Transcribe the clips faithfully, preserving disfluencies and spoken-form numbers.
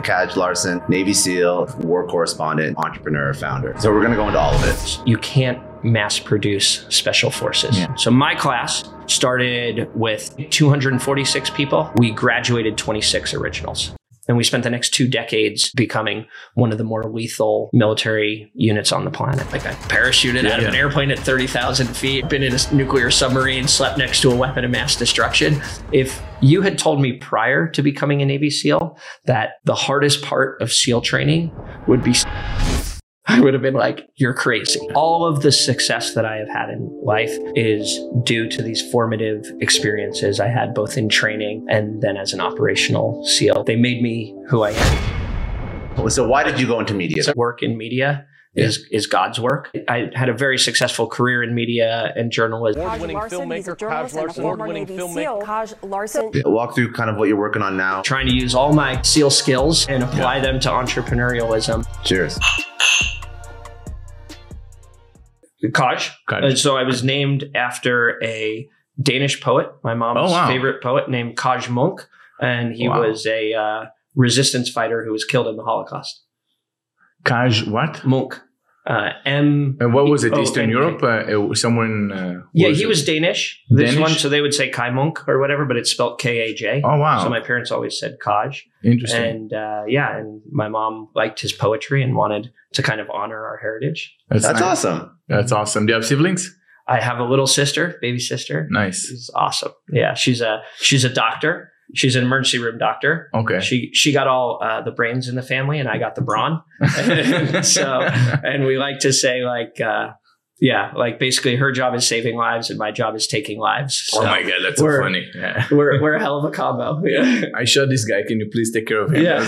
Kaj Larsen, Navy SEAL, war correspondent, entrepreneur, founder. So we're going to go into all of it. You can't mass produce special forces. Yeah. So my class started with two hundred forty-six people. We graduated twenty-six originals. And we spent the next two decades becoming one of the more lethal military units on the planet. Like I parachuted yeah, out of yeah. an airplane at thirty thousand feet, been in a nuclear submarine, slept next to a weapon of mass destruction. If you had told me prior to becoming a Navy SEAL that the hardest part of SEAL training would be, I would have been like, you're crazy. All of the success that I have had in life is due to these formative experiences I had both in training and then as an operational SEAL. They made me who I am. So why did you go into media? So work in media yeah. is, is God's work. I had a very successful career in media and journalism. Award-winning filmmaker, Kaj Larsen. Award-winning filmmaker, Kaj Larsen. Walk through kind of what you're working on now. Trying to use all my SEAL skills and apply yeah. them to entrepreneurialism. Cheers. Kaj. Kaj. Uh, so I was named after a Danish poet, my mom's oh, wow. favorite poet named Kaj Munk. And he wow. was a uh, resistance fighter who was killed in the Holocaust. Kaj what? Munk. Uh, M. And what was it? Eastern Europe? Uh, someone. Uh, yeah, he it? was Danish. This Danish? one. So they would say Kaj Munk or whatever, but it's spelled K A J. Oh, wow. So my parents always said Kaj. Interesting. And uh, yeah, and my mom liked his poetry and wanted to kind of honor our heritage. That's, That's nice. awesome. That's awesome. Do you have siblings? I have a little sister, baby sister. Nice. She's awesome. Yeah, she's a she's a doctor. She's an emergency room doctor. Okay. She she got all uh, the brains in the family, and I got the brawn. So, and we like to say like, uh, yeah, like basically her job is saving lives, and my job is taking lives. So oh my god, that's so funny. Yeah. We're we're a hell of a combo. Yeah. I shot this guy. Can you please take care of him? Yeah.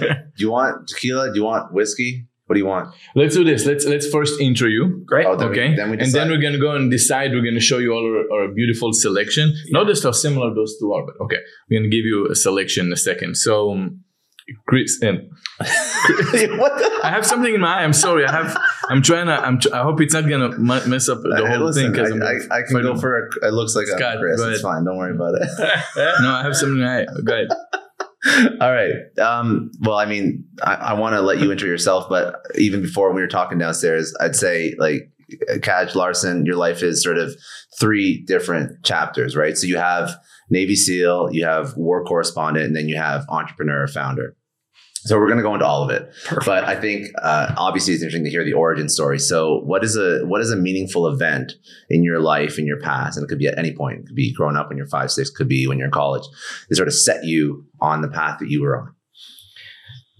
Do you want tequila? Do you want whiskey? What do you want? Let's do this. Let's let's first intro you. Great. Oh, then okay. We, then we and then we're going to go and decide. We're going to show you all our, our beautiful selection. Yeah. Notice how similar those two are, but okay. We're going to give you a selection in a second. So, um, Chris, um, what the? I have something in my eye. I'm sorry. I have. I'm trying to. I'm. Tr- I hope it's not going to m- mess up the I, whole listen, thing. I, I, I can go for. A, it looks like Scott, a Chris. It's fine. Don't worry about it. No, I have something in my eye. Go ahead. All right. Um, well, I mean, I, I want to let you intro yourself, but even before we were talking downstairs, I'd say like Kaj Larsen, your life is sort of three different chapters, right? So you have Navy SEAL, you have war correspondent, and then you have entrepreneur founder. So we're going to go into all of it. Perfect. But I think uh, obviously it's interesting to hear the origin story. So what is a what is a meaningful event in your life, in your past? And it could be at any point. It could be growing up when you're five, six, could be when you're in college. It sort of set you on the path that you were on.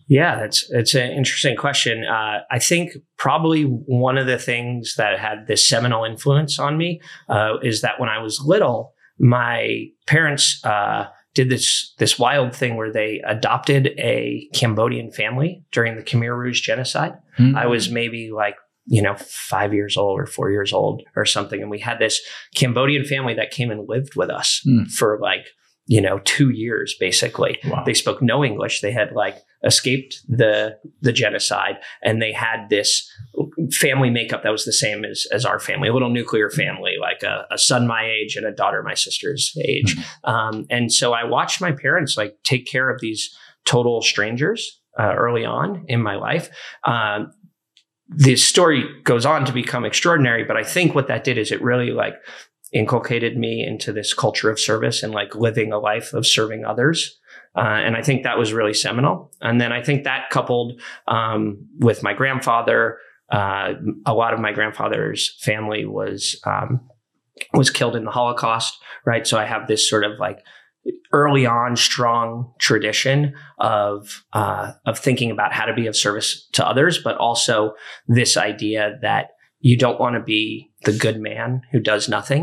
Yeah, that's it's an interesting question. Uh, I think probably one of the things that had this seminal influence on me uh, is that when I was little, my parents uh did this this wild thing where they adopted a Cambodian family during the Khmer Rouge genocide. Mm-hmm. I was maybe like, you know, five years old or four years old or something. And we had this Cambodian family that came and lived with us mm. for like, you know, two years, basically. Wow. They spoke no English. They had like escaped the the genocide, and they had this family makeup that was the same as, as our family, a little nuclear family, like a, a son my age and a daughter my sister's age. Mm-hmm. Um, and so I watched my parents like take care of these total strangers uh, early on in my life. Um, this story goes on to become extraordinary, but I think what that did is it really like inculcated me into this culture of service and like living a life of serving others. Uh, and I think that was really seminal. And then I think that coupled um, with my grandfather, Uh, a lot of my grandfather's family was, um, was killed in the Holocaust, right? So I have this sort of like early on strong tradition of, uh, of thinking about how to be of service to others, but also this idea that you don't want to be the good man who does nothing.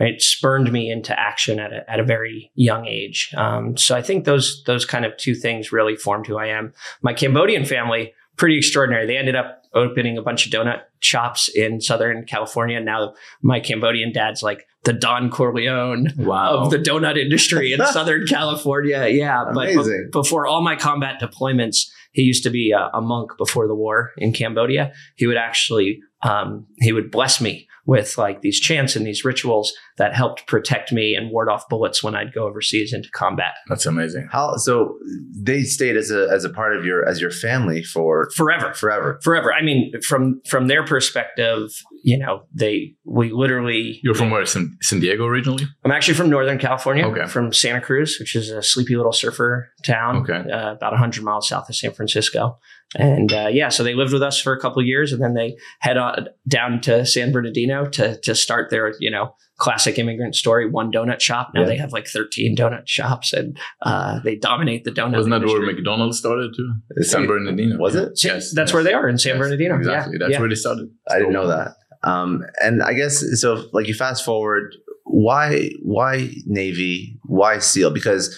Right? It spurned me into action at a, at a very young age. Um, so I think those, those kind of two things really formed who I am. My Cambodian family, pretty extraordinary. They ended up opening a bunch of donut shops in Southern California. Now my Cambodian dad's like the Don Corleone wow. of the donut industry in Southern California. Yeah. Amazing. But b- before all my combat deployments, he used to be a, a monk before the war in Cambodia. He would actually um, he would bless me with like these chants and these rituals that helped protect me and ward off bullets when I'd go overseas into combat. That's amazing. How so? They stayed as a as a part of your as your family for forever, forever, forever. I mean, from from their perspective, you know, they we literally. You're from where? San, San Diego originally? I'm actually from Northern California. Okay. From Santa Cruz, which is a sleepy little surfer town. Okay. Uh, about one hundred miles south of San Francisco. And uh, yeah, so they lived with us for a couple of years, and then they head on down to San Bernardino to to start their, you know, classic immigrant story, one donut shop. Now yeah. They have like thirteen donut shops, and uh, they dominate the donut. Wasn't that industry. Where McDonald's started too? San Bernardino. Was it? Yes. yes. That's yes. where they are in San yes. Bernardino. Exactly. Yeah. That's yeah. where they started. I so, didn't know that. Um, and I guess, so like you fast forward, why, why Navy, why SEAL? Because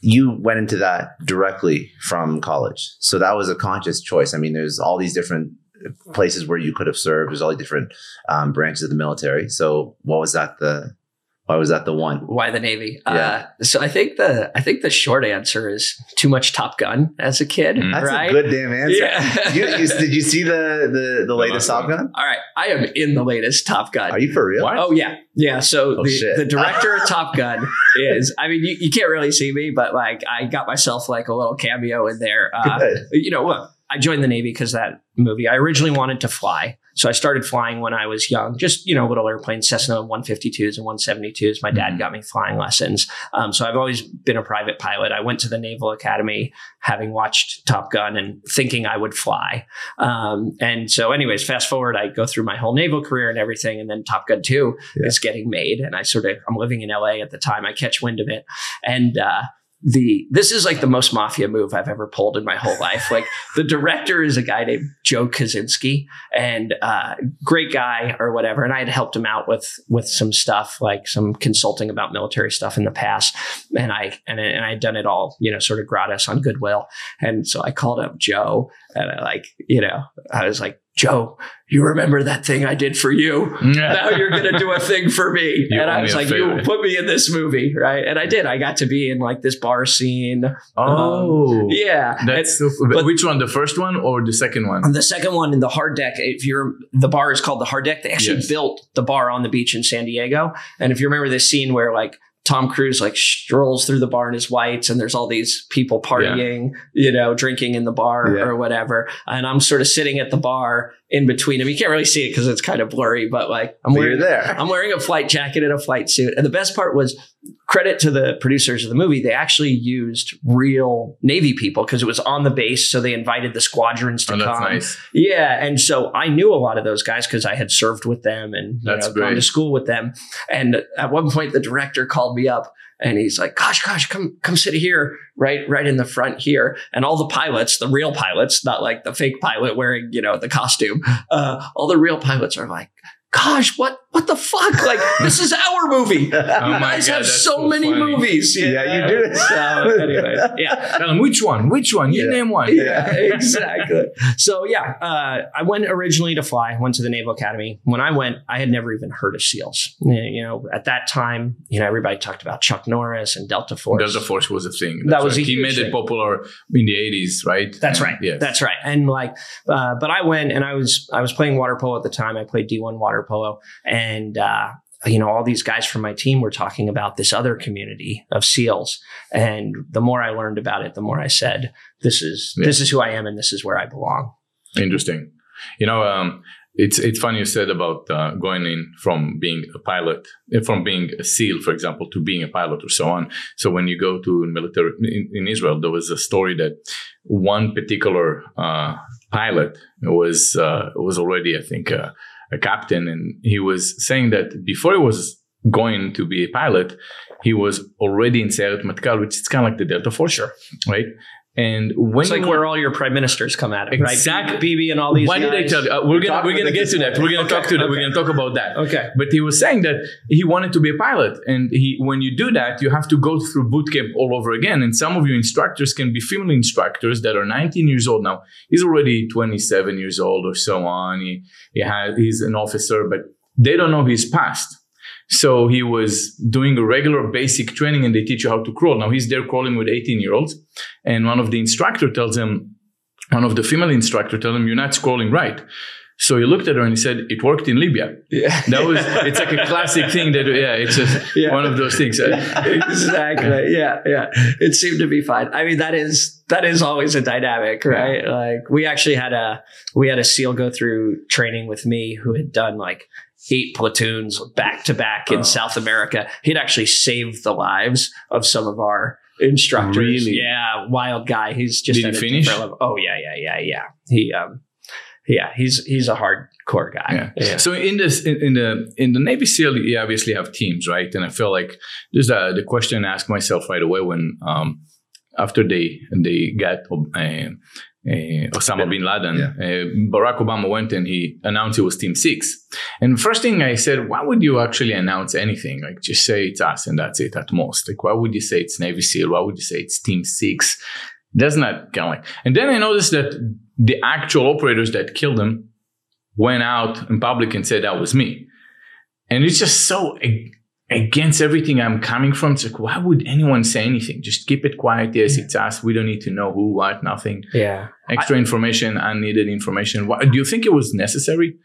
you went into that directly from college. So that was a conscious choice. I mean, there's all these different places where you could have served. There's all these different um, branches of the military. So what was that the, why was that the one? Why the Navy? Yeah. Uh, so I think the, I think the short answer is too much Top Gun as a kid. Mm. That's right? A good damn answer. Yeah. you, you, did you see the, the, the latest Top Gun? All right. I am in the latest Top Gun. Are you for real? What? Oh yeah. Yeah. So oh, the, the director of Top Gun is, I mean, you, you can't really see me, but like I got myself like a little cameo in there. Uh, you know, look, I joined the Navy because that movie, I originally wanted to fly. So I started flying when I was young, just, you know, little airplanes, Cessna one fifty-twos and one seventy-twos. My dad got me flying lessons. Um, so I've always been a private pilot. I went to the Naval Academy having watched Top Gun and thinking I would fly. Um, and so anyways, fast forward, I go through my whole naval career and everything. And then Top Gun two yeah. is getting made. And I sort of, I'm living in L A at the time. I catch wind of it. And, uh, The this is like the most mafia move I've ever pulled in my whole life. Like the director is a guy named Joe Kaczynski, and uh, great guy or whatever. And I had helped him out with with some stuff, like some consulting about military stuff in the past. And I and, and I had done it all, you know, sort of gratis on Goodwill. And so I called up Joe, and I like, you know, I was like, Joe, you remember that thing I did for you? Now you're going to do a thing for me. You and I was like, you put me in this movie, right? And I did. I got to be in like this bar scene. Oh. Um, yeah. That's and, so, but which one? The first one or the second one? The second one in the Hard Deck. If you're, the bar is called the Hard Deck. They actually yes. built the bar on the beach in San Diego. And if you remember this scene where like, Tom Cruise like strolls through the bar in his whites and there's all these people partying, yeah. you know, drinking in the bar yeah. or whatever. And I'm sort of sitting at the bar in between them. You can't really see it because it's kind of blurry, but like I'm but wearing there. I'm wearing a flight jacket and a flight suit. And the best part was, credit to the producers of the movie, they actually used real Navy people because it was on the base. So they invited the squadrons to oh, come. That's nice. Yeah. And so I knew a lot of those guys because I had served with them and you know, gone to school with them. And at one point, the director called me up and he's like, gosh, gosh, come, come sit here, right, right in the front here. And all the pilots, the real pilots, not like the fake pilot wearing, you know, the costume, uh, all the real pilots are like, gosh, what, what the fuck? Like, this is our movie. Oh you guys God, have so, so many funny. Movies. Yeah, yeah, you do. So anyway, yeah. Tell them which one, which one, you yeah. name one. Yeah, exactly. So yeah, uh, I went originally to fly, went to the Naval Academy. When I went, I had never even heard of SEALs. You know, at that time, you know, everybody talked about Chuck Norris and Delta Force. Delta Force was a thing. That's that was right. a He made thing. It popular in the eighties, right? That's and, right. Yes. That's right. And like, uh, but I went and I was, I was playing water polo at the time. I played D one water polo. And, uh, you know, all these guys from my team were talking about this other community of SEALs. And the more I learned about it, the more I said, this is, yeah. this is who I am and this is where I belong. Interesting. You know, um, it's, it's funny you said about uh, going in from being a pilot, from being a SEAL, for example, to being a pilot or so on. So when you go to military in, in Israel, there was a story that one particular uh, pilot was, uh, was already, I think, uh, a captain, and he was saying that before he was going to be a pilot, he was already in Seyeret Matkal, which is kind of like the Delta Force, sure. right? And when it's like were, where all your prime ministers come at it, exactly. right? Bibi and all these. Why guys. Did I tell you? Uh, we're gonna we're gonna get to that. We're gonna okay. talk to that. Okay. We're gonna talk about that. Okay. But he was saying that he wanted to be a pilot, and he when you do that, you have to go through boot camp all over again. And some of your instructors can be female instructors that are nineteen years old now. He's already twenty-seven years old or so on. He he has he's an officer, but they don't know his past. So he was doing a regular basic training and they teach you how to crawl. Now he's there crawling with eighteen year olds. And one of the instructor tells him, one of the female instructor tells him, you're not crawling right. So he looked at her and he said, "It worked in Libya." Yeah. That was, it's like a classic thing that, yeah, it's just yeah. one of those things. Exactly. Yeah. Yeah. It seemed to be fine. I mean, that is, that is always a dynamic, right? Yeah. Like we actually had a, we had a SEAL go through training with me who had done like eight platoons back to back in oh. South America. He'd actually saved the lives of some of our instructors. Really? Yeah. Wild guy. He's just, did he finish? Oh yeah. Yeah. Yeah. Yeah. He, um, Yeah, he's he's a hardcore guy. Yeah. Yeah. So in this in, in the in the Navy SEAL, you obviously have teams, right? And I feel like there's a, the question I asked myself right away when um, after they they got uh, uh, Osama bin Laden, yeah. uh, Barack Obama went and he announced it was Team Six. And first thing I said, why would you actually announce anything? Like just say it's us and that's it at most. Like why would you say it's Navy SEAL? Why would you say it's Team Six? That's not kind of like. And then I noticed that the actual operators that killed them went out in public and said, that was me. And it's just so ag- against everything I'm coming from. It's like, why would anyone say anything? Just keep it quiet. Yes, yeah. It's us. We don't need to know who, what, nothing. Yeah. Extra I, information, unneeded information. Why, do you think it was necessary?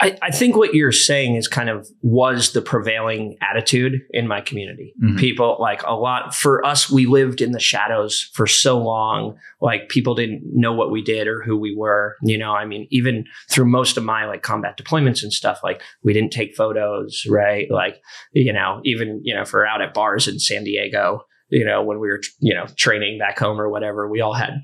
I, I think what you're saying is kind of was the prevailing attitude in my community. Mm-hmm. People like a lot for us, we lived in the shadows for so long. Like people didn't know what we did or who we were, you know, I mean, even through most of my like combat deployments and stuff, like we didn't take photos, right? Like, you know, even, you know, if we're out at bars in San Diego, you know, when we were, you know, training back home or whatever, we all had,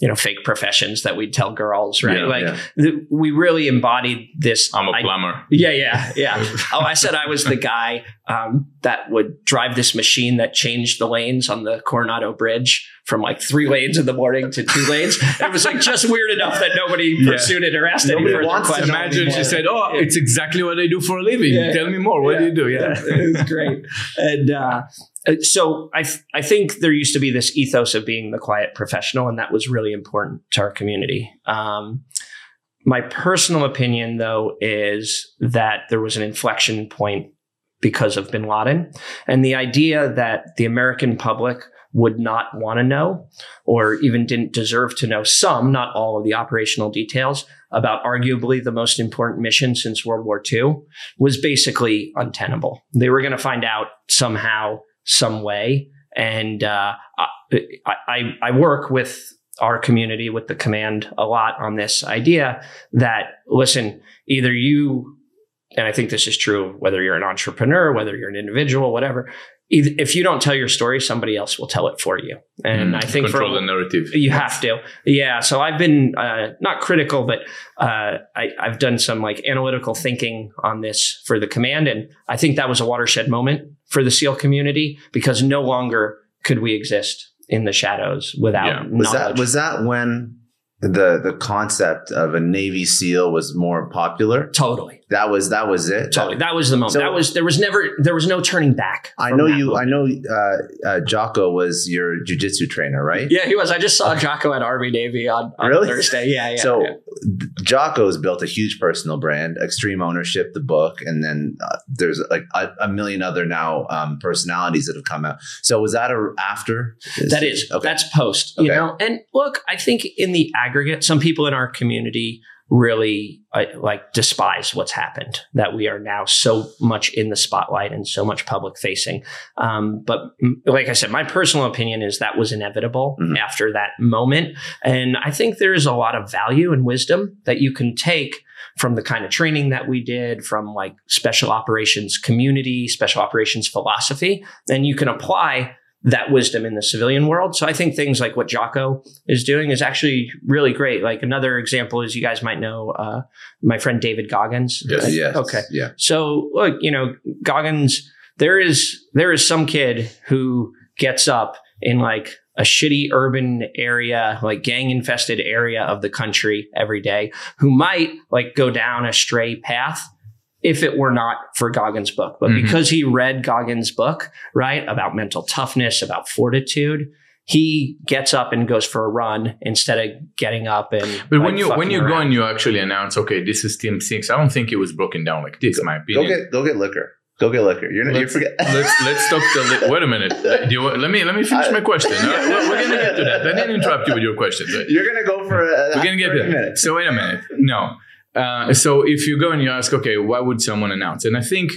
you know, fake professions that we'd tell girls, right? Yeah, like yeah. Th- we really embodied this. I'm a plumber. I, yeah, yeah, yeah. Oh, I said I was the guy um, that would drive this machine that changed the lanes on the Coronado Bridge from like three lanes in the morning to two lanes. It was like just weird enough that nobody yeah. pursued it or asked nobody any further wants questions. To Imagine she said, oh, yeah. it's exactly what I do for a living. Yeah. Tell me more. What yeah. do you do? Yeah, yeah. It was great. And, uh, So I th- I think there used to be this ethos of being the quiet professional, and that was really important to our community. Um, my personal opinion, though, is that there was an inflection point because of bin Laden, and the idea that the American public would not want to know or even didn't deserve to know some, not all of the operational details about arguably the most important mission since World War Two was basically untenable. They were going to find out somehow. Some way. And uh, I, I work with our community, with the command a lot on this idea that, listen, either you, and I think this is true, whether you're an entrepreneur, whether you're an individual, whatever, if you don't tell your story, somebody else will tell it for you. And mm, I think control for, the narrative. You have to. Yeah. So I've been uh, not critical, but uh, I, I've done some like analytical thinking on this for the command. And I think that was a watershed moment for the SEAL community because no longer could we exist in the shadows without yeah. knowledge. Was that, was that when the the concept of a Navy SEAL was more popular? Totally. That was that was it. Totally. That was the moment. So, that was there was never there was no turning back. I know you. Moment. I know uh, uh, Jocko was your jiu-jitsu trainer, right? Yeah, he was. I just saw uh, Jocko at Army Navy on, on really? Thursday. Yeah, yeah. So yeah. Jocko's built a huge personal brand, Extreme Ownership, the book, and then uh, there's like a, a million other now um, personalities that have come out. So was that a, after? Is that is. Okay. That's post. You okay. know, and look, I think in the aggregate, some people in our community really uh, like despise what's happened, that we are now so much in the spotlight and so much public facing. Um, but m- like I said, my personal opinion is that was inevitable mm-hmm. after that moment. And I think there is a lot of value and wisdom that you can take from the kind of training that we did, from like special operations community, special operations philosophy, and you can apply that wisdom in the civilian world. So I think things like what Jocko is doing is actually really great. Like another example is you guys might know uh, my friend David Goggins. Yes. Right? Yes. Okay. Yeah. So look, you know, Goggins, there is there is some kid who gets up in like a shitty urban area, like gang infested area of the country every day, who might like go down a stray path if it were not for Goggins' book. But mm-hmm. because he read Goggins' book, right, about mental toughness, about fortitude, he gets up and goes for a run instead of getting up and But like, when you when you around. go and you actually announce, okay, this is Team Six, I don't think it was broken down like this, go, in my opinion. Go get, go get liquor. Go get liquor. You're not. You forget. Let's let's talk. The li- Wait a minute. Do you, let me let me finish I, my question. All right, we're, we're gonna get to that. I didn't interrupt you with your question. But you're gonna go for. A, we're gonna get to that. Minutes. So wait a minute. No. Uh, so if you go and you ask, okay, why would someone announce? And I think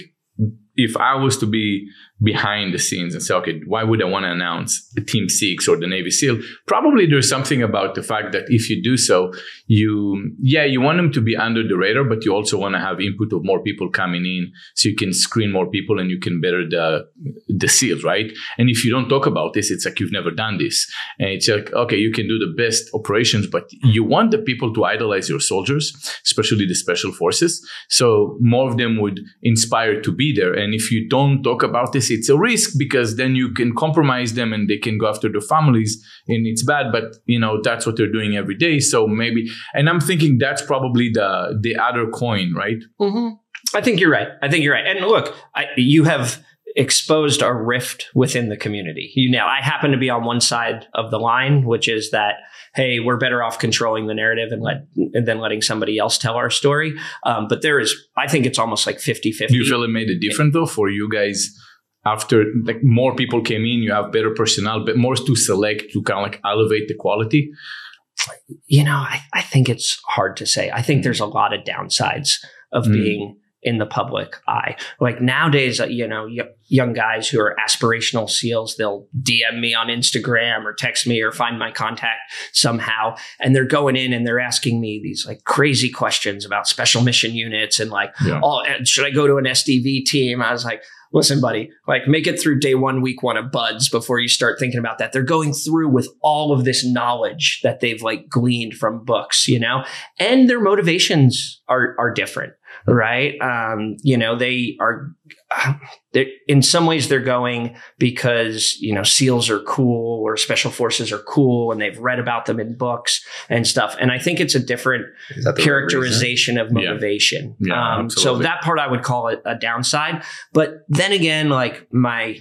if I was to be behind the scenes and say, okay, why would I want to announce Team Six or the Navy SEAL? Probably there's something about the fact that if you do so, you, yeah, you want them to be under the radar, but you also want to have input of more people coming in so you can screen more people and you can better the, the SEALs, right? And if you don't talk about this, it's like you've never done this. And it's like, okay, you can do the best operations, but you want the people to idolize your soldiers, especially the special forces. So more of them would inspire to be there. And if you don't talk about this, it's a risk because then you can compromise them and they can go after their families and it's bad, but you know, that's what they're doing every day. So maybe, and I'm thinking that's probably the, the other coin, right? Mm-hmm. I think you're right. I think you're right. And look, I, you have exposed a rift within the community. You know, I happen to be on one side of the line, which is that, hey, we're better off controlling the narrative and let and then letting somebody else tell our story. Um, but there is, I think it's almost like fifty-fifty. Do you feel it made a difference though for you guys? After like more people came in, you have better personnel, but more to select to kind of like elevate the quality? You know, I, I think it's hard to say. I think there's a lot of downsides of mm. being in the public eye. Like nowadays, you know, y- young guys who are aspirational SEALs, they'll D M me on Instagram or text me or find my contact somehow. And they're going in and they're asking me these like crazy questions about special mission units and like, yeah. oh, should I go to an S D V team? I was like, listen, buddy, like make it through day one, week one of BUD/S before you start thinking about that. They're going through with all of this knowledge that they've like gleaned from books, you know, and their motivations are are different, right? Um, you know, they are, in some ways they're going because, you know, SEALs are cool or special forces are cool and they've read about them in books and stuff. And I think it's a different characterization of motivation. Yeah. Yeah, um, so that part I would call it a downside. But then again, like my,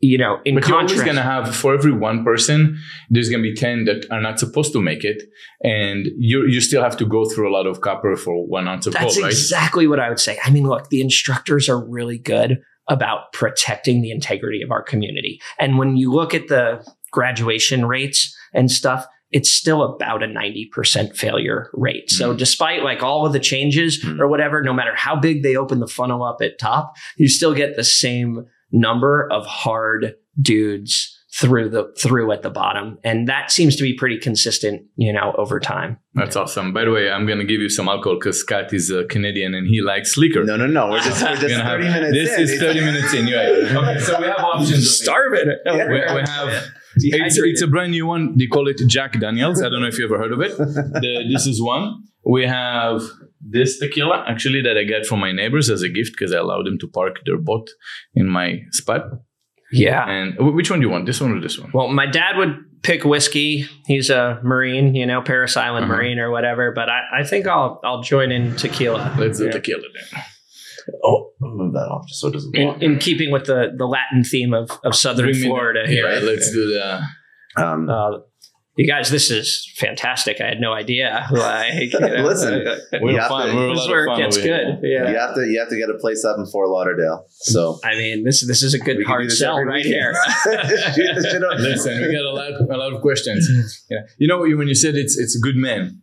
you know, in but contrast, you're always going to have for every one person, there's going to be ten that are not supposed to make it. And you you still have to go through a lot of copper for one ounce of gold, right? That's exactly what I would say. I mean, look, the instructors are really good about protecting the integrity of our community. And when you look at the graduation rates and stuff, it's still about a ninety percent failure rate. So mm. despite like all of the changes mm. or whatever, no matter how big they open the funnel up at top, you still get the same number of hard dudes through the through at the bottom, and that seems to be pretty consistent, you know, over time. That's awesome. By the way, I'm gonna give you some alcohol because Scott is a Canadian and he likes liquor. No, no, no. We're just, we're just thirty have, minutes. This in. This is thirty minutes in. You're right. Okay, so we have options. Starving. Yeah. We, we have. It's, it's a brand new one. They call it Jack Daniels. I don't know if you ever heard of it. The, this is one. We have this tequila, actually, that I get from my neighbors as a gift because I allowed them to park their boat in my spot. Yeah. And which one do you want? This one or this one? Well, my dad would pick whiskey. He's a Marine, you know, Paris Island uh-huh. Marine or whatever. But I, I think I'll I'll join in tequila. Let's do tequila then. Oh, I'll move that off just so it doesn't block. In, in keeping with the, the Latin theme of, of Southern Florida minutes. Here. Yeah, right, let's do the... Um, uh, you guys, this is fantastic. I had no idea. Like, you know, listen, we're fun. To, we're this work fun gets good. Yeah. You have to, you have to get a place up in Fort Lauderdale. So I mean, this this is a good hard sell right here. Listen, we got a lot, a lot of questions. Yeah, you know, when you said it's it's a good man.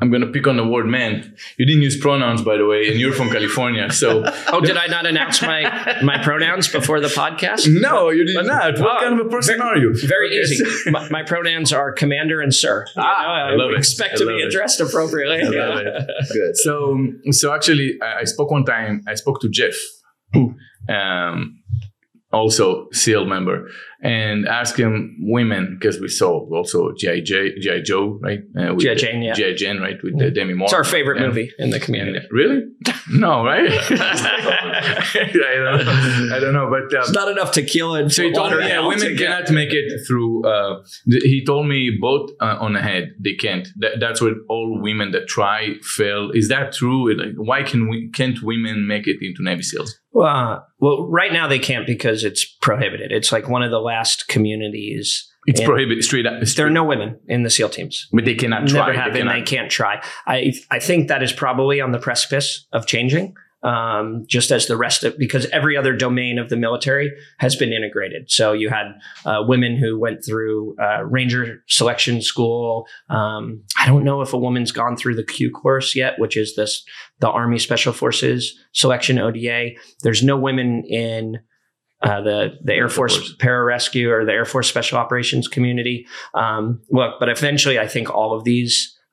I'm going to pick on the word man. You didn't use pronouns, by the way, and you're from California. So, oh, did I not announce my, my pronouns before the podcast? No, you did but, not. What oh, kind of a person very, are you? Very okay. easy. My, my pronouns are commander and sir. Ah, I, I love expect it. to I love be it. addressed appropriately. I love yeah. it. Good. So, so actually, I, I spoke one time, I spoke to Jeff, who um, also SEAL member, and ask him women because we saw also G I J, G I Joe, right? Uh, G I Jane, yeah. G I Jane, right? With uh, Demi Moore. It's our favorite and, movie in the community. And, uh, really? No, right? I don't know. I don't know, but um, it's not enough tequila. And so he told me, yeah, women cannot make it through. Uh, th- he told me both uh, on the head. They can't. Th- that's what all women that try fail. Is that true? It, like, why can we can't women make it into Navy SEALs? Well, uh, well, right now they can't because it's prohibited. It's like one of the last communities. It's in, prohibited straight up. Straight. There are no women in the SEAL teams. But they cannot try. Never have, they, cannot. they can't try. I I think that is probably on the precipice of changing. um, just as the rest of, because every other domain of the military has been integrated. So you had uh, women who went through uh, Ranger Selection School. Um, I don't know if a woman's gone through the Q course yet, which is this the Army Special Forces Selection O D A. There's no women in Uh, the, the Air Force, Force Pararescue or the Air Force Special Operations community. Um, look, but eventually I think all of these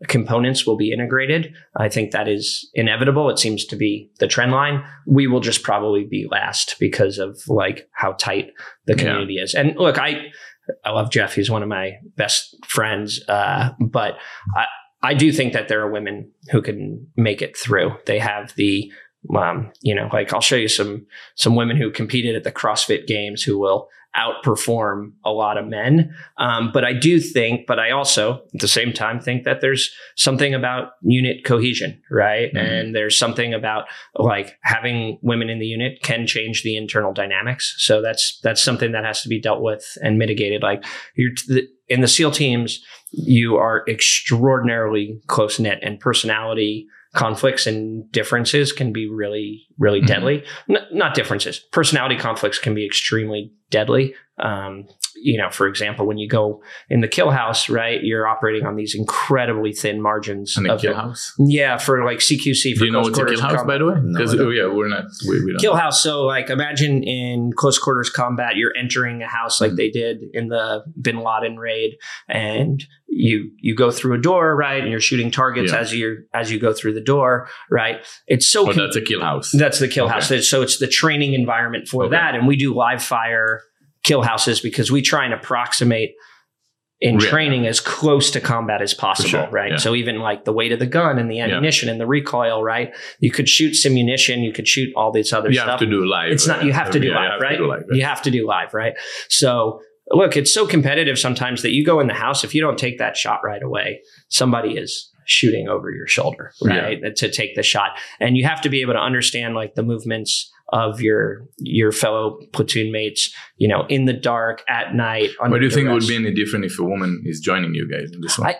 components will be integrated. I think that is inevitable. It seems to be the trend line. We will just probably be last because of like how tight the community yeah. is. And look, I, I love Jeff. He's one of my best friends. Uh, but I, I do think that there are women who can make it through. They have the, Um, you know, like I'll show you some some women who competed at the CrossFit Games who will outperform a lot of men. Um, but I do think, but I also at the same time think that there's something about unit cohesion, right? Mm-hmm. And there's something about like having women in the unit can change the internal dynamics. So that's that's something that has to be dealt with and mitigated. Like you're t- the, in the SEAL teams, you are extraordinarily close knit, and personality conflicts and differences can be really, really mm-hmm. deadly. N- not differences. Personality conflicts can be extremely deadly. Um, you know, for example, when you go in the kill house, right, you're operating on these incredibly thin margins. And the kill the, house? Yeah, for like C Q C. For Do you know what's a kill house, combat. by the way? Because, no, yeah, we're not. We, we don't. Kill house. So, like, imagine in close quarters combat, you're entering a house like mm-hmm. they did in the bin Laden raid. And you you go through a door, right, and you're shooting targets yeah. as you as you go through the door, right? It's so... Oh, con- that's a kill house. That's the kill okay. house. So, it's the training environment for okay. that. And we do live fire kill houses because we try and approximate in yeah. training as close to combat as possible, sure. right? Yeah. So even like the weight of the gun and the ammunition yeah. and the recoil, right? You could shoot simunition, you could shoot all this other you stuff. You have to do live. It's not, you have, uh, to, do yeah, live, have right? to do live, right? You have to do live, right? So look, it's so competitive sometimes that you go in the house, if you don't take that shot right away, somebody is shooting over your shoulder, right? Yeah. To take the shot. And you have to be able to understand like the movements of your your fellow platoon mates, you know, in the dark, at night. What do you think it would be any different if a woman is joining you guys in this one? I,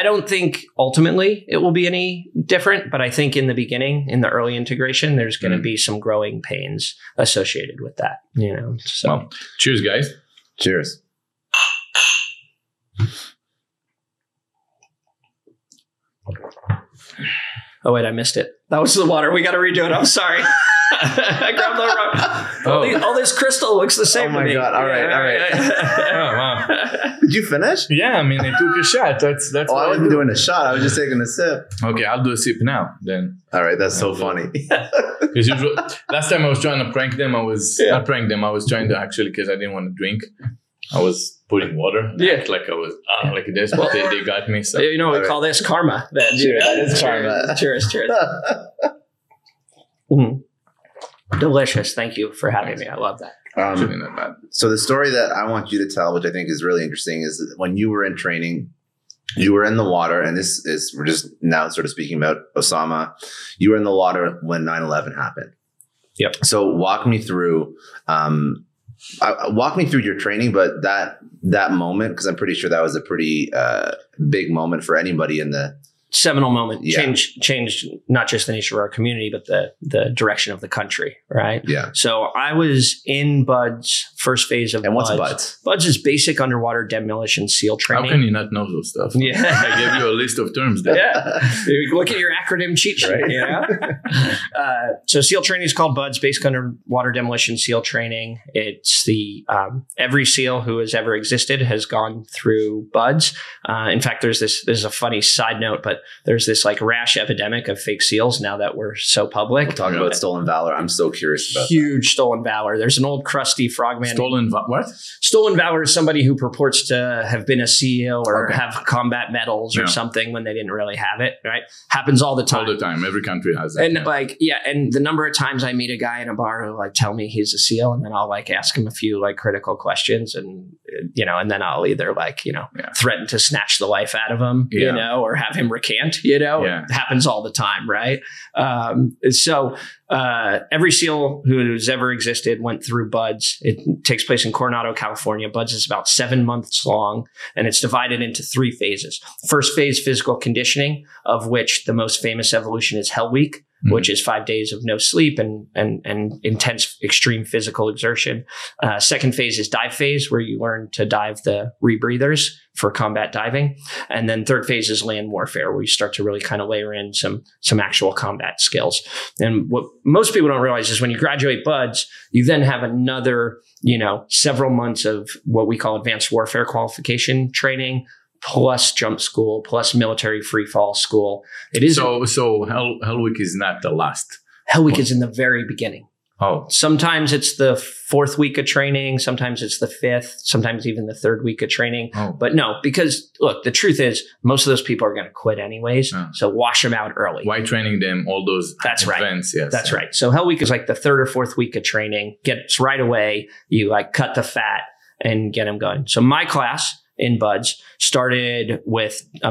I don't think ultimately it will be any different, but I think in the beginning, in the early integration, there's going to mm-hmm. be some growing pains associated with that, you know. So, well, cheers, guys. Cheers. Oh, wait, I missed it. That was the water. We got to redo it. I'm sorry. I grabbed the wrong. Oh. All, these, all this crystal looks the same. Oh my to me. god! All right, yeah, all right. right. Oh, wow. Did you finish? Yeah, I mean, I took a shot. That's that's. Oh, I wasn't doing a shot. I was just taking a sip. Okay, I'll do a sip now. Then. All right, that's I'll so funny. Because usually, last time I was trying to prank them. I was yeah. not prank them. I was trying to actually because I didn't want to drink. I was putting water. Yeah, like I was uh, like this, but they, they got me. So you know, we all call right. this karma. Then. Cheers, cheers, karma. Cheers, cheers. mm. Delicious. Thank you for having me. I love that. Um, so the story that I want you to tell, which I think is really interesting, is when you were in training, you were in the water, and this is, we're just now sort of speaking about Osama. You were in the water when nine eleven happened. Yep. So walk me through, um, I, walk me through your training, but that, that moment, because I'm pretty sure that was a pretty uh, big moment for anybody in the, seminal moment, yeah. change, changed not just the nature of our community, but the the direction of the country, right? Yeah. So I was in B U D S, first phase of and B U D S. And what's B U D S? B U D S is basic underwater demolition SEAL training. How can you not know those stuff? Yeah. I gave you a list of terms there. Yeah. Look at your acronym cheat sheet. Right? Yeah. uh, so SEAL training is called B U D S, basic underwater demolition SEAL training. It's the, um, every SEAL who has ever existed has gone through B U D S. Uh, in fact, there's this, this is a funny side note, but there's this like rash epidemic of fake SEALs now that we're so public. We're talking about stolen valor. I'm so curious about Huge that. stolen valor. There's an old crusty frogman. Stolen va- what? Stolen valor is somebody who purports to have been a SEAL or okay. have combat medals yeah. or something when they didn't really have it, right? Happens all the time. All the time. Every country has that. And yeah. like, yeah. And the number of times I meet a guy in a bar who like tell me he's a SEAL, and then I'll like ask him a few like critical questions, and, you know, and then I'll either like, you know, yeah. threaten to snatch the life out of him, yeah. you know, or have him recant. You know, yeah. it happens all the time, right? Um, so uh, every SEAL who's ever existed went through B U D S. It takes place in Coronado, California. B U D S is about seven months long, and it's divided into three phases. First phase, physical conditioning, of which the most famous evolution is Hell Week, mm-hmm. which is five days of no sleep and and and intense, extreme physical exertion. Uh, second phase is dive phase, where you learn to dive the rebreathers for combat diving. And then third phase is land warfare, where you start to really kind of layer in some some actual combat skills. And what most people don't realize is when you graduate B U D S, you then have another, you know, several months of what we call advanced warfare qualification training, plus jump school, plus military free fall school. It is so. So Hell, Hell Week is not the last. Hell Week well, is in the very beginning. Oh, sometimes it's the fourth week of training. Sometimes it's the fifth. Sometimes even the third week of training. Oh. But no, because look, the truth is most of those people are going to quit anyways. Oh. So wash them out early. Why training them all those That's events? Right. Yes. That's right. So Hell Week is like the third or fourth week of training. Gets right away. You like cut the fat and get them going. So my class in B U D S started with a,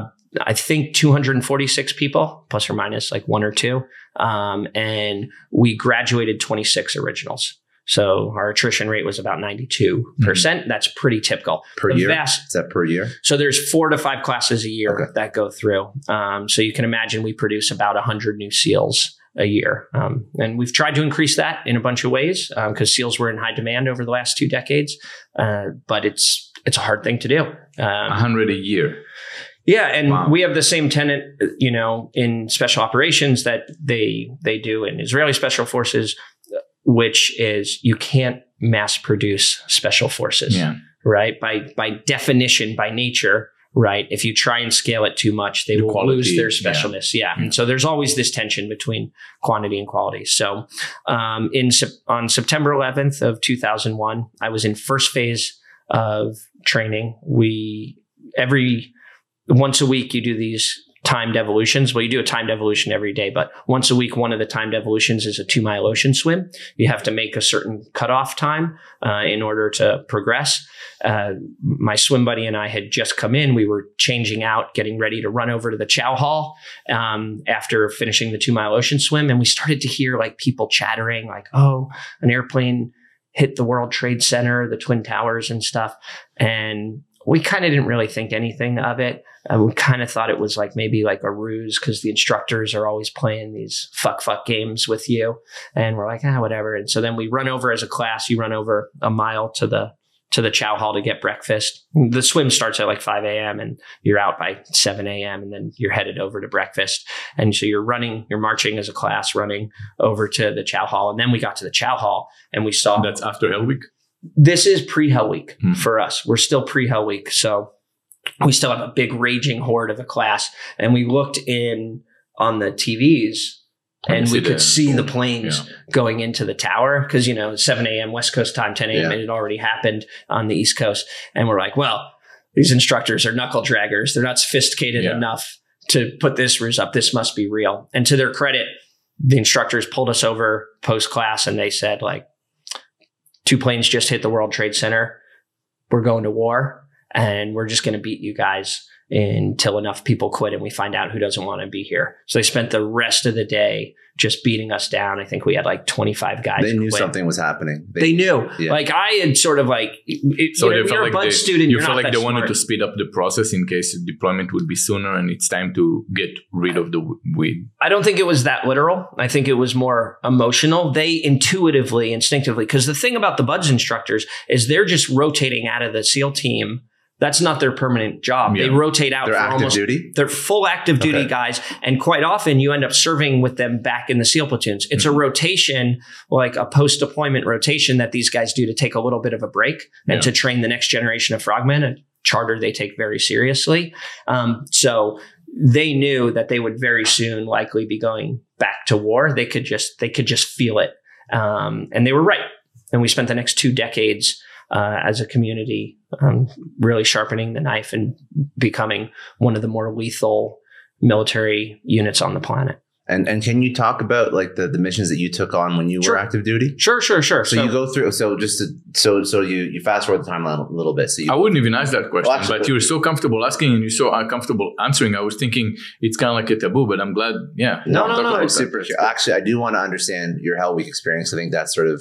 I think two hundred forty-six people, plus or minus like one or two. Um, and we graduated twenty-six originals. So our attrition rate was about ninety-two percent. Mm-hmm. That's pretty typical. Per the year? Vast, Is that per year? So there's four to five classes a year okay. that go through. Um, so you can imagine we produce about one hundred new SEALs a year. Um, and we've tried to increase that in a bunch of ways because um, SEALs were in high demand over the last two decades. Uh, but it's It's a hard thing to do. A um, hundred a year. Yeah. And wow. we have the same tenet, you know, in special operations that they they do in Israeli special forces, which is you can't mass produce special forces, yeah. right? By by definition, by nature, right? If you try and scale it too much, they the will quality, lose their specialness. Yeah. yeah. yeah. And so there's always this tension between quantity and quality. So um, in on September eleventh of two thousand one, I was in first phase of training. We every once a week you do these timed evolutions. Well, you do a timed evolution every day, but once a week, one of the timed evolutions is a two mile ocean swim. You have to make a certain cutoff time uh, in order to progress. Uh, my swim buddy and I had just come in. We were changing out, getting ready to run over to the chow hall um, after finishing the two mile ocean swim, and we started to hear like people chattering, like, "Oh, an airplane hit the World Trade Center, the Twin Towers and stuff." And we kind of didn't really think anything of it. Uh, we kind of thought it was like maybe like a ruse because the instructors are always playing these fuck fuck games with you. And we're like, ah, whatever. And so then we run over as a class. You run over a mile to the to the chow hall to get breakfast. The swim starts at like five a.m. and you're out by seven a.m. and then you're headed over to breakfast. And so you're running, you're marching as a class, running over to the chow hall. And then we got to the chow hall and we saw... That's after Hell Week? This is pre-Hell Week hmm. for us. We're still pre-Hell Week. So we still have a big raging horde of a class. And we looked in on the T Vs and we could see the planes yeah. going into the tower because, you know, seven a.m. West Coast time, ten a.m. Yeah. and it already happened on the East Coast. And we're like, well, these instructors are knuckle draggers. They're not sophisticated yeah. enough to put this ruse up. This must be real. And to their credit, the instructors pulled us over post-class and they said, like, two planes just hit the World Trade Center. We're going to war and we're just going to beat you guys until enough people quit and we find out who doesn't want to be here. So they spent the rest of the day just beating us down. I think we had like twenty-five guys. They knew quit. Something was happening. They, they knew. Yeah. Like I had sort of like, it, so you know, you're like a B U D S student. You felt like they smart. Wanted to speed up the process in case deployment would be sooner and it's time to get rid of the weed. I don't think it was that literal. I think it was more emotional. They intuitively, instinctively, because the thing about the B U D S instructors is they're just rotating out of the SEAL team. That's not their permanent job. Yeah. They rotate out. They're for active almost, duty? They're full active duty okay. guys. And quite often you end up serving with them back in the SEAL platoons. It's mm-hmm. a rotation, like a post-deployment rotation that these guys do to take a little bit of a break yeah. and to train the next generation of frogmen, a charter they take very seriously. Um, so they knew that they would very soon likely be going back to war. They could just, they could just feel it. Um, and they were right. And we spent the next two decades Uh, as a community, um, really sharpening the knife and becoming one of the more lethal military units on the planet. And and can you talk about like the, the missions that you took on when you sure. were active duty? Sure, sure, sure. So, so you go through. So just to, so so you, you fast forward the timeline a little bit. So you, I wouldn't even ask that question, well, actually, but you were so comfortable asking and you're so uncomfortable answering. I was thinking it's kind of like a taboo, but I'm glad. Yeah. No, no, no. no it's super. Sure. Actually, I do want to understand your Hell Week experience. I think that's sort of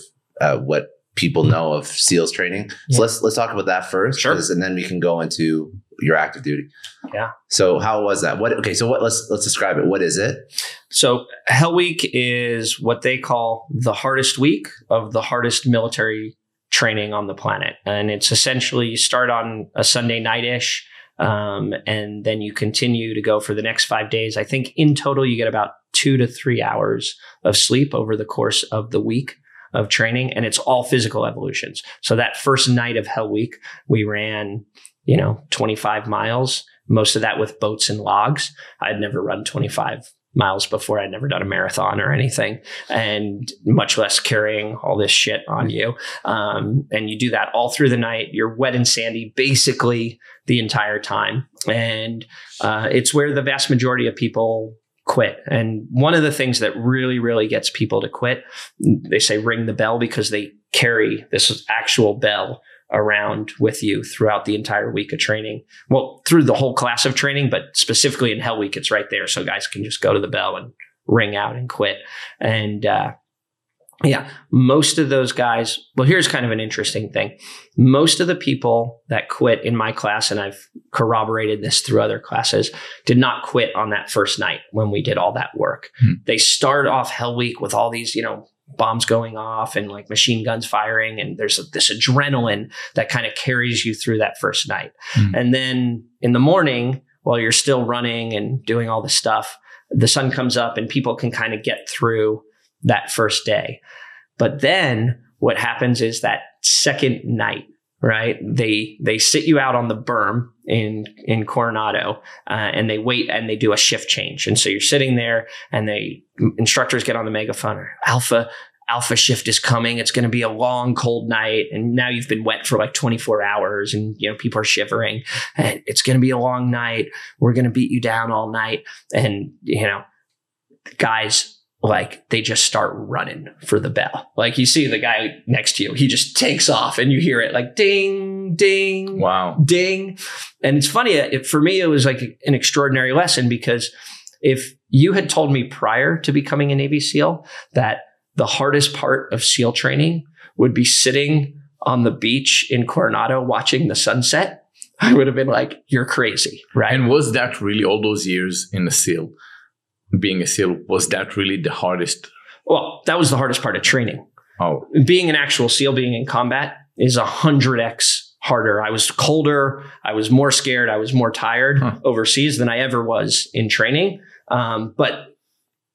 uh, what people know of SEALs training. So yeah. let's let's talk about that first. Sure. And then we can go into your active duty. Yeah. So how was that? What? Okay. So what? Let's let's describe it. What is it? So Hell Week is what they call the hardest week of the hardest military training on the planet, and it's essentially you start on a Sunday night ish, um, and then you continue to go for the next five days. I think in total you get about two to three hours of sleep over the course of the week of training, and it's all physical evolutions. So that first night of Hell Week, we ran, you know, twenty-five miles, most of that with boats and logs. I'd never run twenty-five miles before. I'd never done a marathon or anything, and much less carrying all this shit on you. Um, and you do that all through the night. You're wet and sandy basically the entire time. And uh, it's where the vast majority of people quit. And one of the things that really, really gets people to quit, they say ring the bell, because they carry this actual bell around with you throughout the entire week of training. Well, through the whole class of training, but specifically in Hell Week, it's right there. So guys can just go to the bell and ring out and quit. And uh, yeah, most of those guys, well, here's kind of an interesting thing. Most of the people that quit in my class, and I've corroborated this through other classes, did not quit on that first night when we did all that work. Hmm. They start off Hell Week with all these, you know, bombs going off and like machine guns firing. And there's a, this adrenaline that kind of carries you through that first night. Mm-hmm. And then in the morning, while you're still running and doing all this stuff, the sun comes up and people can kind of get through that first day. But then what happens is that second night, right? They, they sit you out on the berm in, in Coronado, uh, and they wait and they do a shift change. And so you're sitting there and they instructors get on the megaphone or alpha, alpha shift is coming. It's going to be a long, cold night. And now you've been wet for like twenty-four hours and, you know, people are shivering and it's going to be a long night. We're going to beat you down all night. And, you know, guys, like they just start running for the bell. Like you see the guy next to you, he just takes off and you hear it like ding, ding, wow, ding. And it's funny, it, for me, it was like an extraordinary lesson, because if you had told me prior to becoming a Navy SEAL that the hardest part of SEAL training would be sitting on the beach in Coronado watching the sunset, I would have been like, you're crazy, right? And was that really all those years in the SEAL? Being a SEAL, was that really the hardest? Well, that was the hardest part of training. Oh. Being an actual SEAL, being in combat is one hundred x harder. I was colder. I was more scared. I was more tired huh. overseas than I ever was in training. Um, but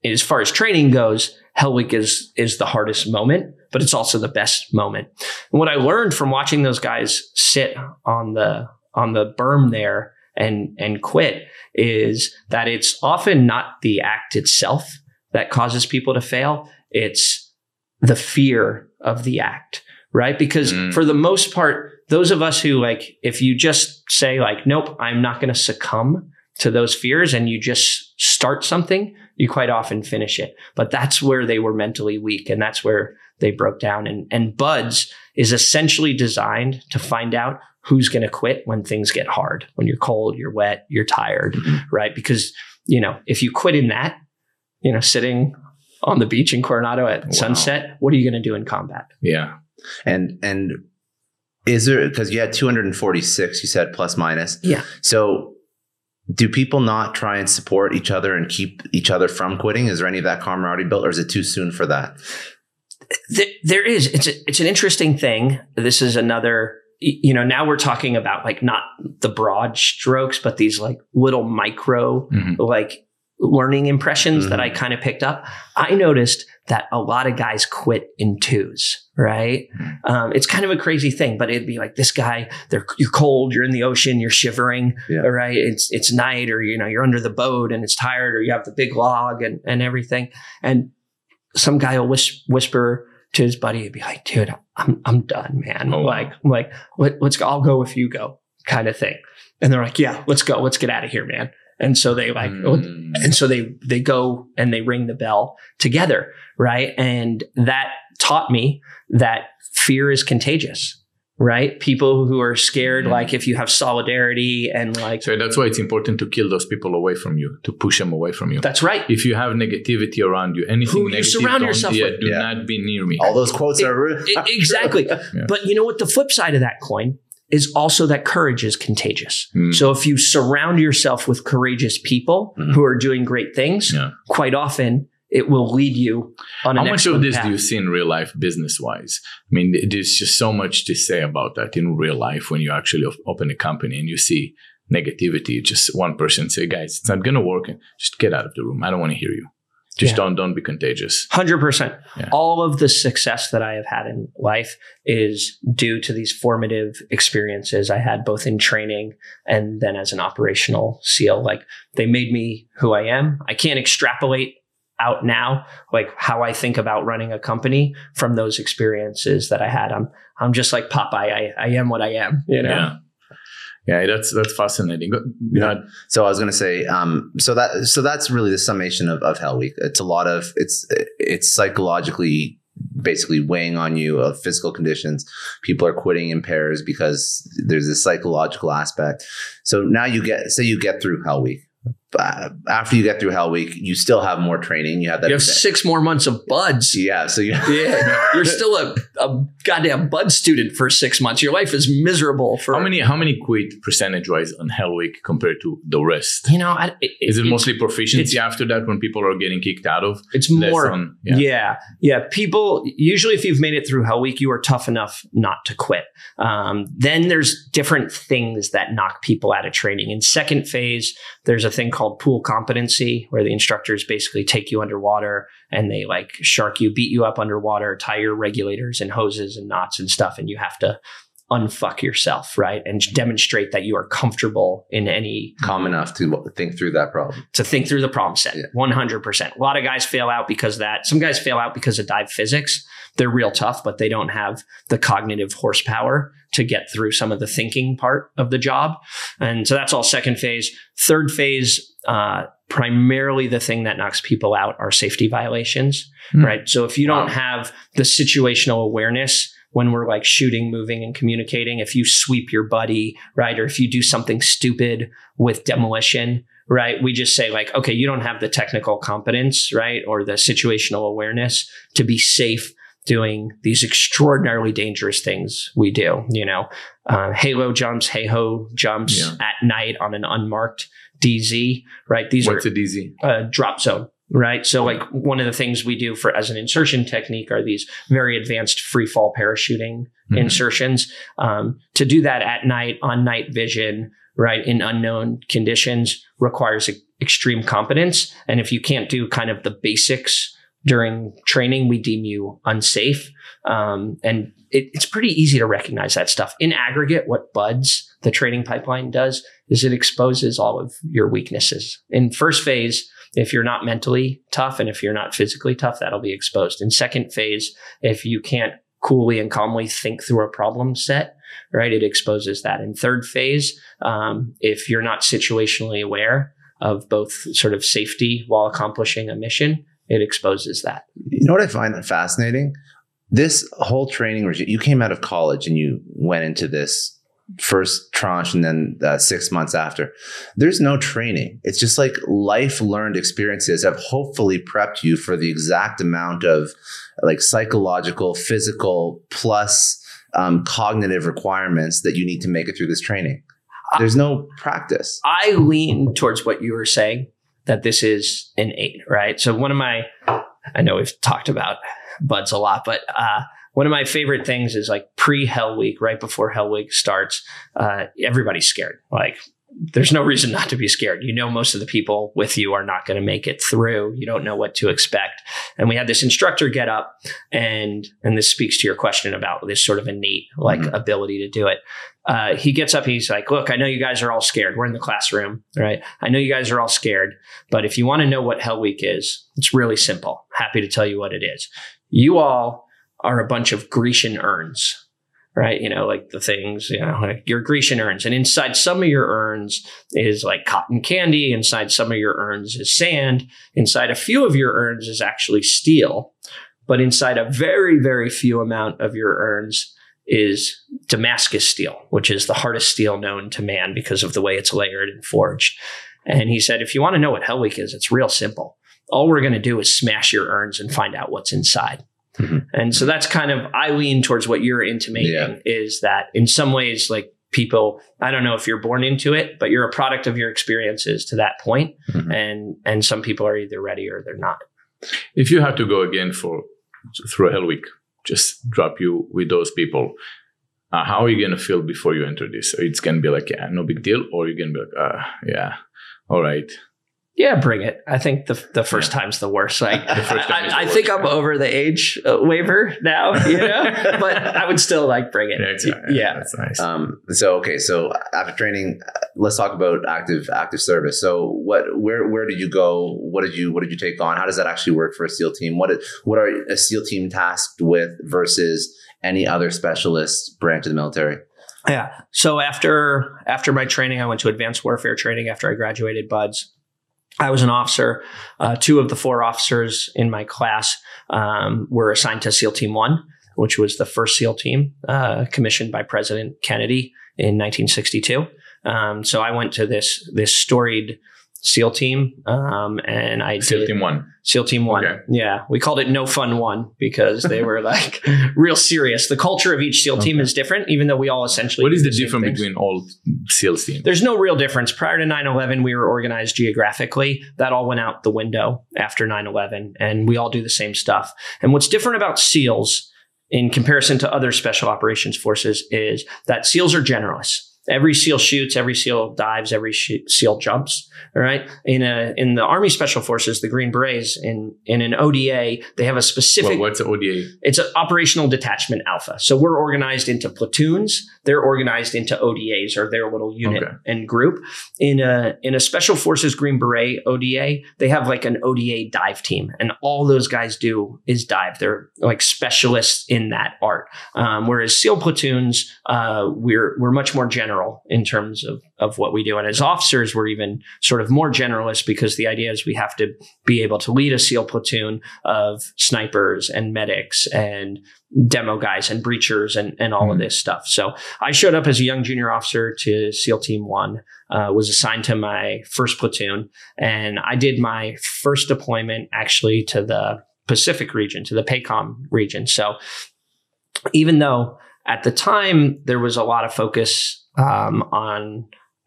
as far as training goes, Hell Week is, is the hardest moment, but it's also the best moment. And what I learned from watching those guys sit on the on the berm there and and quit is that it's often not the act itself that causes people to fail. It's the fear of the act, right? Because mm. for the most part, those of us who like, if you just say like, nope, I'm not going to succumb to those fears, and you just start something, you quite often finish it. But that's where they were mentally weak, and that's where they broke down. And, and B U D S is essentially designed to find out who's going to quit when things get hard, when you're cold, you're wet, you're tired, right? Because, you know, if you quit in that, you know, sitting on the beach in Coronado at wow. sunset, what are you going to do in combat? Yeah. And, and is there, because you had two hundred forty-six, you said, plus minus. Yeah. So do people not try and support each other and keep each other from quitting? Is there any of that camaraderie built, or is it too soon for that? There, there is. It's, a, it's an interesting thing. This is another, you know, now we're talking about like not the broad strokes, but these like little micro, mm-hmm. like learning impressions mm-hmm. that I kind of picked up. I noticed that a lot of guys quit in twos, right? Mm-hmm. Um, it's kind of a crazy thing, but it'd be like this guy, they're, you're cold, you're in the ocean, you're shivering, yeah. right? It's, it's night, or, you know, you're under the boat and it's tired, or you have the big log and, and everything. And some guy will whis- whisper to his buddy, he'd be like, dude, I'm I'm done, man. Oh, like, wow. I'm like, Let, let's go, I'll go if you go, kind of thing. And they're like, yeah, let's go. Let's get out of here, man. And so they like, mm. and so they, they go and they ring the bell together, right? And that taught me that fear is contagious, right? People who are scared, mm. like if you have solidarity and like. So that's why it's important to kill those people away from you, to push them away from you. That's right. If you have negativity around you, anything who negative, you surround yourself yeah, with. do yeah. not be near me. All those quotes it, are. It, exactly. yeah. But you know what? The flip side of that coin is also that courage is contagious. Mm. So if you surround yourself with courageous people mm. who are doing great things, yeah. quite often it will lead you on an excellent path. How much of this do you see in real life business-wise? I mean, there's just so much to say about that in real life when you actually op- open a company and you see negativity. Just one person say, guys, it's not going to work. Just get out of the room. I don't want to hear you. Just yeah. don't don't be contagious. one hundred percent. Yeah. All of the success that I have had in life is due to these formative experiences I had both in training and then as an operational SEAL. Like, they made me who I am. I can't extrapolate out now, like how I think about running a company from those experiences that I had. I'm I'm just like Popeye. I, I am what I am, you know? Yeah. Yeah, that's that's fascinating. Yeah. So I was going to say, um, so that so that's really the summation of, of Hell Week. It's a lot of it's it's psychologically basically weighing on you of physical conditions. People are quitting in pairs because there's this psychological aspect. So now you get say you get through Hell Week. Uh, after you get through Hell Week, you still have more training. You have that. You have event. six more months of B U D/S. Yeah, so you yeah, you're still a, a goddamn B U D/S student for six months. Your life is miserable. For how many? How many quit percentage wise on Hell Week compared to the rest? You know, I, it, is it, it mostly proficiency after that when people are getting kicked out of? It's more. On, yeah. yeah, yeah. People usually, if you've made it through Hell Week, you are tough enough not to quit. Um, then there's different things that knock people out of training. In second phase, there's a thing called pool competency, where the instructors basically take you underwater and they like shark you, beat you up underwater, tie your regulators and hoses and knots and stuff. And you have to unfuck yourself, right? And demonstrate that you are comfortable in any... Calm enough to think through that problem. To think through the problem set, yeah. one hundred percent. A lot of guys fail out because of that. Some guys fail out because of dive physics. They're real tough, but they don't have the cognitive horsepower to get through some of the thinking part of the job. And so that's all second phase. Third phase... Uh, primarily the thing that knocks people out are safety violations, mm. right? So if you don't wow. have the situational awareness when we're like shooting, moving, and communicating, if you sweep your buddy, right? Or if you do something stupid with demolition, right? We just say like, okay, you don't have the technical competence, right? Or the situational awareness to be safe doing these extraordinarily dangerous things we do, you know, uh, halo jumps, hey-ho jumps yeah. at night on an unmarked D Z, right? These What's are a D Z? Uh, drop zone, right? So like one of the things we do for as an insertion technique are these very advanced free fall parachuting mm-hmm. insertions. Um, to do that at night on night vision, right, in unknown conditions requires extreme competence. And if you can't do kind of the basics during training, we deem you unsafe. Um, and it, it's pretty easy to recognize that stuff. In aggregate, what B U D/S, the training pipeline, does is it exposes all of your weaknesses. In first phase, if you're not mentally tough and if you're not physically tough, that'll be exposed. In second phase, if you can't coolly and calmly think through a problem set, right, it exposes that. In third phase, um, if you're not situationally aware of both sort of safety while accomplishing a mission, it exposes that. You know what I find fascinating? This whole training regime, you came out of college and you went into this first tranche and then uh, six months after. There's no training. It's just like life learned experiences have hopefully prepped you for the exact amount of like psychological, physical, plus um, cognitive requirements that you need to make it through this training. There's no practice. I lean towards what you were saying, that this is innate, right? So one of my, I know we've talked about B U D/S a lot, but uh, one of my favorite things is like pre-Hell Week, right before Hell Week starts, uh, everybody's scared. Like there's no reason not to be scared. You know, most of the people with you are not going to make it through. You don't know what to expect. And we had this instructor get up and, and this speaks to your question about this sort of innate like mm-hmm. ability to do it. Uh, he gets up, he's like, look, I know you guys are all scared. We're in the classroom, right? I know you guys are all scared, but if you want to know what Hell Week is, it's really simple. Happy to tell you what it is. You all are a bunch of Grecian urns, right? You know, like the things, you know, like your Grecian urns. And inside some of your urns is like cotton candy. Inside some of your urns is sand. Inside a few of your urns is actually steel. But inside a very, very few amount of your urns is Damascus steel, which is the hardest steel known to man because of the way it's layered and forged. And he said, if you want to know what Hell Week is, it's real simple. All we're going to do is smash your urns and find out what's inside. Mm-hmm. And so that's kind of, I lean towards what you're intimating yeah. is that in some ways, like people. I don't know if you're born into it, but you're a product of your experiences to that point. Mm-hmm. And, and some people are either ready or they're not. If you have to go again for through Hell Week, just drop you with those people. Uh, how are you going to feel before you enter this? It's going to be like, yeah, no big deal. Or you're going to be like, uh, yeah, all right. Yeah, bring it. I think the the first yeah. time's the worst. Like, the first time I, the I worst. think I'm over the age uh, waiver now, you know, but I would still like bring it. Yeah, exactly. yeah. yeah. That's nice. Um, so okay, so after training, let's talk about active active service. So what, where where did you go? What did you what did you take on? How does that actually work for a SEAL team? What what are a SEAL team tasked with versus any other specialist branch of the military? Yeah. So after after my training, I went to advanced warfare training after I graduated B U D S. I was an officer. Uh, two of the four officers in my class um, were assigned to SEAL Team One, which was the first SEAL team uh, commissioned by President Kennedy in nineteen sixty-two. Um, so I went to this this storied SEAL team, um, and I SEAL did, Team One. SEAL Team One. Okay. Yeah, we called it No Fun One because they were like real serious. The culture of each SEAL team okay. is different, even though we all essentially. What is the, the difference between all SEALs teams? There's no real difference. Prior to nine eleven, we were organized geographically. That all went out the window after nine eleven, and we all do the same stuff. And what's different about SEALs in comparison to other special operations forces is that SEALs are generalists. Every SEAL shoots, every SEAL dives, every sh- SEAL jumps. All right. In a in the Army Special Forces, the Green Berets, in in an O D A, they have a specific. Well, what's an O D A? It's an Operational Detachment Alpha. So we're organized into platoons. They're organized into O D As or their little unit okay. and group. In a in a Special Forces Green Beret O D A, they have like an O D A dive team, and all those guys do is dive. They're like specialists in that art. Um, whereas SEAL platoons, uh, we're we're much more general. In terms of, of what we do. And as officers, we're even sort of more generalist because the idea is we have to be able to lead a SEAL platoon of snipers and medics and demo guys and breachers and, and all mm-hmm. of this stuff. So I showed up as a young junior officer to SEAL Team One, uh, was assigned to my first platoon. And I did my first deployment actually to the Pacific region, to the PACOM region. So even though at the time there was a lot of focus Um, on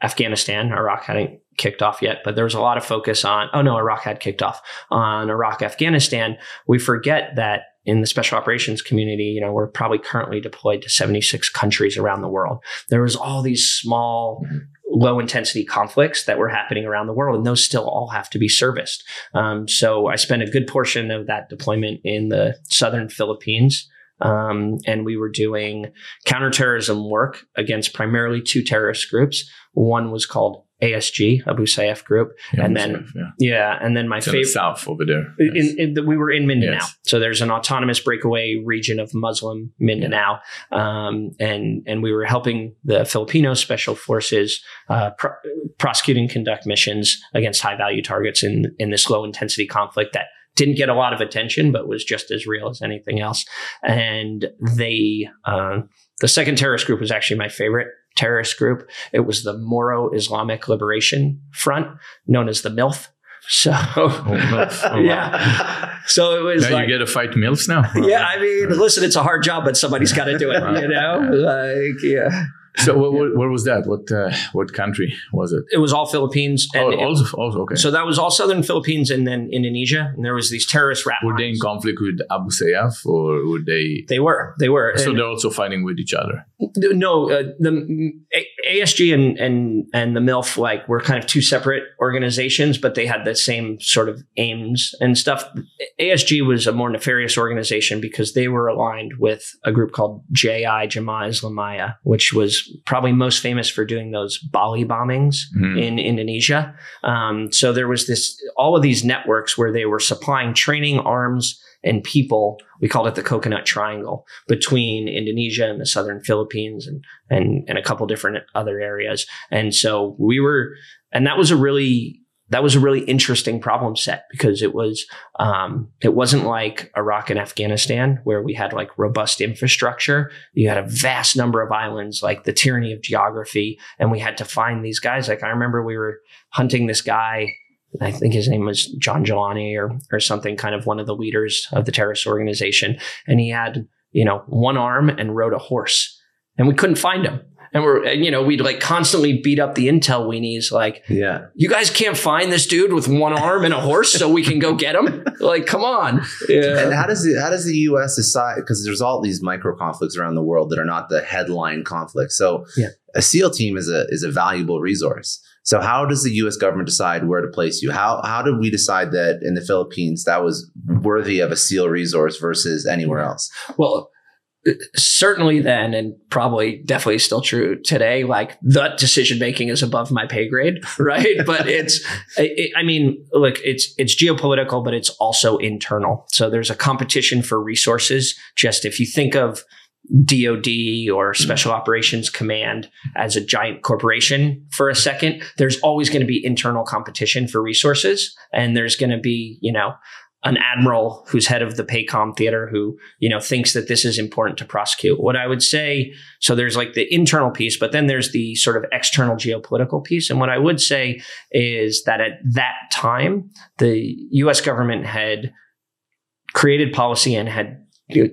Afghanistan. Iraq hadn't kicked off yet, but there was a lot of focus on, oh no, Iraq had kicked off on Iraq, Afghanistan. We forget that in the special operations community, you know, we're probably currently deployed to seventy-six countries around the world. There was all these small, mm-hmm. low intensity conflicts that were happening around the world, and those still all have to be serviced. Um, so I spent a good portion of that deployment in the southern Philippines. Um, and we were doing counterterrorism work against primarily two terrorist groups. One was called A S G, Abu Sayyaf group. Yeah, and then, Sayyaf, yeah. yeah. And then my favorite. The south over there. Yes. In, in the, we were in Mindanao. Yes. So there's an autonomous breakaway region of Muslim Mindanao. Um, and, and we were helping the Filipino special forces uh, pro- prosecute and conduct missions against high value targets in, in this low intensity conflict that didn't get a lot of attention, but was just as real as anything else. And they, uh, the second terrorist group was actually my favorite terrorist group. It was the Moro Islamic Liberation Front, known as the MILF. So, oh, MILF. Oh, wow. yeah. So it was. Now like, you get to fight MILFs now. Wow. Yeah, I mean, listen, it's a hard job, but somebody's got to do it. You know, like yeah. So what, what, what was that? What uh, what country was it? It was all Philippines. And oh, also, also, okay. So that was all southern Philippines and then Indonesia. And there was these terrorist rat Were lines. They in conflict with Abu Sayyaf or were they? They were. They were. So and they're also fighting with each other? No. Uh, the A S G and, and, and the MILF like were kind of two separate organizations, but they had the same sort of aims and stuff. A S G was a more nefarious organization because they were aligned with a group called J I, Jamaah Islamiyah, which was probably most famous for doing those Bali bombings mm. in Indonesia. Um, so there was this, all of these networks where they were supplying training, arms, and people. We called it the Coconut Triangle between Indonesia and the southern Philippines and, and, and a couple different other areas. And so we were, and that was a really, that was a really interesting problem set because it was, um, it wasn't like Iraq and Afghanistan where we had like robust infrastructure. You had a vast number of islands, like the tyranny of geography. And we had to find these guys. Like I remember we were hunting this guy. I think his name was John Jelani or, or something, kind of one of the leaders of the terrorist organization. And he had, you know, one arm and rode a horse and we couldn't find him. And we're, and, you know, we'd like constantly beat up the intel weenies. Like, yeah, you guys can't find this dude with one arm and a horse so we can go get him. Like, come on. Yeah. And how does the, how does the U S decide? Because there's all these micro conflicts around the world that are not the headline conflicts. So yeah. a SEAL team is a, is a valuable resource. So how does the U S government decide where to place you? How how did we decide that in the Philippines that was worthy of a SEAL resource versus anywhere else? Well, certainly then, and probably definitely still true today, like the decision making is above my pay grade, right? But it's, it, I mean, look, it's it's geopolitical, but it's also internal. So there's a competition for resources. Just if you think of D O D or Special Operations Command as a giant corporation for a second, there's always going to be internal competition for resources. And there's going to be, you know, an admiral who's head of the PACOM theater who, you know, thinks that this is important to prosecute. What I would say, so there's like the internal piece, but then there's the sort of external geopolitical piece. And what I would say is that at that time, the U S government had created policy and had you know,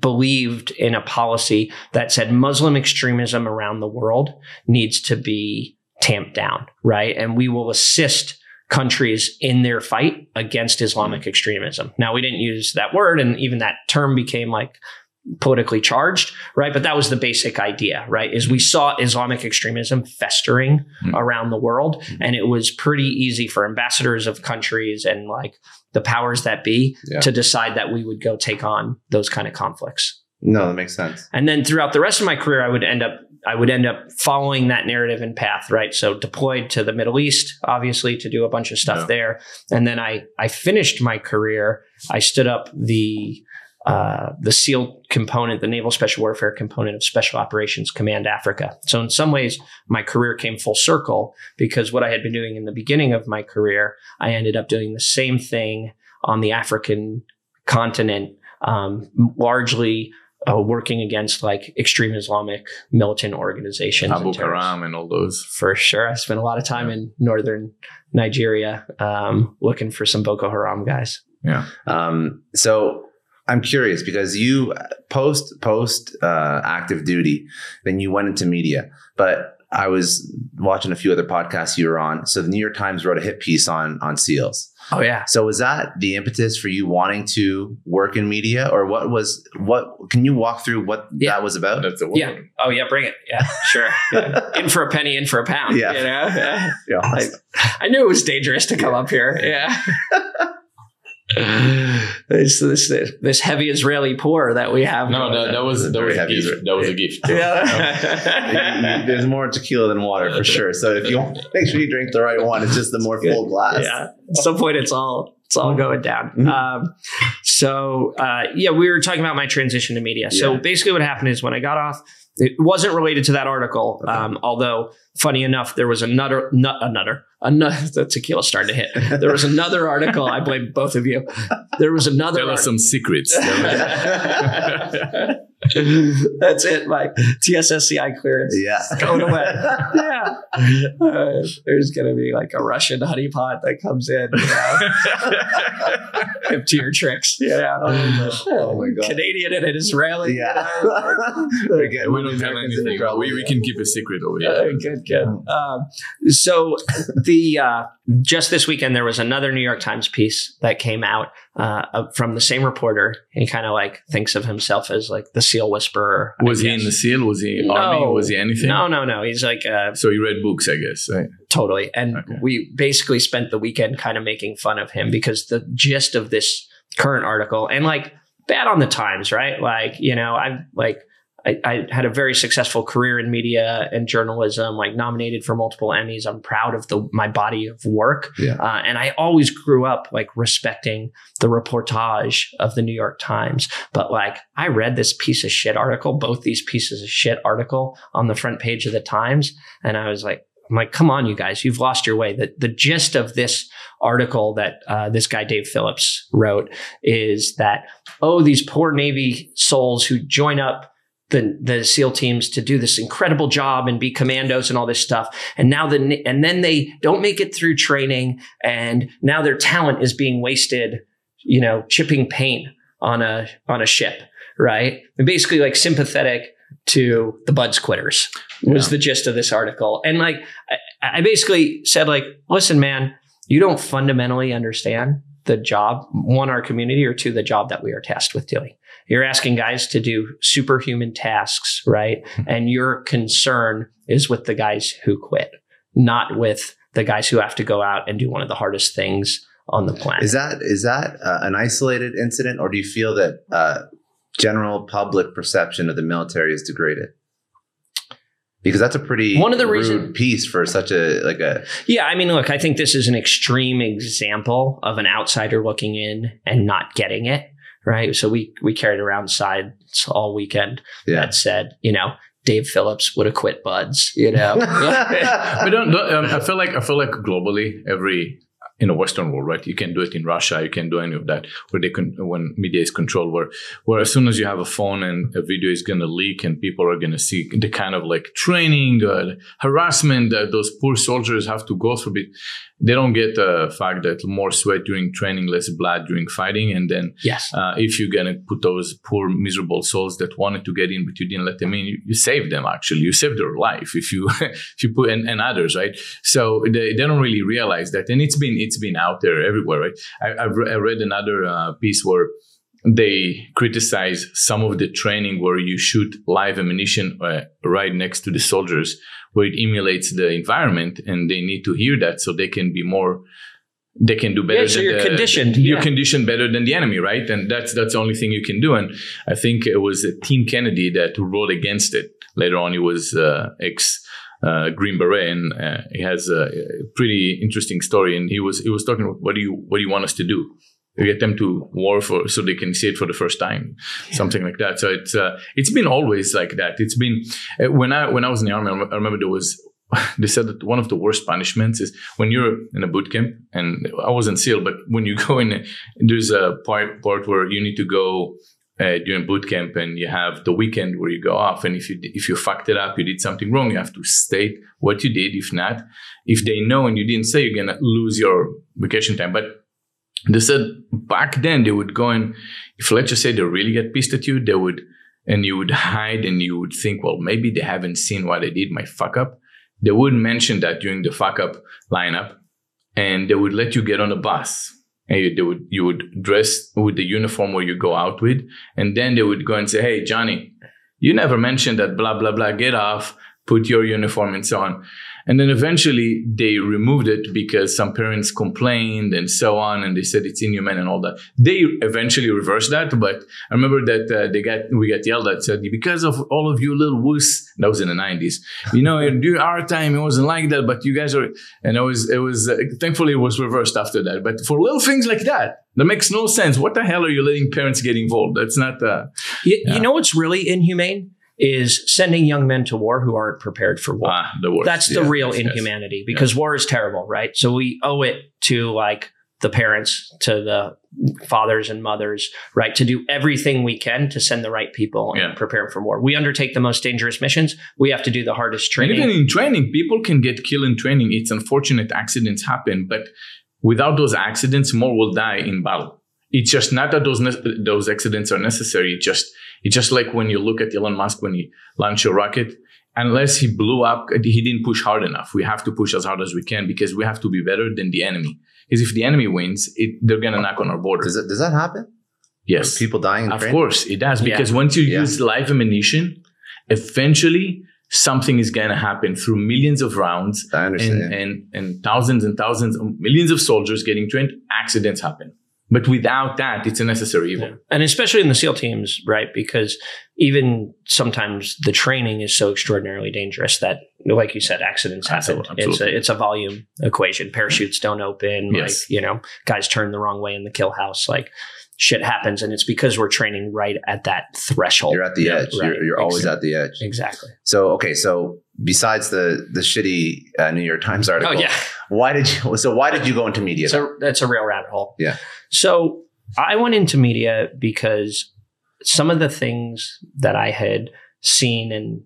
believed in a policy that said Muslim extremism around the world needs to be tamped down, right? And we will assist countries in their fight against Islamic extremism. Now, we didn't use that word, and even that term became like politically charged, right? But that was the basic idea, right? Is we saw Islamic extremism festering mm-hmm. around the world, mm-hmm. and it was pretty easy for ambassadors of countries and like the powers that be yeah. to decide that we would go take on those kind of conflicts. No, that makes sense. And then throughout the rest of my career, I would end up I would end up following that narrative and path, right? So deployed to the Middle East, obviously, to do a bunch of stuff yeah. there. And then I I finished my career. I stood up the Uh, the SEAL component, the Naval Special Warfare component of Special Operations Command Africa. So in some ways, my career came full circle because what I had been doing in the beginning of my career, I ended up doing the same thing on the African continent, um, largely uh, working against like extreme Islamic militant organizations. Abu Haram and all those. For sure. I spent a lot of time yeah. in northern Nigeria um, looking for some Boko Haram guys. Yeah. Um, so... I'm curious because you post post uh, active duty, then you went into media. But I was watching a few other podcasts you were on. So the New York Times wrote a hit piece on on SEALs. Oh yeah. So was that the impetus for you wanting to work in media, or what was what? Can you walk through what yeah. that was about? That's the yeah. Oh yeah, bring it. Yeah, sure. Yeah. In for a penny, in for a pound. Yeah. You know? Yeah. yeah awesome. I, I knew it was dangerous to come yeah. up here. Yeah. This, this this heavy Israeli pour that we have. No, no, that was that was a gift. That was a gift. Yeah, there's more tequila than water for sure. So if you want, make sure you drink the right one. It's just the more full glass. Yeah, at some point it's all it's all going down. Mm-hmm. Um, so uh, yeah, we were talking about my transition to media. So yeah. basically, what happened is when I got off. It wasn't related to that article, okay. um, although funny enough, there was another, not another, another. The tequila started to hit. There was another article. I blame both of you. There was another. There were some secrets. That's it, Mike. T S S C I clearance. Yeah, going away. Yeah, uh, there's gonna be like a Russian honeypot that comes in, you know, empty your tricks. You know? Oh, oh my god, Canadian and an Israeli. Yeah, you know? We're good. We don't tell anything. We we can keep a secret over here. Uh, good, good. Um, so the uh, just this weekend there was another New York Times piece that came out uh, from the same reporter, and he kind of like thinks of himself as like the SEAL whisperer. Was he in the SEAL? Was he no. army? Was he anything? No, no, no. He's like uh, so he read books, I guess, right? Totally. And okay. we basically spent the weekend kind of making fun of him because the gist of this current article and like bad on the Times, right? Like, you know, I'm like I, I had a very successful career in media and journalism, like nominated for multiple Emmys. I'm proud of the my body of work. Yeah. Uh, and I always grew up like respecting the reportage of the New York Times. But like I read this piece of shit article, both these pieces of shit article on the front page of the Times. And I was like, I'm like, come on, you guys, you've lost your way. The, the gist of this article that uh, this guy, Dave Phillips, wrote is that, oh, these poor Navy souls who join up the the SEAL teams to do this incredible job and be commandos and all this stuff. And now the, and then they don't make it through training. And now their talent is being wasted, you know, chipping paint on a, on a ship. Right. And basically like sympathetic to the B U D S quitters was yeah. the gist of this article. And like, I, I basically said like, listen, man, you don't fundamentally understand the job, one, our community, or two, the job that we are tasked with doing. You're asking guys to do superhuman tasks, right? Mm-hmm. And your concern is with the guys who quit, not with the guys who have to go out and do one of the hardest things on the planet. Is that is that uh, an isolated incident, or do you feel that uh, general public perception of the military is degraded? Because that's a pretty one of the rude reason, piece for such a like a. Yeah, I mean, look, I think this is an extreme example of an outsider looking in and not getting it, right? So we we carried around sides all weekend yeah. that said, you know, Dave Phillips would have quit B U D S, you know. But don't, don't, um, I feel like I feel like globally, every in the Western world, right? You can do it in Russia. You can do any of that where they con- when media is controlled, where, where as soon as you have a phone and a video is going to leak and people are going to see the kind of like training, uh, harassment that those poor soldiers have to go through. They don't get the fact that more sweat during training, less blood during fighting. And then yes. uh, if you're going to put those poor, miserable souls that wanted to get in, but you didn't let them in, you, you saved them, actually. You saved their life if you if you put and, and others, right? So they, they don't really realize that. And it's been it's been out there everywhere, right? I, I've re- I read another uh, piece where they criticize some of the training where you shoot live ammunition uh, right next to the soldiers, where it emulates the environment, and they need to hear that so they can be more, they can do better. Yeah, so than you're the, conditioned. You're yeah. conditioned better than the enemy, right? And that's that's the only thing you can do. And I think it was Tim Kennedy that wrote against it. Later on, he was uh, ex uh, Green Beret, and uh, he has a pretty interesting story. And he was he was talking about what do you what do you want us to do? Get them to war for so they can see it for the first time, yeah. something like that. So it's uh, it's been always like that. It's been uh, when I when I was in the army, I remember there was they said that one of the worst punishments is when you're in a boot camp, and I wasn't SEAL, but when you go in, there's a part part where you need to go uh, during boot camp, and you have the weekend where you go off, and if you if you fucked it up, you did something wrong, you have to state what you did. If not, if they know and you didn't say, you're gonna lose your vacation time, but they said back then they would go and if let's just say they really get pissed at you, they would and you would hide and you would think, well, maybe they haven't seen what I did, my fuck up. They would mention that during the fuck up lineup, and they would let you get on a bus. And you, they would you would dress with the uniform where you go out with, and then they would go and say, hey, Johnny, you never mentioned that blah blah blah, get off, put your uniform and so on. And then eventually they removed it because some parents complained and so on. And they said it's inhumane and all that. They eventually reversed that. But I remember that uh, they got we got yelled at, said, because of all of you little wuss. That was in the nineties. You know, during our time, it wasn't like that. But you guys are, and it was, it was uh, thankfully, it was reversed after that. But for little things like that, that makes no sense. What the hell are you letting parents get involved? That's not. Uh, you, yeah. you know what's really inhumane? Is sending young men to war who aren't prepared for war. Ah, the worst. That's the yeah, real yes, inhumanity yes. because yes. war is terrible, right? So we owe it to like the parents, to the fathers and mothers, right? To do everything we can to send the right people yeah. and prepare for war. We undertake the most dangerous missions. We have to do the hardest training. And even in training, people can get killed in training. It's unfortunate accidents happen, but without those accidents, more will die in battle. It's just not that those ne- those accidents are necessary. It's just it's just like when you look at Elon Musk when he launched a rocket. Unless he blew up, he didn't push hard enough. We have to push as hard as we can because we have to be better than the enemy. Because if the enemy wins, it, they're gonna knock on our border. Does that, does that happen? Yes. Are people dying in Of training? Course, it does. Because yeah. once you yeah. use live ammunition, eventually something is gonna happen through millions of rounds I understand. and and and thousands and thousands, millions of soldiers getting trained. Accidents happen. But without that, it's a necessary evil. Yeah. And especially in the SEAL teams, right? Because even sometimes the training is so extraordinarily dangerous that, like you said, accidents happen. Absolutely. It's a, it's a volume equation. Parachutes don't open. Yes. Like, you know, guys turn the wrong way in the kill house. Like shit happens. And it's because we're training right at that threshold. You're at the edge. Right. You're, you're always exactly. at the edge. Exactly. So, okay. So besides the, the shitty uh, New York Times article. Oh, yeah. Why did you, so why did you go into media? So that's a real rabbit hole. Yeah. So I went into media because some of the things that I had seen in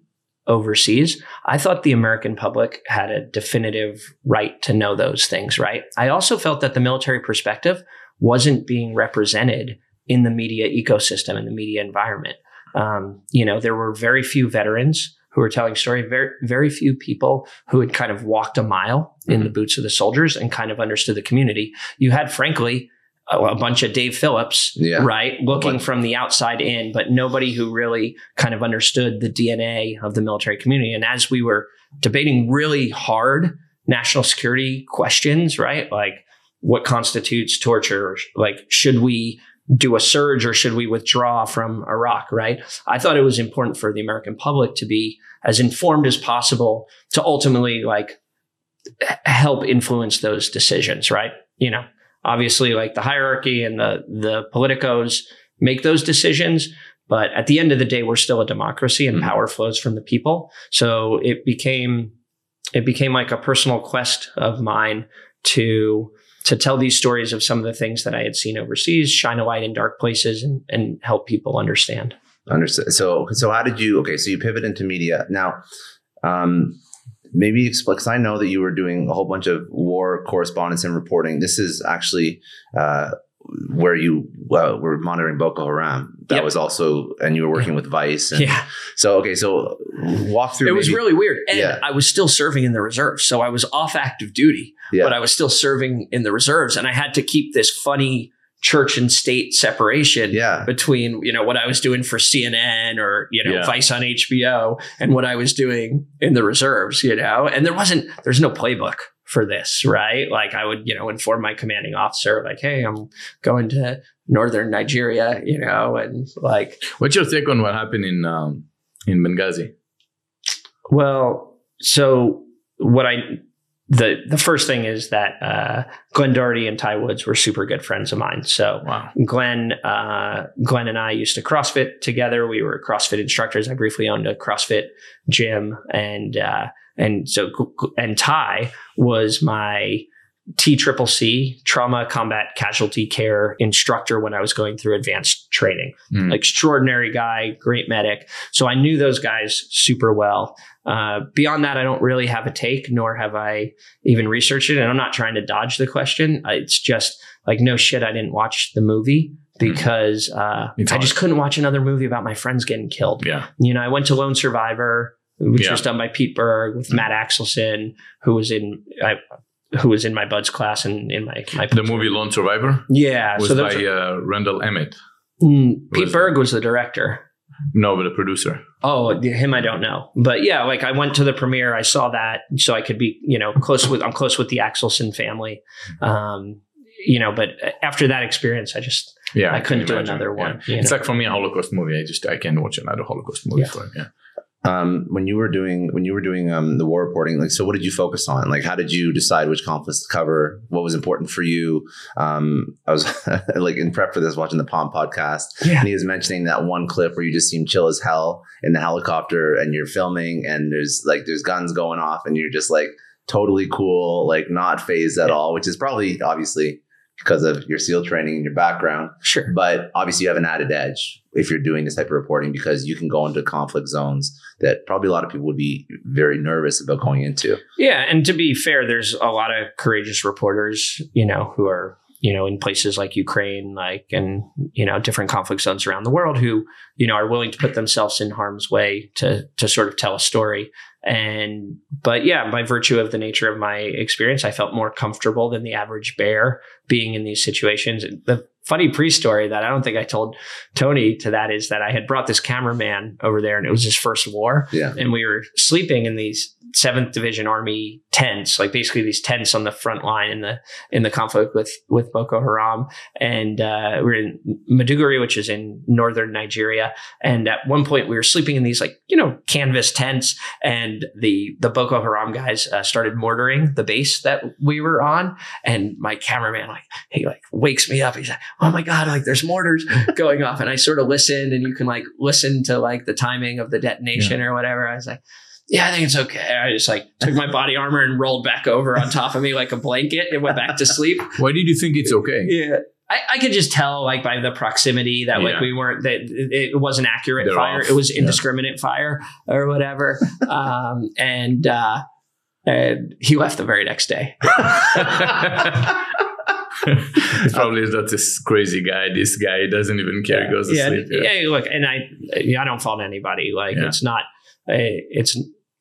overseas, I thought the American public had a definitive right to know those things, right? I also felt that the military perspective wasn't being represented in the media ecosystem and the media environment. Um, you know, there were very few veterans who were telling story, very, very few people who had kind of walked a mile mm-hmm. in the boots of the soldiers and kind of understood the community. You had, frankly, a, a bunch of Dave Phillips, yeah. right, looking but, from the outside in, but nobody who really kind of understood the D N A of the military community. And as we were debating really hard national security questions, right, like what constitutes torture, like should we do a surge or should we withdraw from Iraq, right? I thought it was important for the American public to be as informed as possible to ultimately like help influence those decisions, right? You know, obviously like the hierarchy and the, the politicos make those decisions, but at the end of the day, we're still a democracy and mm-hmm. power flows from the people. So it became, it became like a personal quest of mine to to tell these stories of some of the things that I had seen overseas, shine a light in dark places and, and help people understand. Understood. So, so how did you, okay, so you pivot into media. Now, um, maybe explain, because I know that you were doing a whole bunch of war correspondence and reporting. This is actually uh, where you uh, were monitoring Boko Haram. That yep. was also, and you were working with Vice. And yeah. So, okay, so walk through. It maybe, was really weird. And yeah. I was still serving in the reserves. So I was off active duty. Yeah. But I was still serving in the reserves and I had to keep this funny church and state separation yeah. between, you know, what I was doing for C N N or, you know, yeah. Vice on H B O and what I was doing in the reserves, you know, and there wasn't, there's no playbook for this, right? Like I would, you know, inform my commanding officer, like, hey, I'm going to northern Nigeria, you know, and like. What's your take on what happened in, um, in Benghazi? Well, so what I... The the first thing is that uh, Glenn Doherty and Ty Woods were super good friends of mine. So wow. Glenn uh, Glenn and I used to CrossFit together. We were CrossFit instructors. I briefly owned a CrossFit gym, and uh, and so and Ty was my T C C C trauma combat casualty care instructor when I was going through advanced training. Mm. Extraordinary guy, great medic. So I knew those guys super well. Uh, beyond that, I don't really have a take, nor have I even researched it. And I'm not trying to dodge the question. It's just like, no shit, I didn't watch the movie because uh, I just couldn't watch another movie about my friends getting killed. Yeah. You know, I went to Lone Survivor, which yeah. was done by Pete Berg with mm. Matt Axelson, who was in... I, who was in my B U D S class and in my, my the movie Lone Survivor. Yeah, was so by are, uh, Randall Emmett. Mm, Pete was, Berg was the director. No, but the producer. Oh, him I don't know, but yeah, like I went to the premiere, I saw that, so I could be, you know, close with I'm close with the Axelson family, um, you know. But after that experience, I just yeah, I, I couldn't do another one. Yeah. It's know? Like for me a Holocaust movie. I just I can't watch another Holocaust movie yeah. for him. Yeah. Um, when you were doing, when you were doing, um, the war reporting, like, so what did you focus on? Like, how did you decide which conflicts to cover? What was important for you? Um, I was like in prep for this, watching the P O M podcast yeah. and he was mentioning that one clip where you just seem chill as hell in the helicopter and you're filming and there's like, there's guns going off and you're just like totally cool, like not phased at yeah. all, which is probably obviously because of your SEAL training and your background. Sure. But obviously you have an added edge if you're doing this type of reporting because you can go into conflict zones that probably a lot of people would be very nervous about going into. Yeah. And to be fair, there's a lot of courageous reporters, you know, who are, you know, in places like Ukraine, like, and, you know, different conflict zones around the world who, you know, are willing to put themselves in harm's way to, to sort of tell a story. And, but yeah, by virtue of the nature of my experience, I felt more comfortable than the average bear being in these situations. The funny pre-story that I don't think I told Tony to that is that I had brought this cameraman over there and it was his first war. Yeah. And we were sleeping in these seventh Division Army tents, like basically these tents on the front line in the, in the conflict with, with Boko Haram. And, uh, we're in Maiduguri, which is in northern Nigeria. And at one point we were sleeping in these, like, you know, canvas tents and And the, the Boko Haram guys uh, started mortaring the base that we were on. And my cameraman, like, he like wakes me up. He's like, oh my God, like there's mortars going off. And I sort of listened and you can like listen to like the timing of the detonation yeah. or whatever. I was like, yeah, I think it's okay. I just like took my body armor and rolled back over on top of me like a blanket and went back to sleep. Why did you think it's okay? Yeah. I, I could just tell, like, by the proximity that, like, yeah. we weren't, that it, it wasn't accurate They're fire. Off. It was indiscriminate yeah. fire or whatever. um, and, uh, and he left the very next day. Probably not this crazy guy. This guy doesn't even care. Yeah, goes to yeah, sleep. Yeah. yeah, look, and I, I don't fault anybody. Like yeah. it's not, it's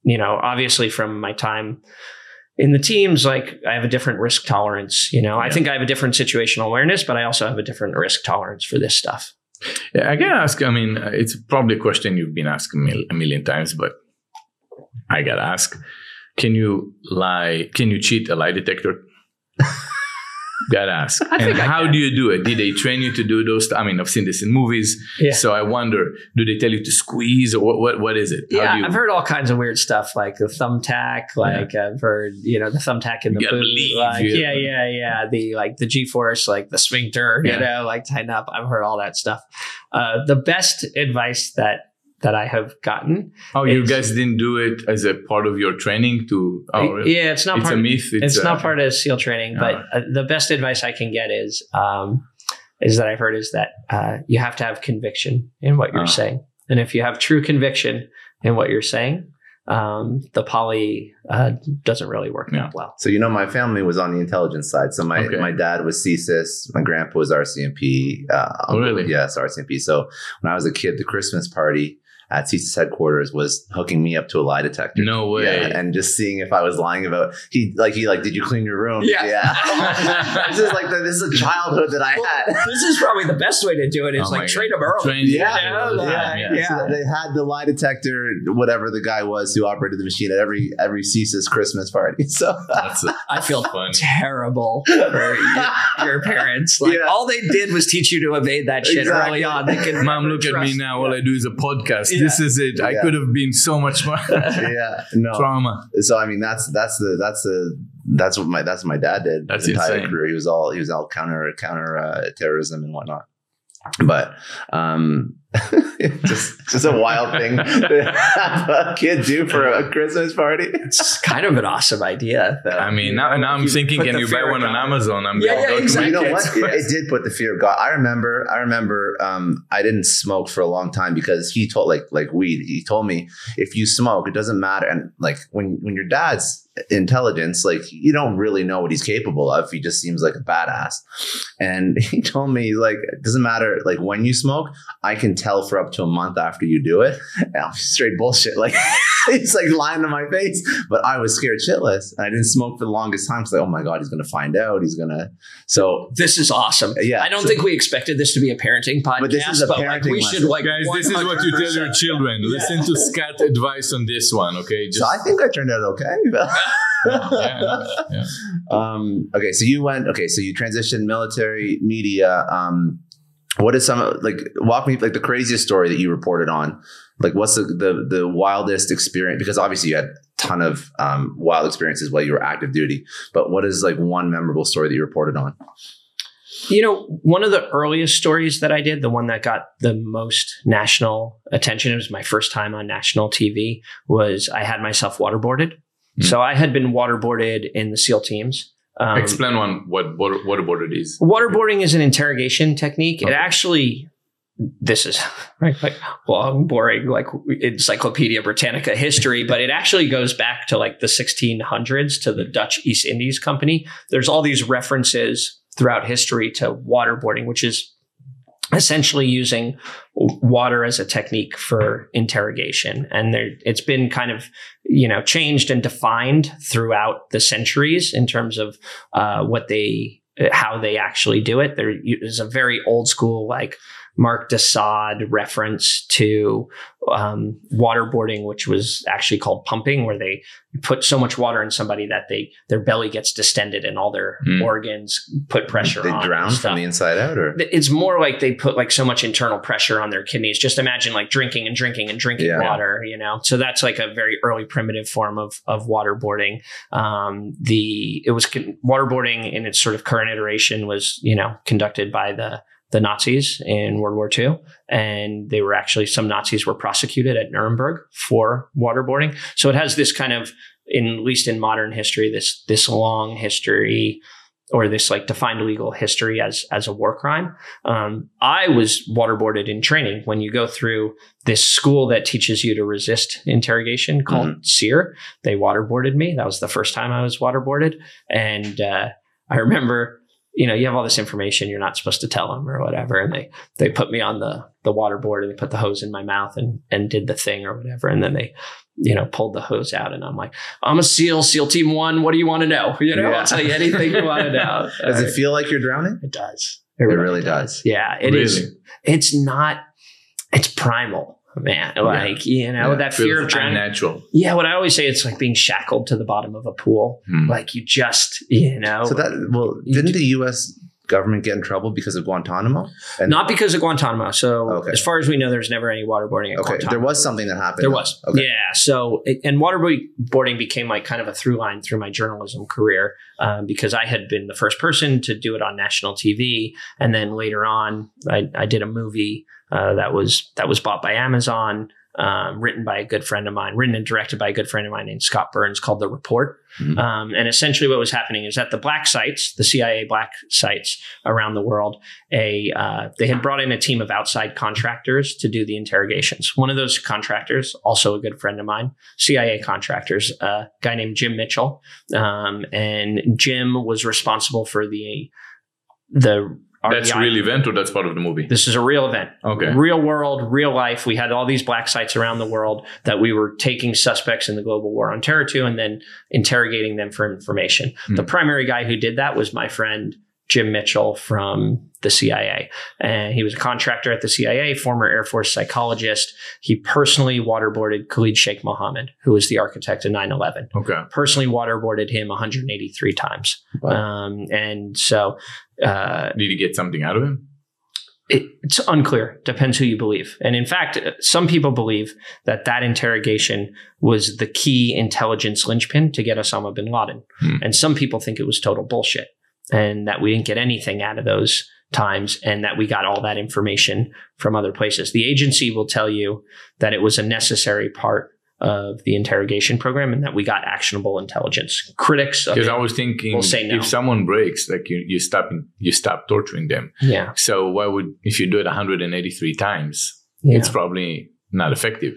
you know, obviously from my time in the teams, like I have a different risk tolerance. You know, yeah. I think I have a different situational awareness, but I also have a different risk tolerance for this stuff. Yeah, I can ask. I mean, it's probably a question you've been asked a million times, but I gotta ask: can you lie? Can you cheat a lie detector? Gotta ask. I and how do you do it? Did they train you to do those? Th- I mean, I've seen this in movies. Yeah. So I wonder, do they tell you to squeeze or what? What, what is it? Yeah, how do you- I've heard all kinds of weird stuff like the thumbtack. Like yeah. I've heard, you know, the thumbtack in the boot. Like, yeah, yeah, yeah. The like the G-force, like the sphincter. Yeah. You know, like tighten up. I've heard all that stuff. Uh, the best advice that. that I have gotten. Oh, you guys didn't do it as a part of your training to... Oh, yeah, it's not it's part a myth. It's, it's a, not part of SEAL training, but uh, the best advice I can get is, um, is that I've heard is that uh, you have to have conviction in what you're uh, saying. And if you have true conviction in what you're saying, um, the poly uh, doesn't really work yeah. that well. So, you know, my family was on the intelligence side. So my, okay. my dad was C S I S. My grandpa was R C M P. Uh, oh, really? Yes, R C M P. So when I was a kid, the Christmas party at C S I S headquarters was hooking me up to a lie detector. No way. Yeah, and just seeing if I was lying about he like he like did you clean your room? Yeah. yeah. This is like the, this is a childhood that I well, had. This is probably the best way to do it. Is oh like train them early. Yeah. You know, like, yeah. yeah. yeah. So they had the lie detector, whatever the guy was who operated the machine at every every C S I S Christmas party. So that's a, I feel fun. terrible for your, your parents. Like yeah. all they did was teach you to evade that shit exactly. early on. They can Mom, look at me now. All I do is a podcast. Yeah. This is it. I yeah. could have been so much more yeah, no. trauma. So I mean, that's that's the that's the that's what my that's what my dad did. That's his entire insane. career. He was all he was all counter counter uh, terrorism and whatnot. But um, just just a wild thing to have a kid do for a Christmas party. It's kind of an awesome idea, though. I mean, now, now I'm you thinking, can you buy one on Amazon? I'm yeah, going yeah, go exactly. to go. You know what? It, it did put the fear of God. I remember. I remember. Um, I didn't smoke for a long time because he told, like, like weed. He told me if you smoke, it doesn't matter. And like when when your dad's intelligence, like you don't really know what he's capable of. He just seems like a badass. And he told me, like, it doesn't matter, like when you smoke, I can tell for up to a month after you do it. And I'm straight bullshit. Like it's like lying to my face. But I was scared shitless. And I didn't smoke for the longest time. It's like, oh my God, he's gonna find out. He's gonna so this is awesome. Yeah. I don't so, think we expected this to be a parenting podcast. But this is a but parenting like, we should like guys, this is what you tell your children. Yeah. Listen to Scat advice on this one. Okay. Just- so I think I turned out okay. yeah, yeah, yeah. Um, okay, so you went. Okay, so you transitioned military media. Um, what is some like walk me like the craziest story that you reported on? Like, what's the the, the wildest experience? Because obviously you had a ton of um, wild experiences while you were active duty. But what is like one memorable story that you reported on? You know, one of the earliest stories that I did, the one that got the most national attention, it was my first time on national T V. Was I had myself waterboarded. So I had been waterboarded in the SEAL teams. Um, Explain one what water, waterboarded is. Waterboarding is an interrogation technique. Okay. It actually, this is right, like long, boring, like Encyclopedia Britannica history, but it actually goes back to like the sixteen hundreds to the Dutch East Indies Company. There's all these references throughout history to waterboarding, which is essentially using water as a technique for interrogation. And there, it's been kind of, you know, changed and defined throughout the centuries in terms of uh, what they, how they actually do it. There is a very old school, like Marc Desade reference to um, waterboarding, which was actually called pumping, where they put so much water in somebody that they their belly gets distended and all their mm. organs put pressure they on. They drown from the inside out? Or it's more like they put like so much internal pressure on their kidneys. Just imagine like drinking and drinking and drinking yeah. water, you know? So that's like a very early primitive form of of waterboarding. Um, the It was con- waterboarding in its sort of current iteration was, you know, conducted by the the Nazis in World War Two. And they were actually, some Nazis were prosecuted at Nuremberg for waterboarding. So it has this kind of, in at least in modern history, this this long history or this like defined legal history as as a war crime. Um, I was waterboarded in training. When you go through this school that teaches you to resist interrogation called mm-hmm. SEER, they waterboarded me. That was the first time I was waterboarded. And uh, I remember... you know, you have all this information you're not supposed to tell them or whatever. And they, they put me on the, the water board and they put the hose in my mouth and, and did the thing or whatever. And then they, you know, pulled the hose out and I'm like, I'm a SEAL, SEAL Team One. What do you want to know? You know, yeah. I'll tell you anything you want to know. Does it feel like you're drowning? It does. It, it really, really does. does. Yeah, it really? is. It's not, it's primal. Man, like, yeah. you know, yeah. that fear of drowning. Natural. Yeah. What I always say, it's like being shackled to the bottom of a pool. Mm. Like you just, you know. So that, well, didn't the U S government get in trouble because of Guantanamo? And Not because of Guantanamo. So okay. as far as we know, there's never any waterboarding at okay. Guantanamo. There was something that happened. There though. was. Okay. Yeah. So, and waterboarding became like kind of a through line through my journalism career um, because I had been the first person to do it on national T V. And then later on, I, I did a movie. Uh, that was that was bought by Amazon, um, written by a good friend of mine, written and directed by a good friend of mine named Scott Burns, called The Report. Mm-hmm. Um, and essentially what was happening is that the black sites, the C I A black sites around the world, a uh, they had brought in a team of outside contractors to do the interrogations. One of those contractors, also a good friend of mine, C I A contractors, uh, a guy named Jim Mitchell. Um, and Jim was responsible for the the... R B I. That's a real event or that's part of the movie? This is a real event. Okay. Real world, real life. We had all these black sites around the world that we were taking suspects in the global war on terror to and then interrogating them for information. Mm. The primary guy who did that was my friend, Jim Mitchell from the C I A. And he was a contractor at the C I A, former Air Force psychologist. He personally waterboarded Khalid Sheikh Mohammed, who was the architect of nine eleven. Okay. Personally waterboarded him one hundred eighty-three times. Wow. Um, and so... Uh, Did he get something out of him? It, it's unclear. Depends who you believe. And in fact, some people believe that that interrogation was the key intelligence linchpin to get Osama bin Laden. Hmm. And some people think it was total bullshit. And that we didn't get anything out of those times and that we got all that information from other places. The agency will tell you that it was a necessary part of the interrogation program and that we got actionable intelligence. Critics of it, I was thinking, will say no. If someone breaks, like you, you stop you stop torturing them. Yeah. So why would, if you do it one hundred eighty-three times, yeah. it's probably not effective.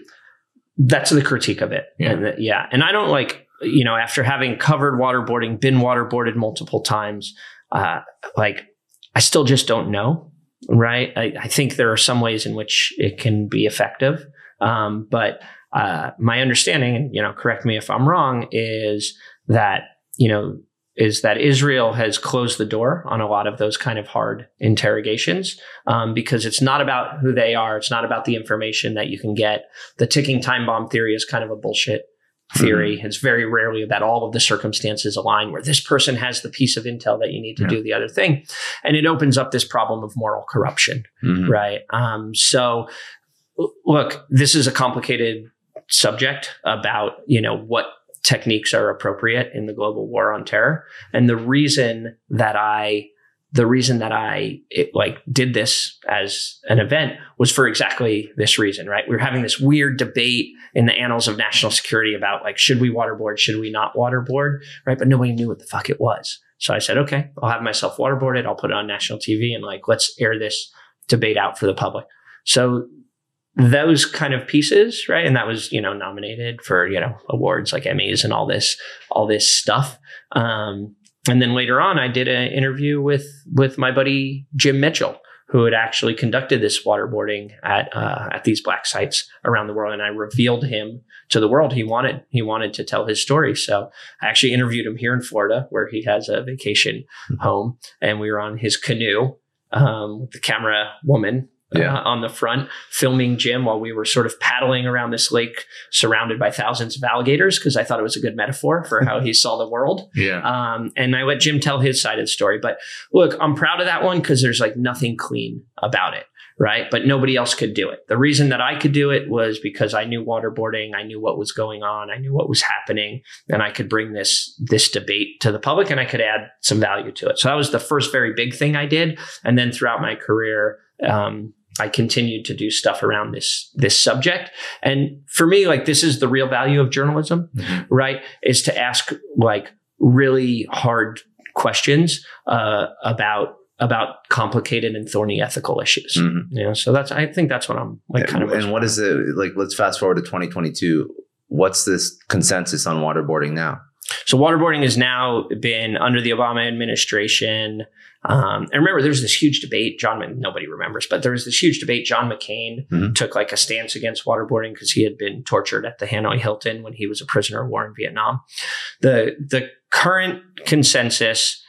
That's the critique of it. Yeah. And, the, yeah. and I don't like... You know, after having covered waterboarding, been waterboarded multiple times, uh, like I still just don't know, right? I, I think there are some ways in which it can be effective. Um, but uh, my understanding, and you know, correct me if I'm wrong, is that, you know, is that Israel has closed the door on a lot of those kind of hard interrogations um, because it's not about who they are. It's not about the information that you can get. The ticking time bomb theory is kind of a bullshit theory. Mm-hmm. It's very rarely that all of the circumstances align where this person has the piece of intel that you need to yeah. do the other thing. And it opens up this problem of moral corruption, mm-hmm. right? Um, so look, this is a complicated subject about, you know, what techniques are appropriate in the global war on terror. And the reason that I The reason that I it, like did this as an event was for exactly this reason, right? We were having this weird debate in the annals of national security about like, should we waterboard? Should we not waterboard? Right? But nobody knew what the fuck it was. So I said, okay, I'll have myself waterboarded. I'll put it on national T V and like, let's air this debate out for the public. So those kind of pieces, right? And that was, you know, nominated for, you know, awards like Emmys and all this, all this stuff. Um, And then later on, I did an interview with with my buddy, Jim Mitchell, who had actually conducted this waterboarding at uh, at these black sites around the world. And I revealed him to the world. He wanted he wanted to tell his story. So I actually interviewed him here in Florida, where he has a vacation home. And we were on his canoe um, with the camera woman. Yeah. Uh, on the front, filming Jim while we were sort of paddling around this lake surrounded by thousands of alligators, because I thought it was a good metaphor for how he saw the world. Yeah. Um, and I let Jim tell his side of the story. But look, I'm proud of that one because there's like nothing clean about it. Right. But nobody else could do it. The reason that I could do it was because I knew waterboarding. I knew what was going on. I knew what was happening. And I could bring this this debate to the public and I could add some value to it. So that was the first very big thing I did. And then throughout my career, um, I continued to do stuff around this this subject. And for me, like, this is the real value of journalism, mm-hmm. right, is to ask like really hard questions uh, about about complicated and thorny ethical issues. Mm-hmm. You know, so that's, I think that's what I'm like kind and, of. And what is it like, let's fast forward to twenty twenty-two. What's this consensus on waterboarding now? So waterboarding has now been under the Obama administration. Um, and remember, there was this huge debate. John, nobody remembers, but there was this huge debate. John McCain mm-hmm. took like a stance against waterboarding because he had been tortured at the Hanoi Hilton when he was a prisoner of war in Vietnam. The, the current consensus,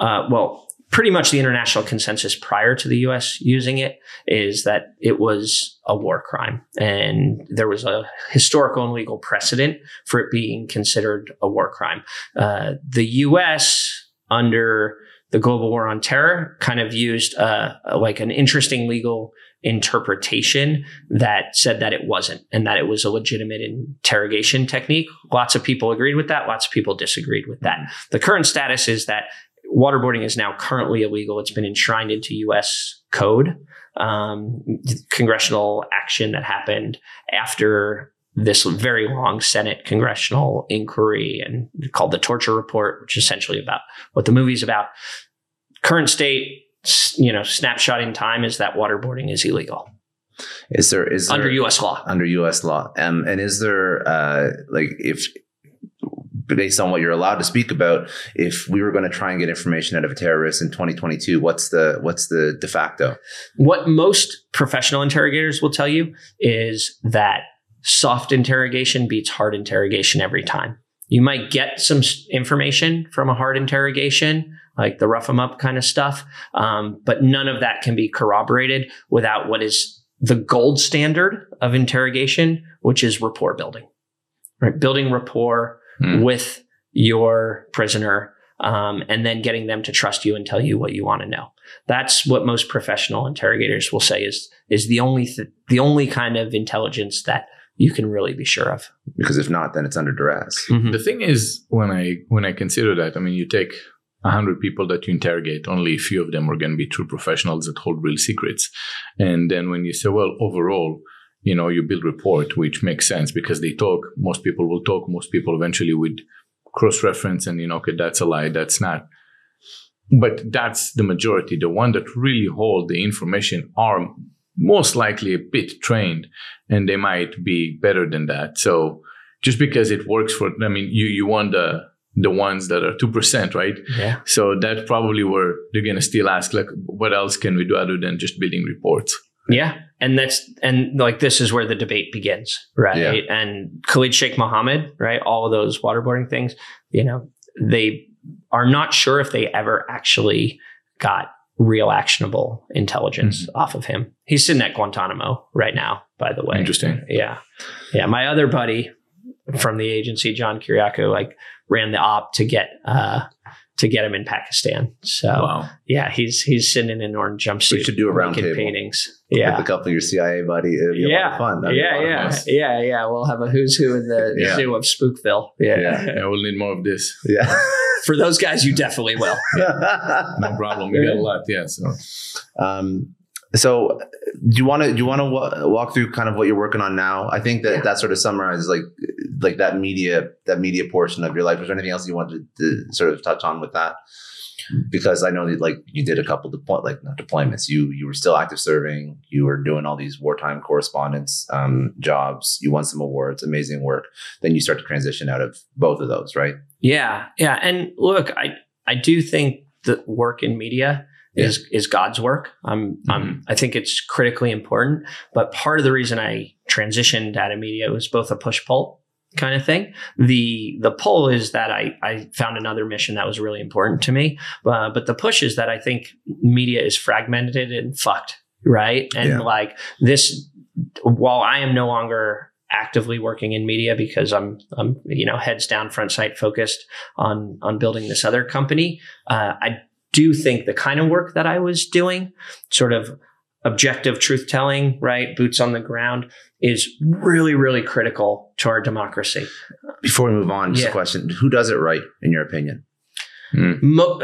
uh, well, pretty much the international consensus prior to the U S using it is that it was a war crime. And there was a historical and legal precedent for it being considered a war crime. Uh, the U S under the global war on terror kind of used uh, like an interesting legal interpretation that said that it wasn't, and that it was a legitimate interrogation technique. Lots of people agreed with that. Lots of people disagreed with that. The current status is that waterboarding is now currently illegal. It's been enshrined into U S code, um, congressional action that happened after this very long Senate congressional inquiry and called the torture report, which is essentially about what the movie's about. Current state, you know, snapshot in time is that waterboarding is illegal. Is there, is there under U S law, under U S law. Um, and is there, uh, like if, based on what you're allowed to speak about, if we were going to try and get information out of a terrorist in twenty twenty-two, what's the what's the de facto? What most professional interrogators will tell you is that soft interrogation beats hard interrogation every time. You might get some information from a hard interrogation, like the rough 'em up kind of stuff, um, but none of that can be corroborated without what is the gold standard of interrogation, which is rapport building. Right, building rapport Mm. with your prisoner, um, and then getting them to trust you and tell you what you want to know. That's what most professional interrogators will say is is the only th- the only kind of intelligence that you can really be sure of. Because if not, then it's under duress. Mm-hmm. The thing is, when I when I consider that, I mean, you take one hundred people that you interrogate, only a few of them are going to be true professionals that hold real secrets. And then when you say, well, overall, you know, you build rapport, which makes sense because they talk, most people will talk, most people eventually would cross-reference and, you know, okay, that's a lie, that's not. But that's the majority. The one that really hold the information are most likely a bit trained, and they might be better than that. So just because it works for, I mean, you, you want the, the ones that are two percent, right? Yeah. So that's probably where they're going to still ask, like, what else can we do other than just building reports? Yeah. And that's, and like, this is where the debate begins, right? Yeah. And Khalid Sheikh Mohammed, right? All of those waterboarding things, you know, they are not sure if they ever actually got real actionable intelligence mm-hmm. off of him. He's sitting at Guantanamo right now, by the way. Interesting. Yeah. Yeah. My other buddy from the agency, John Kiriakou, like ran the op to get, uh, to get him in Pakistan. So wow. yeah, he's he's sitting in an orange jumpsuit. We should do a round table. Paintings. Yeah. With a couple of your C I A buddy. It'd be yeah. a lot of fun. That'd yeah, yeah, yeah, yeah. We'll have a who's who in the yeah. zoo of Spookville. Yeah. yeah. yeah. We'll need more of this. Yeah. For those guys, you definitely will. yeah. No problem. We got a lot. Yeah. So um so do you want to do you want to w- walk through kind of what you're working on now? I think that yeah. that sort of summarizes like like that media that media portion of your life. Is there anything else you wanted to, to sort of touch on with that? Because I know that like you did a couple deploy like not deployments. You you were still active serving. You were doing all these wartime correspondence um, jobs. You won some awards. Amazing work. Then you start to transition out of both of those, right? Yeah, yeah. And look, I I do think that work in media. Yeah. Is is God's work. Um, mm-hmm. um, I think it's critically important. But part of the reason I transitioned out of media was both a push-pull kind of thing. The the pull is that I, I found another mission that was really important to me. Uh, but the push is that I think media is fragmented and fucked, right? And yeah. like this, while I am no longer actively working in media because I'm, I'm you know, heads down, front sight focused on, on building this other company, uh, I do think the kind of work that I was doing, sort of objective truth telling, right? Boots on the ground is really, really critical to our democracy. Before we move on, just yeah. a question. Who does it right, in your opinion? Mm. Mo-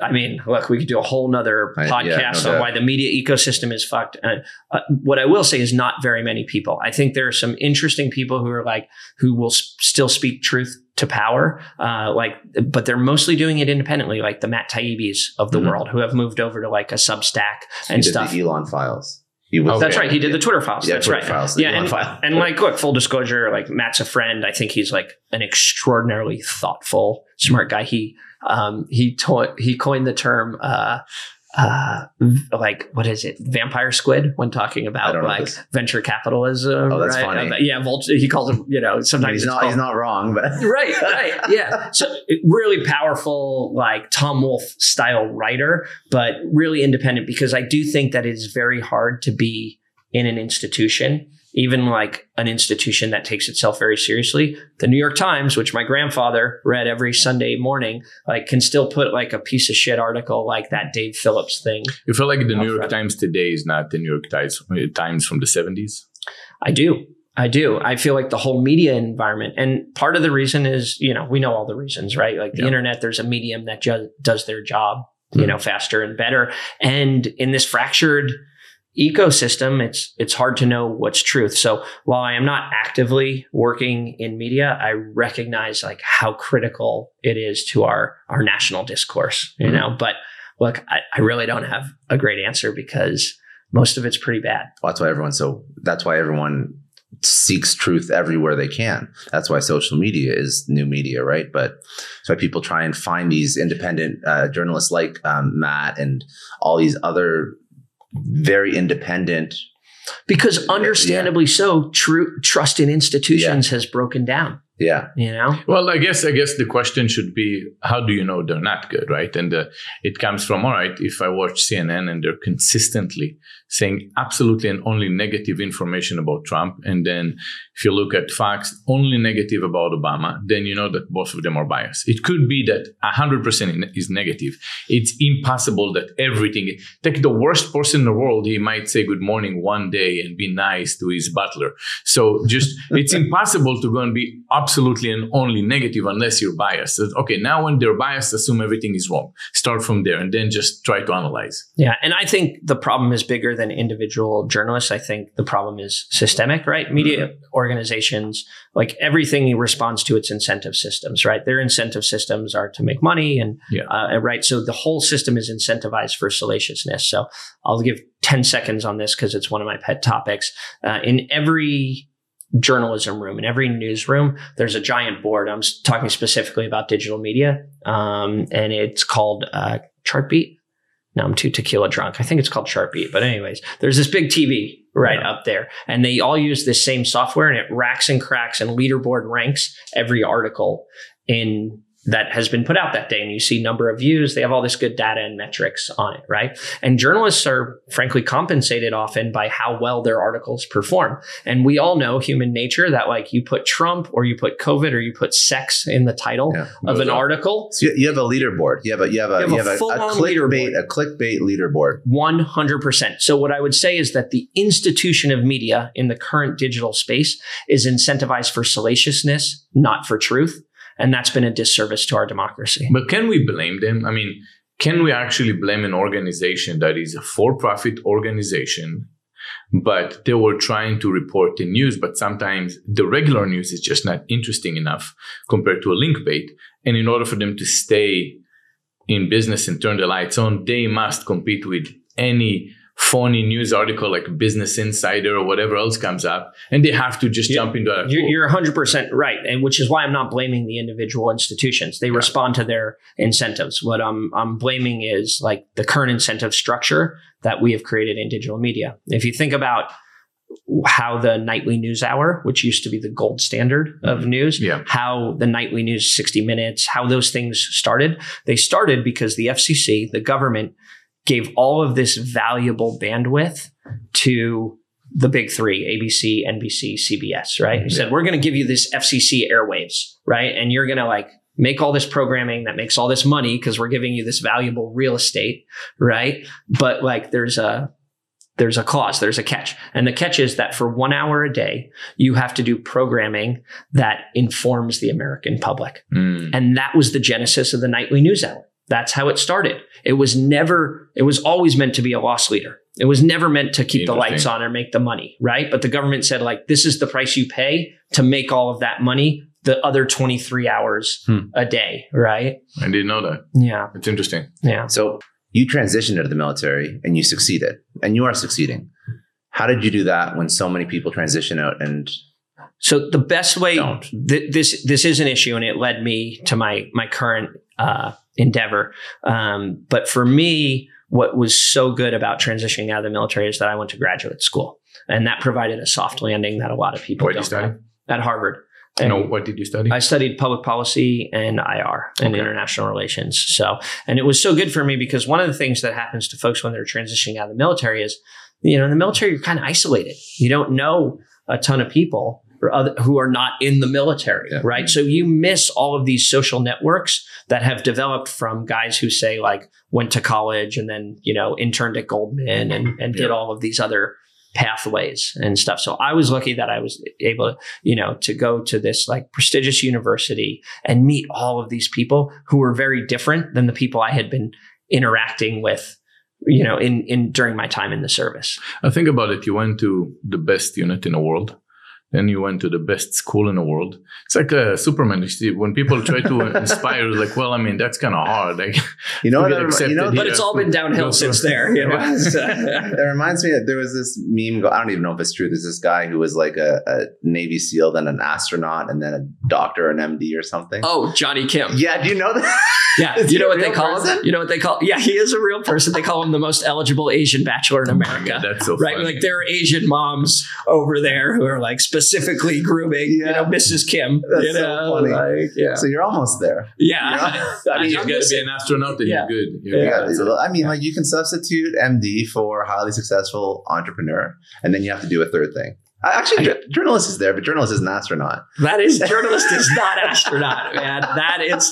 I mean, look, we could do a whole nother podcast I, yeah, no on why the media ecosystem is fucked. Uh, uh, what I will say is not very many people. I think there are some interesting people who are like, who will s- still speak truth to power, uh, like, but they're mostly doing it independently, like the Matt Taibbi's of the mm-hmm. world who have moved over to like a Substack and stuff. The Elon Files. He was, okay. That's right. He did the Twitter files. Yeah, that's Twitter right. Files, yeah, and, file. and like, look, full disclosure, like Matt's a friend. I think he's like an extraordinarily thoughtful, smart guy. He um, he taught, he coined the term uh, uh, like what is it, vampire squid, when talking about like venture capitalism. Oh, that's right? funny. Uh, yeah, vulture, he calls him. You know, sometimes he's not called, he's not wrong, but right, right, yeah. So really powerful, like Tom Wolfe style writer, but really independent, because I do think that it is very hard to be in an institution, even like an institution that takes itself very seriously. The New York Times, which my grandfather read every Sunday morning, like can still put like a piece of shit article like that Dave Phillips thing. You feel like the New York Times today is not the New York Times from the seventies? I do. I do. I feel like the whole media environment, and part of the reason is, you know, we know all the reasons, right? Like the yeah. internet, there's a medium that ju- does their job, you mm-hmm. know, faster and better. And in this fractured ecosystem, it's it's hard to know what's truth. So while I am not actively working in media, I recognize like how critical it is to our our national discourse, you mm-hmm. know. But look, I, I really don't have a great answer, because most of it's pretty bad. Well, that's why everyone so that's why everyone seeks truth everywhere they can. That's why social media is new media, right? But that's why people try and find these independent uh, journalists like um, Matt and all these other very independent, because understandably yeah. so true trust in institutions yeah. has broken down. Yeah. You know? Well, I guess, I guess the question should be, how do you know they're not good, right? And uh, it comes from, all right, if I watch C N N and they're consistently saying absolutely and only negative information about Trump, and then if you look at Fox, only negative about Obama, then you know that both of them are biased. It could be that one hundred percent is negative. It's impossible that everything, take the worst person in the world, he might say good morning one day and be nice to his butler. So just, it's impossible to go and be up absolutely and only negative unless you're biased. Okay, now when they're biased, assume everything is wrong. Start from there and then just try to analyze. Yeah, and I think the problem is bigger than individual journalists. I think the problem is systemic, right? Media mm-hmm. organizations, like everything responds to its incentive systems, right? Their incentive systems are to make money and, yeah. uh, right? So the whole system is incentivized for salaciousness. So I'll give ten seconds on this because it's one of my pet topics. Uh, in every journalism room, in every newsroom, there's a giant board. I'm talking specifically about digital media, um, and it's called uh, Chartbeat. No, I'm too tequila drunk. I think it's called Chartbeat. But anyways, there's this big T V right yeah. up there, and they all use this same software, and it racks and cracks and leaderboard ranks every article in that has been put out that day. And you see number of views. They have all this good data and metrics on it, right? And journalists are frankly compensated often by how well their articles perform. And we all know human nature that like you put Trump or you put COVID or you put sex in the title yeah, of an up. article. So you have a leaderboard. You have a, you have a, you have a, a, a clickbait, leaderboard. a clickbait leaderboard. one hundred percent. So what I would say is that the institution of media in the current digital space is incentivized for salaciousness, not for truth. And that's been a disservice to our democracy. But can we blame them? I mean, can we actually blame an organization that is a for-profit organization, but they were trying to report the news, but sometimes the regular news is just not interesting enough compared to a link bait. And in order for them to stay in business and turn the lights on, they must compete with any phony news article like Business Insider or whatever else comes up, and they have to just yeah. jump into that. You're, you're one hundred percent right, and which is why I'm not blaming the individual institutions. They yeah. respond to their incentives. What I'm I'm blaming is like the current incentive structure that we have created in digital media. If you think about how the nightly news hour, which used to be the gold standard of news, yeah. how the nightly news, sixty minutes, how those things started, they started because the F C C, the government, gave all of this valuable bandwidth to the big three, A B C, N B C, C B S, right? He yeah. said, we're going to give you this F C C airwaves, right? And you're going to like make all this programming that makes all this money because we're giving you this valuable real estate, right? But like there's a there's a clause, there's a catch. And the catch is that for one hour a day, you have to do programming that informs the American public. Mm. And that was the genesis of the nightly news hour. That's how it started. It was never, it was always meant to be a loss leader. It was never meant to keep the lights on or make the money, right? But the government said like, this is the price you pay to make all of that money the other twenty-three hours hmm. a day, right? I didn't know that. Yeah. It's interesting. Yeah. So you transitioned out of the military and you succeeded and you are succeeding. How did you do that when so many people transition out and So the best way, th- this this is an issue, and it led me to my my current uh, endeavor. Um, but for me, what was so good about transitioning out of the military is that I went to graduate school, and that provided a soft landing that a lot of people What did you study? At Harvard. And no, what did you study? I studied public policy and I R and okay. international relations. So, and it was so good for me because one of the things that happens to folks when they're transitioning out of the military is, you know, in the military, you're kind of isolated. You don't know a ton of people or other, who are not in the military, yeah. right? So you miss all of these social networks that have developed from guys who say like went to college and then, you know, interned at Goldman and, and yeah. did all of these other pathways and stuff. So I was lucky that I was able to, you know, to go to this like prestigious university and meet all of these people who were very different than the people I had been interacting with, you know, in, in during my time in the service. I think about it. You went to the best unit in the world. Then you went to the best school in the world. It's like a Superman. You see, when people try to inspire, like, well, I mean, that's kind of hard. Like, you know, you know but it's all been downhill since there. You know? It reminds me that there was this meme. I don't even know if it's true. There's this guy who was like a, a Navy SEAL, then an astronaut, and then a doctor, an M D or something. Oh, Johnny Kim. Yeah. Do you know that? Yeah. You know what they call him? You know what they call Yeah, he is a real person. They call him the most eligible Asian bachelor in America. That's so funny. Right? Like there are Asian moms over there who are like, specifically grooming, yeah. you know, Missus Kim. That's you know, so funny. Like, yeah. So you're almost there. Yeah. You know? I mean, you've got to be an astronaut and yeah. you're good. You're yeah. good. Yeah. I mean, like you can substitute M D for highly successful entrepreneur, and then you have to do a third thing. Actually, I, journalist is there, but journalist is an astronaut. That is, journalist is not astronaut, man. That is,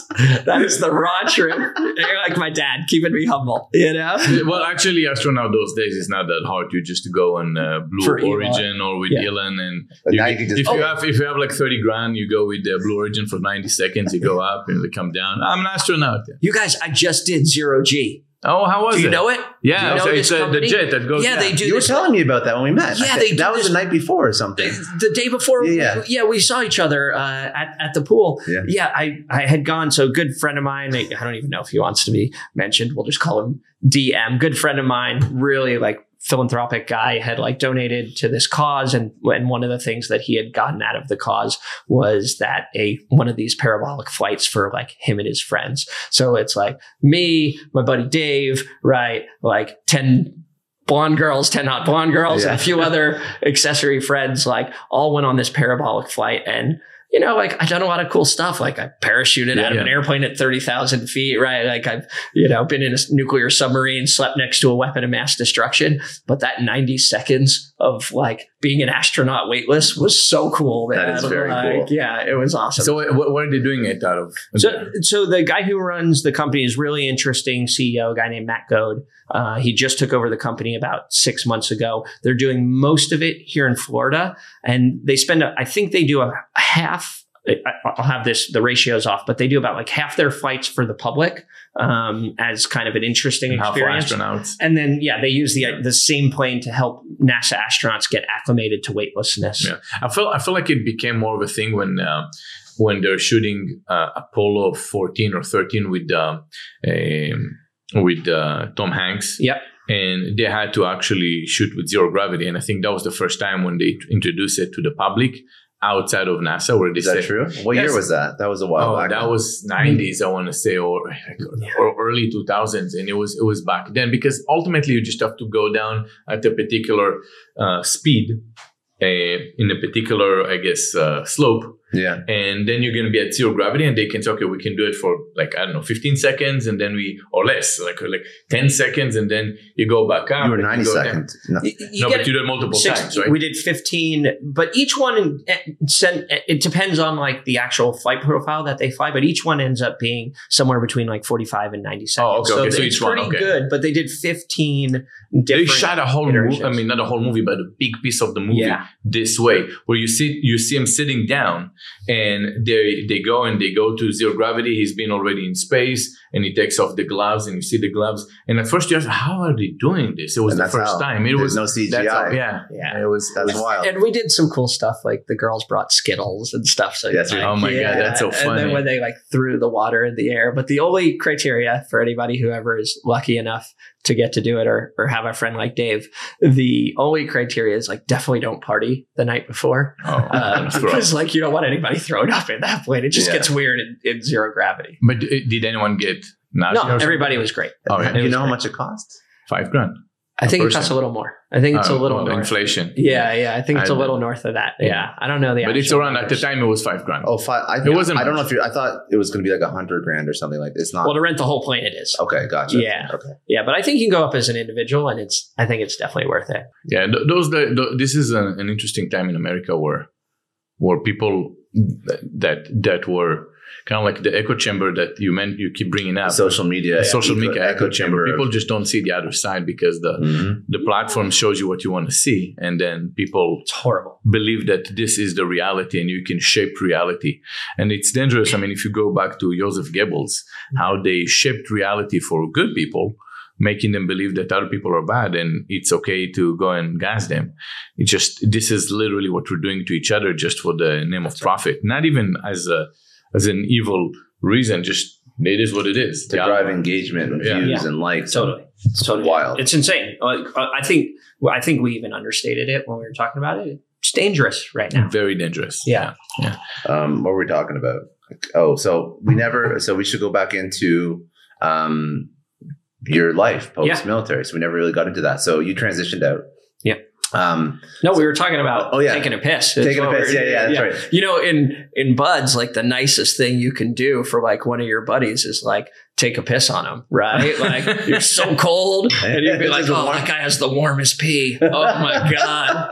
that is the raw truth. You're like my dad, keeping me humble, you know? Well, actually, astronaut those days is not that hard. You just go on uh, Blue For Origin Elon. Or with yeah. Elon. And you, now you can just, if, oh. you have, if you have like thirty grand, you go with uh, Blue Origin for ninety seconds, you go up and you come down. I'm an astronaut. You guys, I just did zero G. Oh, how was it? Do you it? know it? Yeah, you know so it's uh, the jet that goes. Yeah, down. They do. You were telling me about that when we met. Yeah, they do that was this. The night before or something. The day before. Yeah, yeah. yeah we saw each other uh, at at the pool. Yeah, yeah. I, I had gone. So a good friend of mine. I don't even know if he wants to be mentioned. We'll just call him D M. Good friend of mine. Really like philanthropic guy had like donated to this cause, and and one of the things that he had gotten out of the cause was that a one of these parabolic flights for like him and his friends. So it's like me, my buddy Dave, right, like ten blonde girls, ten hot blonde girls, yeah. and a few other accessory friends, like all went on this parabolic flight. And you know, like I've done a lot of cool stuff. Like I parachuted yeah, out of yeah. an airplane at thirty thousand feet, right? Like I've, you know, been in a nuclear submarine, slept next to a weapon of mass destruction. But that ninety seconds of like being an astronaut waitlist was so cool, man. That is very like, cool. Yeah, it was awesome. So what, what are they doing it out of? So, so the guy who runs the company is really interesting C E O, a guy named Matt Goad. Uh, he just took over the company about six months ago. They're doing most of it here in Florida, and they spend, a, I think they do a half, I'll have this, the ratios off, but they do about like half their flights for the public um, as kind of an interesting and experience. Astronauts. And then, yeah, they use the yeah. the same plane to help NASA astronauts get acclimated to weightlessness. Yeah. I feel, I feel like it became more of a thing when... Uh, when they're shooting uh, Apollo fourteen or thirteen with uh, um, with uh, Tom Hanks. Yep. And they had to actually shoot with zero gravity. And I think that was the first time when they t- introduced it to the public outside of NASA. Where they Is that said, true? What yes. year was that? That was a while oh, back. That then. Was nineties, I want to say, or, or early two thousands. And it was, it was back then. Because ultimately, you just have to go down at a particular uh, speed. A, in a particular, I guess, uh, slope. Yeah. And then you're going to be at zero gravity, and they can say, okay, we can do it for like, I don't know, fifteen seconds, and then we, or less, like like ten seconds, and then you go back up. You were ninety seconds. No, you, you no but you did multiple six, times, right? We did fifteen, but each one, it depends on like the actual flight profile that they fly, but each one ends up being somewhere between like forty-five and ninety seconds. Oh, okay. So, okay. so it's each pretty one, okay. good, but they did fifteen different They shot a whole movie, I mean, not a whole movie, but a big piece of the movie. Yeah. This way, where you see you see him sitting down, and they they go and they go to zero gravity. He's been already in space, and he takes off the gloves, and you see the gloves. And at first, you ask, "How are they doing this?" It was and the first how, time. It was no C G I. That's how, yeah, yeah, it was that's wild. And we did some cool stuff, like the girls brought Skittles and stuff. So yes, like, oh my yeah. god, that's so funny. And then when they like threw the water in the air, but the only criteria for anybody who ever is lucky enough to get to do it, or or have a friend like Dave. The only criteria is like definitely don't party the night before. Oh, um, because like you don't want anybody throwing up at that point. It just yeah. gets weird in, in zero gravity. But did anyone get nausea? No, everybody was great. Oh, yeah. You know how much it costs? Five grand. I think it costs a little more. I think it's uh, a little more. Inflation. Yeah, yeah. I think it's I, a little north of that. Yeah. yeah. I don't know the But it's around, numbers. At the time, it was five grand. Oh, five. I, it yeah, wasn't. I don't know if you, I thought it was going to be like a hundred grand or something like this. Not. Well, to rent the whole plane, it is. Okay, gotcha. Yeah. Okay. Yeah, but I think you can go up as an individual, and it's, I think it's definitely worth it. Yeah. Th- those, the, the, this is an, an interesting time in America where, where people th- that, that were kind of like the echo chamber that you meant you keep bringing up. Social media. Yeah, social media echo, echo chamber. People just don't see the other side because the mm-hmm. the platform shows you what you want to see. And then people it's horrible. Believe that this is the reality and you can shape reality. And it's dangerous. I mean, if you go back to Joseph Goebbels, mm-hmm. how they shaped reality for good people, making them believe that other people are bad and it's okay to go and gas them. It's just, this is literally what we're doing to each other just for the name That's of profit. Right. Not even as a... as an evil reason, just it is what it is. To yeah. drive engagement and yeah. views yeah. and likes. Totally. It's totally wild. It's insane. Like, I think I think we even understated it when we were talking about it. It's dangerous right now. Very dangerous. Yeah. yeah. Um, what were we talking about? Like, oh, so we never, so we should go back into um, your life post-military. Yeah. So we never really got into that. So you transitioned out. Yeah. Um, no, we were talking about oh, yeah. taking a piss. That's taking a piss, yeah, yeah, that's yeah. right. You know, in in B U D S, like the nicest thing you can do for like one of your buddies is like take a piss on him, right? Like you're so cold, and you'd be like, "Oh, warm- that guy has the warmest pee." Oh my god.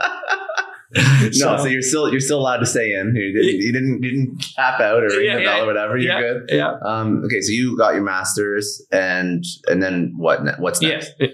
no, so, so you're still you're still allowed to stay in. You didn't you didn't, you didn't tap out or ring yeah, the bell yeah, or whatever. You're yeah, good. Yeah. Um, okay, so you got your master's and and then what? Ne- what's next? Yeah,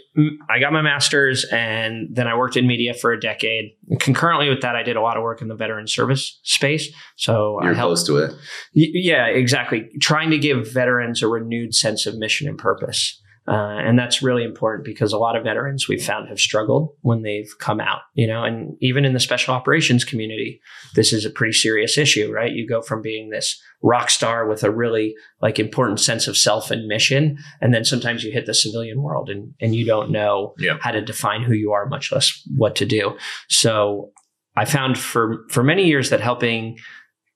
I got my master's and then I worked in media for a decade. Concurrently with that, I did a lot of work in the veteran service space. So you're I helped, close to it. Yeah, exactly. Trying to give veterans a renewed sense of mission and purpose. Uh, and that's really important because a lot of veterans we've found have struggled when they've come out, you know, and even in the special operations community, this is a pretty serious issue, right? You go from being this rock star with a really like important sense of self and mission. And then sometimes you hit the civilian world and, and you don't know yeah. how to define who you are, much less what to do. So I found for, for many years that helping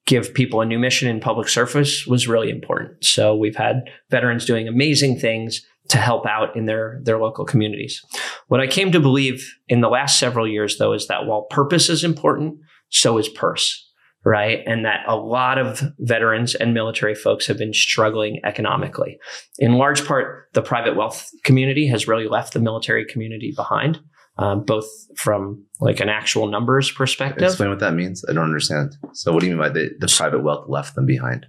give people a new mission in public service was really important. So we've had veterans doing amazing things to help out in their, their local communities. What I came to believe in the last several years, though, is that while purpose is important, so is purse, right? And that a lot of veterans and military folks have been struggling economically. In large part, the private wealth community has really left the military community behind, um, both from like an actual numbers perspective. Explain what that means. I don't understand. So what do you mean by the, the private wealth left them behind?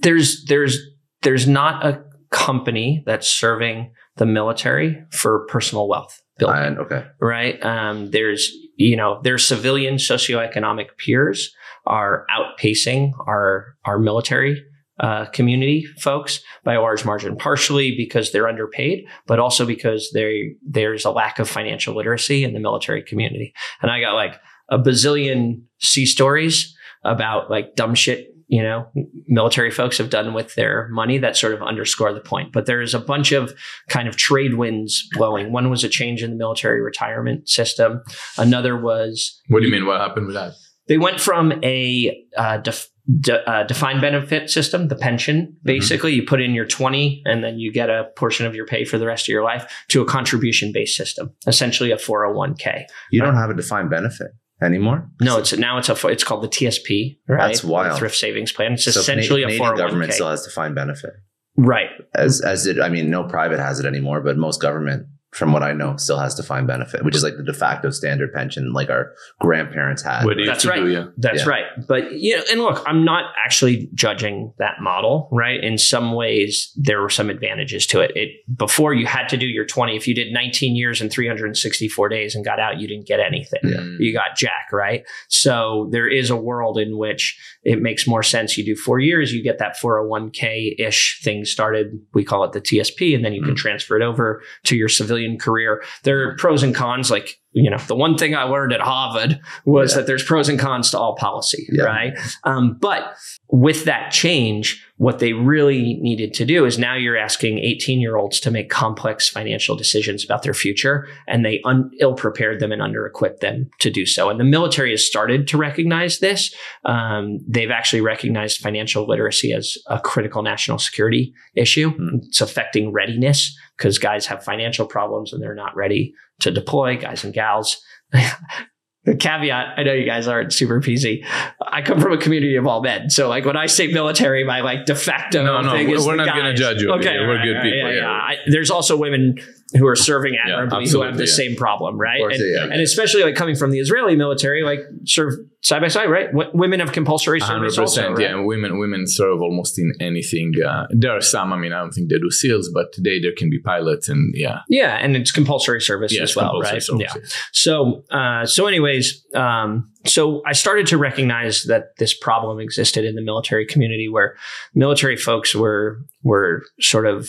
There's, there's, there's not a company that's serving the military for personal wealth building. And, okay. Right. Um, there's, you know, their civilian socioeconomic peers are outpacing our, our military uh, community folks by a large margin, partially because they're underpaid, but also because they, there's a lack of financial literacy in the military community. And I got like a bazillion sea stories about like dumb shit you know, military folks have done with their money that sort of underscore the point. But there is a bunch of kind of trade winds blowing. One was a change in the military retirement system. Another was... What do you mean? What happened with that? They went from a uh, def- de- uh, defined benefit system, the pension, basically. Mm-hmm. You put in your twenty and then you get a portion of your pay for the rest of your life, to a contribution-based system, essentially a four oh one k. You don't have a defined benefit anymore? No, it's now it's a it's called the T S P, right? That's wild. The Thrift Savings Plan. It's so essentially Canadian, a four oh one k. Government still has defined benefit, right? As as it, I mean, no private has it anymore, but most government, from what I know, still has defined benefit, which is like the de facto standard pension, like our grandparents had. What do you That's right. Do, yeah. That's yeah. right. But you know, and look, I'm not actually judging that model, right? In some ways, there were some advantages to it. It before you had to do your twenty. If you did nineteen years and three hundred sixty-four days and got out, you didn't get anything. Yeah. You got jack, right? So there is a world in which it makes more sense. You do four years, you get that four oh one k-ish thing started. We call it the T S P, and then you mm-hmm. can transfer it over to your civilian career. There are pros and cons. Like you know, the one thing I learned at Harvard was yeah. that there's pros and cons to all policy, yeah. right? Um, but with that change, what they really needed to do is now you're asking eighteen-year-olds to make complex financial decisions about their future, and they un- ill-prepared them and under-equipped them to do so. And the military has started to recognize this. Um, they've actually recognized financial literacy as a critical national security issue. Mm-hmm. It's affecting readiness because guys have financial problems and they're not ready to deploy, guys and gals. The caveat, I know you guys aren't super P C. I come from a community of all men. So like when I say military, my like de facto no, no, thing is we're not going to judge you. Okay, we're right, good right, people. Yeah, yeah. I, there's also women who are serving admirably yeah, who have the yeah. same problem, right? Course, and, yeah, and yeah. especially like coming from the Israeli military, like serve side by side, right? W- women have compulsory service also, right? Yeah, and women women serve almost in anything. Uh, there are some, I mean, I don't think they do SEALs, but today there can be pilots and yeah. Yeah, and it's compulsory service yeah, as well, right? Services. Yeah. So, uh, so anyways, um, so I started to recognize that this problem existed in the military community where military folks were were sort of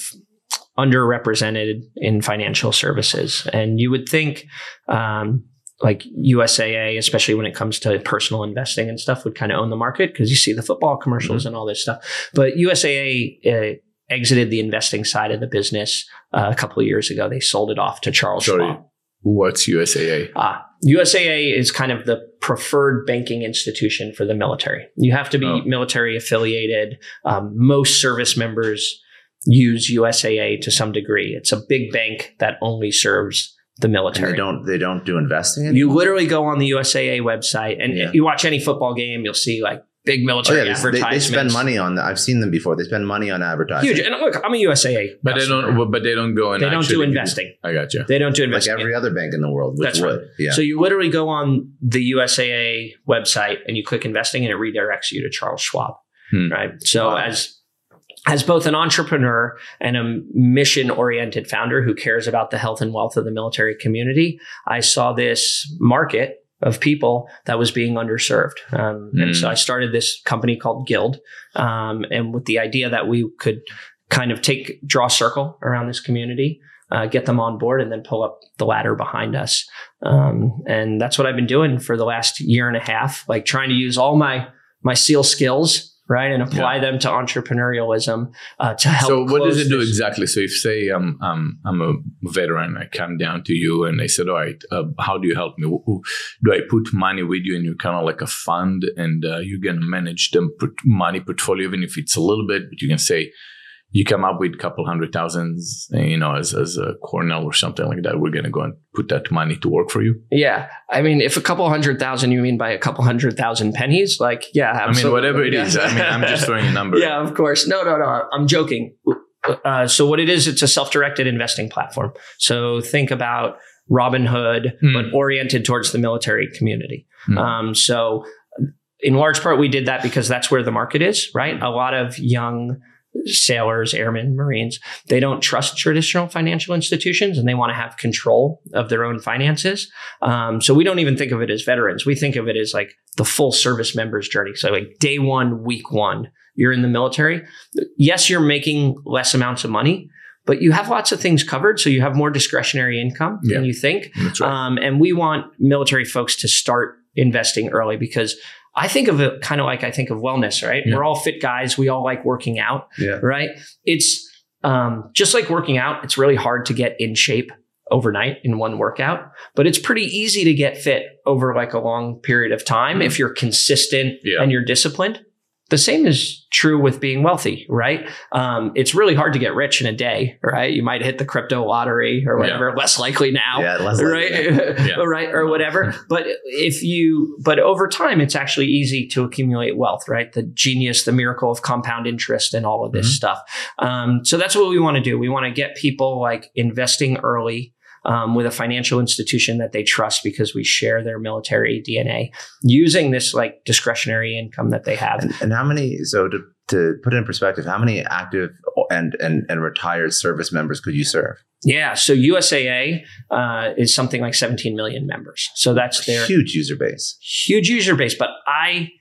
underrepresented in financial services. And you would think um, like U S A A, especially when it comes to personal investing and stuff, would kind of own the market because you see the football commercials mm-hmm. and all this stuff. But U S A A uh, exited the investing side of the business uh, a couple of years ago. They sold it off to Charles Sorry. Schwab. What's U S A A? Ah, U S A A is kind of the preferred banking institution for the military. You have to be oh. military affiliated. Um, most service members use U S A A to some degree. It's a big bank that only serves the military. And they don't they don't do investing anymore? You literally go on the U S A A website and yeah. you watch any football game, you'll see like big military oh, yeah, advertisements. They, they spend money on that. I've seen them before. They spend money on advertising. Huge. And look, I'm a U S A A. But customer. they don't. But they don't go and. They don't do investing. I got you. They don't do investing. Like every other bank in the world. Which That's would. right. Yeah. So you literally go on the U S A A website and you click investing, and it redirects you to Charles Schwab. Hmm. Right. So wow. as As both an entrepreneur and a mission-oriented founder who cares about the health and wealth of the military community, I saw this market of people that was being underserved. Um, mm. And so I started this company called Guild, um, and with the idea that we could kind of take, draw a circle around this community, uh, get them on board, and then pull up the ladder behind us. Um, and that's what I've been doing for the last year and a half, like trying to use all my, my SEAL skills right, and apply yeah. them to entrepreneurialism uh, to help. So, what does it do exactly? So, if say um, um, I'm a veteran, I come down to you and I said, "All right, uh, how do you help me? Do I put money with you, and you're kind of like a fund, and uh, you're gonna manage the money portfolio, even if it's a little bit, but you can say." You come up with a couple hundred thousands, you know, as, as a cornell or something like that. We're going to go and put that money to work for you. Yeah. I mean, if a couple hundred thousand, you mean by a couple hundred thousand pennies? Like, yeah. Absolutely. I mean, whatever it yeah. is. I mean, I'm just throwing a number. yeah, of course. No, no, no. I'm joking. Uh, so what it is, it's a self-directed investing platform. So think about Robinhood, mm. but oriented towards the military community. Mm. Um, so in large part, we did that because that's where the market is, right? A lot of young sailors, airmen, Marines, they don't trust traditional financial institutions and they want to have control of their own finances. Um, so we don't even think of it as veterans. We think of it as like the full service member's journey. So like day one, week one, you're in the military. Yes, you're making less amounts of money, but you have lots of things covered. So you have more discretionary income yeah. than you think. That's right. Um, and we want military folks to start investing early because I think of it kind of like I think of wellness, right? Yeah. We're all fit guys. We all like working out, yeah. right? It's um, just like working out. It's really hard to get in shape overnight in one workout, but it's pretty easy to get fit over like a long period of time mm-hmm. if you're consistent yeah. and you're disciplined. The same is true with being wealthy, right? Um, it's really hard to get rich in a day, right? You might hit the crypto lottery or whatever, yeah. less likely now, yeah, less right? Likely. yeah. right? Or whatever. But if you, but over time, it's actually easy to accumulate wealth, right? The genius, the miracle of compound interest and all of this mm-hmm. stuff. Um, so that's what we want to do. We want to get people like investing early um, with a financial institution that they trust because we share their military D N A using this like discretionary income that they have. And, and how many, so to, to put it in perspective, how many active and, and, and retired service members could you serve? Yeah. So U S A A uh, is something like seventeen million members. So that's their huge user base, huge user base. But I,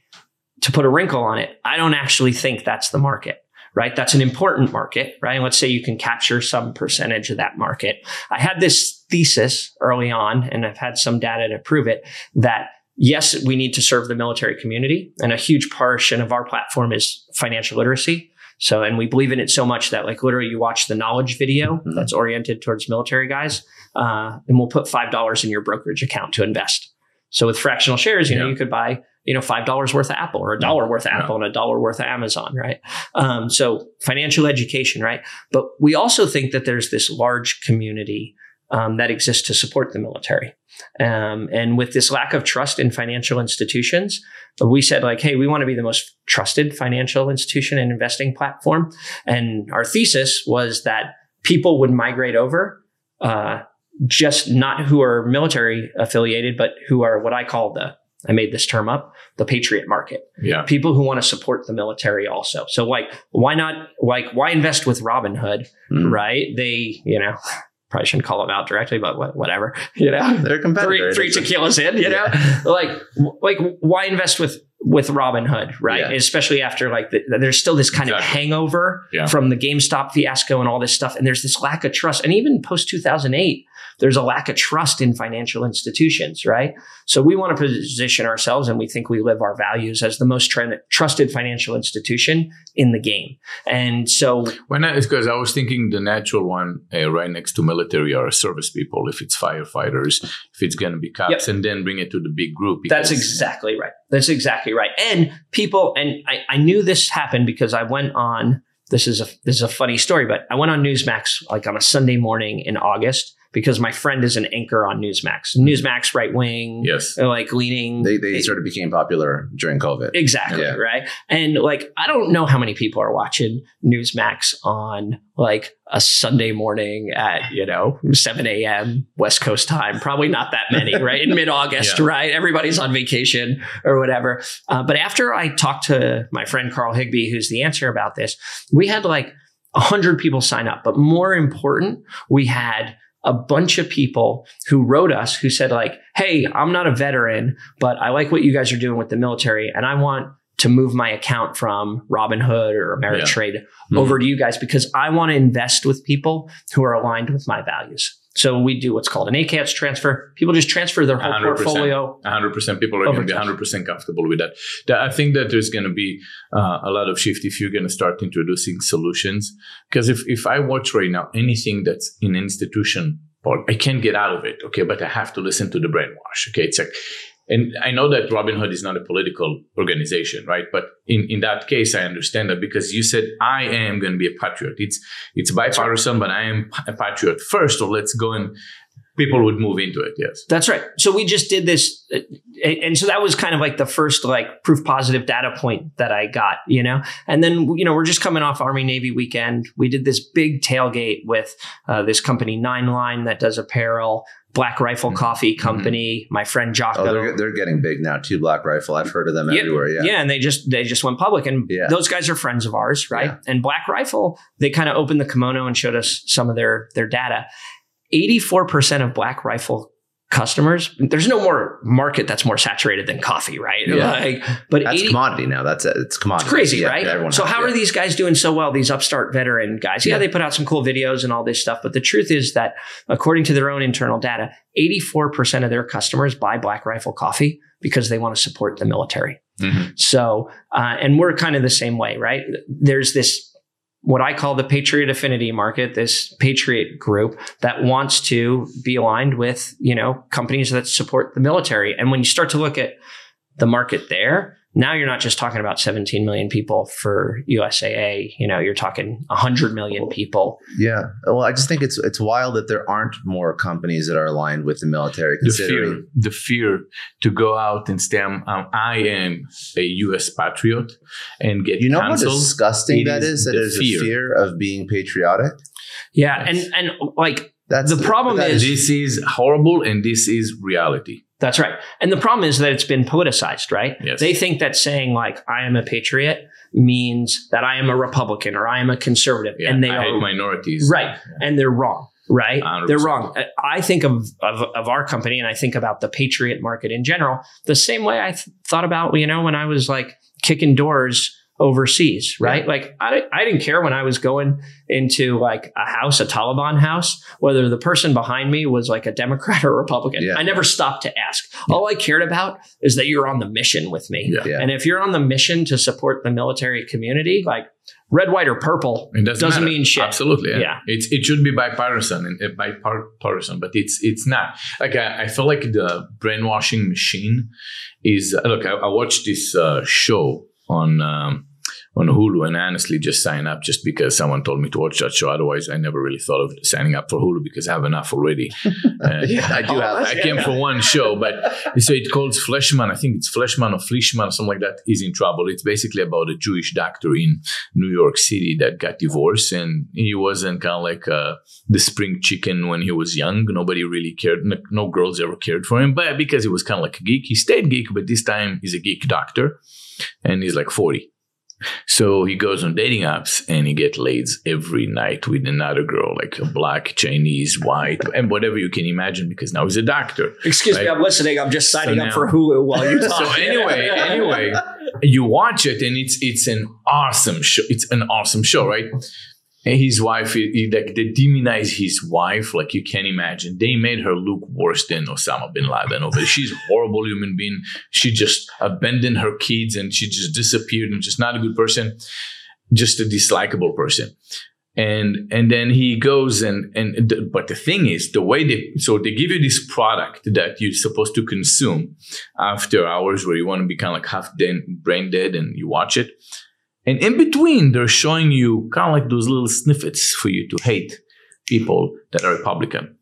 to put a wrinkle on it, I don't actually think that's the market. right? That's an important market, right? And let's say you can capture some percentage of that market. I had this thesis early on, and I've had some data to prove it, that yes, we need to serve the military community. And a huge portion of our platform is financial literacy. So, and we believe in it so much that like literally you watch the knowledge video that's oriented towards military guys, uh, and we'll put five dollars in your brokerage account to invest. So with fractional shares, you yeah. know, you could buy, you know, five dollars worth of Apple or a dollar worth of Apple yeah. and a dollar worth of Amazon, right? Um, so financial education, right? But we also think that there's this large community Um, that exists to support the military. Um, and with this lack of trust in financial institutions, we said like, hey, we want to be the most trusted financial institution and investing platform. And our thesis was that people would migrate over, uh, just not who are military affiliated, but who are what I call the, I made this term up, the patriot market. Yeah. People who want to support the military also. So like, why not, like, why invest with Robinhood, mm. right? They, you know... Probably shouldn't call them out directly, but whatever, you know, they're competitors. Three, three tequilas in, you know, yeah. like, like why invest with, with Robinhood, right? Yeah. Especially after like, the, there's still this kind exactly. of hangover yeah. from the GameStop fiasco and all this stuff. And there's this lack of trust. And even post two thousand eight, there's a lack of trust in financial institutions, right? So we want to position ourselves, and we think we live our values as the most tra- trusted financial institution in the game. And so... When I, it's because I was thinking the natural one uh, right next to military are service people, if it's firefighters, if it's going to be cops, yep. and then bring it to the big group. Because- That's exactly right. That's exactly right. And people, and I, I knew this happened because I went on, this is a this is a funny story, but I went on Newsmax like on a Sunday morning in August because my friend is an anchor on Newsmax. Newsmax, right wing, yes. like leaning. They, they sort of became popular during COVID. Exactly, yeah. right? And like, I don't know how many people are watching Newsmax on like a Sunday morning at, you know, seven a.m. West Coast time. Probably not that many, right? In mid-August, yeah. right? Everybody's on vacation or whatever. Uh, but after I talked to my friend Carl Higby, who's the answer about this, we had like one hundred people sign up. But more important, we had... a bunch of people who wrote us who said like, hey, I'm not a veteran, but I like what you guys are doing with the military. And I want to move my account from Robinhood or Ameritrade yeah. mm-hmm. over to you guys because I want to invest with people who are aligned with my values. So we do what's called an A C A T S transfer. People just transfer their whole one hundred percent, portfolio. one hundred percent. People are going to be one hundred percent comfortable with that. I think that there's going to be uh, a lot of shift if you're going to start introducing solutions. Because if, if I watch right now anything that's in institution, I can't get out of it, okay? But I have to listen to the brainwash, okay? It's like, and I know that Robinhood is not a political organization, right? But in, in that case, I understand that because you said, I am going to be a patriot. It's it's bipartisan, but I am a patriot first, so let's go and people would move into it, yes. That's right. So we just did this. And so that was kind of like the first like proof positive data point that I got, you know, and then, you know, we're just coming off Army Navy weekend. We did this big tailgate with uh, this company Nine Line that does apparel. Black Rifle mm-hmm. Coffee Company, mm-hmm. my friend Jocko. Oh, they're, they're getting big now too, Black Rifle. I've heard of them yeah, everywhere. Yeah. Yeah. And they just they just went public. And yeah. those guys are friends of ours, right? Yeah. And Black Rifle, they kind of opened the kimono and showed us some of their, their data. eighty-four percent of Black Rifle customers, there's no more market that's more saturated than coffee, right? Yeah. Like, but that's eighty, commodity now. That's a, it's commodity. It's crazy, yeah, right? So how it. are these guys doing so well? These upstart veteran guys. Yeah, yeah, they put out some cool videos and all this stuff. But the truth is that according to their own internal data, eighty-four percent of their customers buy Black Rifle coffee because they want to support the military. Mm-hmm. So, uh, and we're kind of the same way, right? There's this, what I call the patriot affinity market, this patriot group that wants to be aligned with, you know, companies that support the military. And when you start to look at the market there, now you're not just talking about seventeen million people for U S A A, you know, you're talking one hundred million people. Yeah. Well, I just think it's it's wild that there aren't more companies that are aligned with the military. Considering the fear, the fear to go out and say, um, I am a U S patriot and get You know canceled. How disgusting it that is? is that there's fear. a fear of being patriotic? Yeah. Yes. And, and like, That's the, the problem that is, is... This is horrible and this is reality. That's right. And the problem is that it's been politicized, right? Yes. They think that saying like, I am a patriot means that I am a Republican or I am a conservative. Yeah, and they I are hate minorities. Right. Yeah. And they're wrong, right? one hundred percent. They're wrong. I think of, of, of our company and I think about the patriot market in general, the same way I th- thought about, you know, when I was like kicking doors overseas, right? Yeah. Like I, I didn't care when I was going into like a house, a Taliban house, whether the person behind me was like a Democrat or Republican. Yeah. I never stopped to ask. Yeah. All I cared about is that you're on the mission with me. Yeah. Yeah. And if you're on the mission to support the military community, like red, white, or purple, it doesn't, doesn't mean shit. Absolutely. Yeah. yeah. It's, it should be bipartisan, and bipartisan, but it's it's not. Like I, I feel like the brainwashing machine is, uh, look, I, I watched this uh, show on um, on Hulu, and I honestly just signed up just because someone told me to watch that show. Otherwise, I never really thought of signing up for Hulu because I have enough already. Uh, yeah, I do. Oh, have, I yeah, came yeah. for one show, but so it calls Fleshman. I think it's Fleshman or Fleischman or something like that. Is in trouble. It's basically about a Jewish doctor in New York City that got divorced, and he wasn't kind of like uh, the spring chicken when he was young. Nobody really cared. No, no girls ever cared for him, but because he was kind of like a geek, he stayed geek. But this time, he's a geek doctor, and he's like forty. So he goes on dating apps and he gets laid every night with another girl, like a black, Chinese, white, and whatever you can imagine, because now he's a doctor. Excuse right? me, I'm listening. I'm just signing so up now, for Hulu while you talk. So anyway, anyway, you watch it and it's it's an awesome show. It's an awesome show, right? And his wife, he, like they demonize his wife, like you can't imagine. They made her look worse than Osama bin Laden. Over. She's a horrible human being. She just abandoned her kids and she just disappeared and just not a good person, just a dislikable person. And and then he goes and and th- but the thing is the way they so they give you this product that you're supposed to consume after hours where you want to be kind of like half dead, brain dead, and you watch it. And in between, they're showing you kind of like those little snippets for you to hate people that are Republican.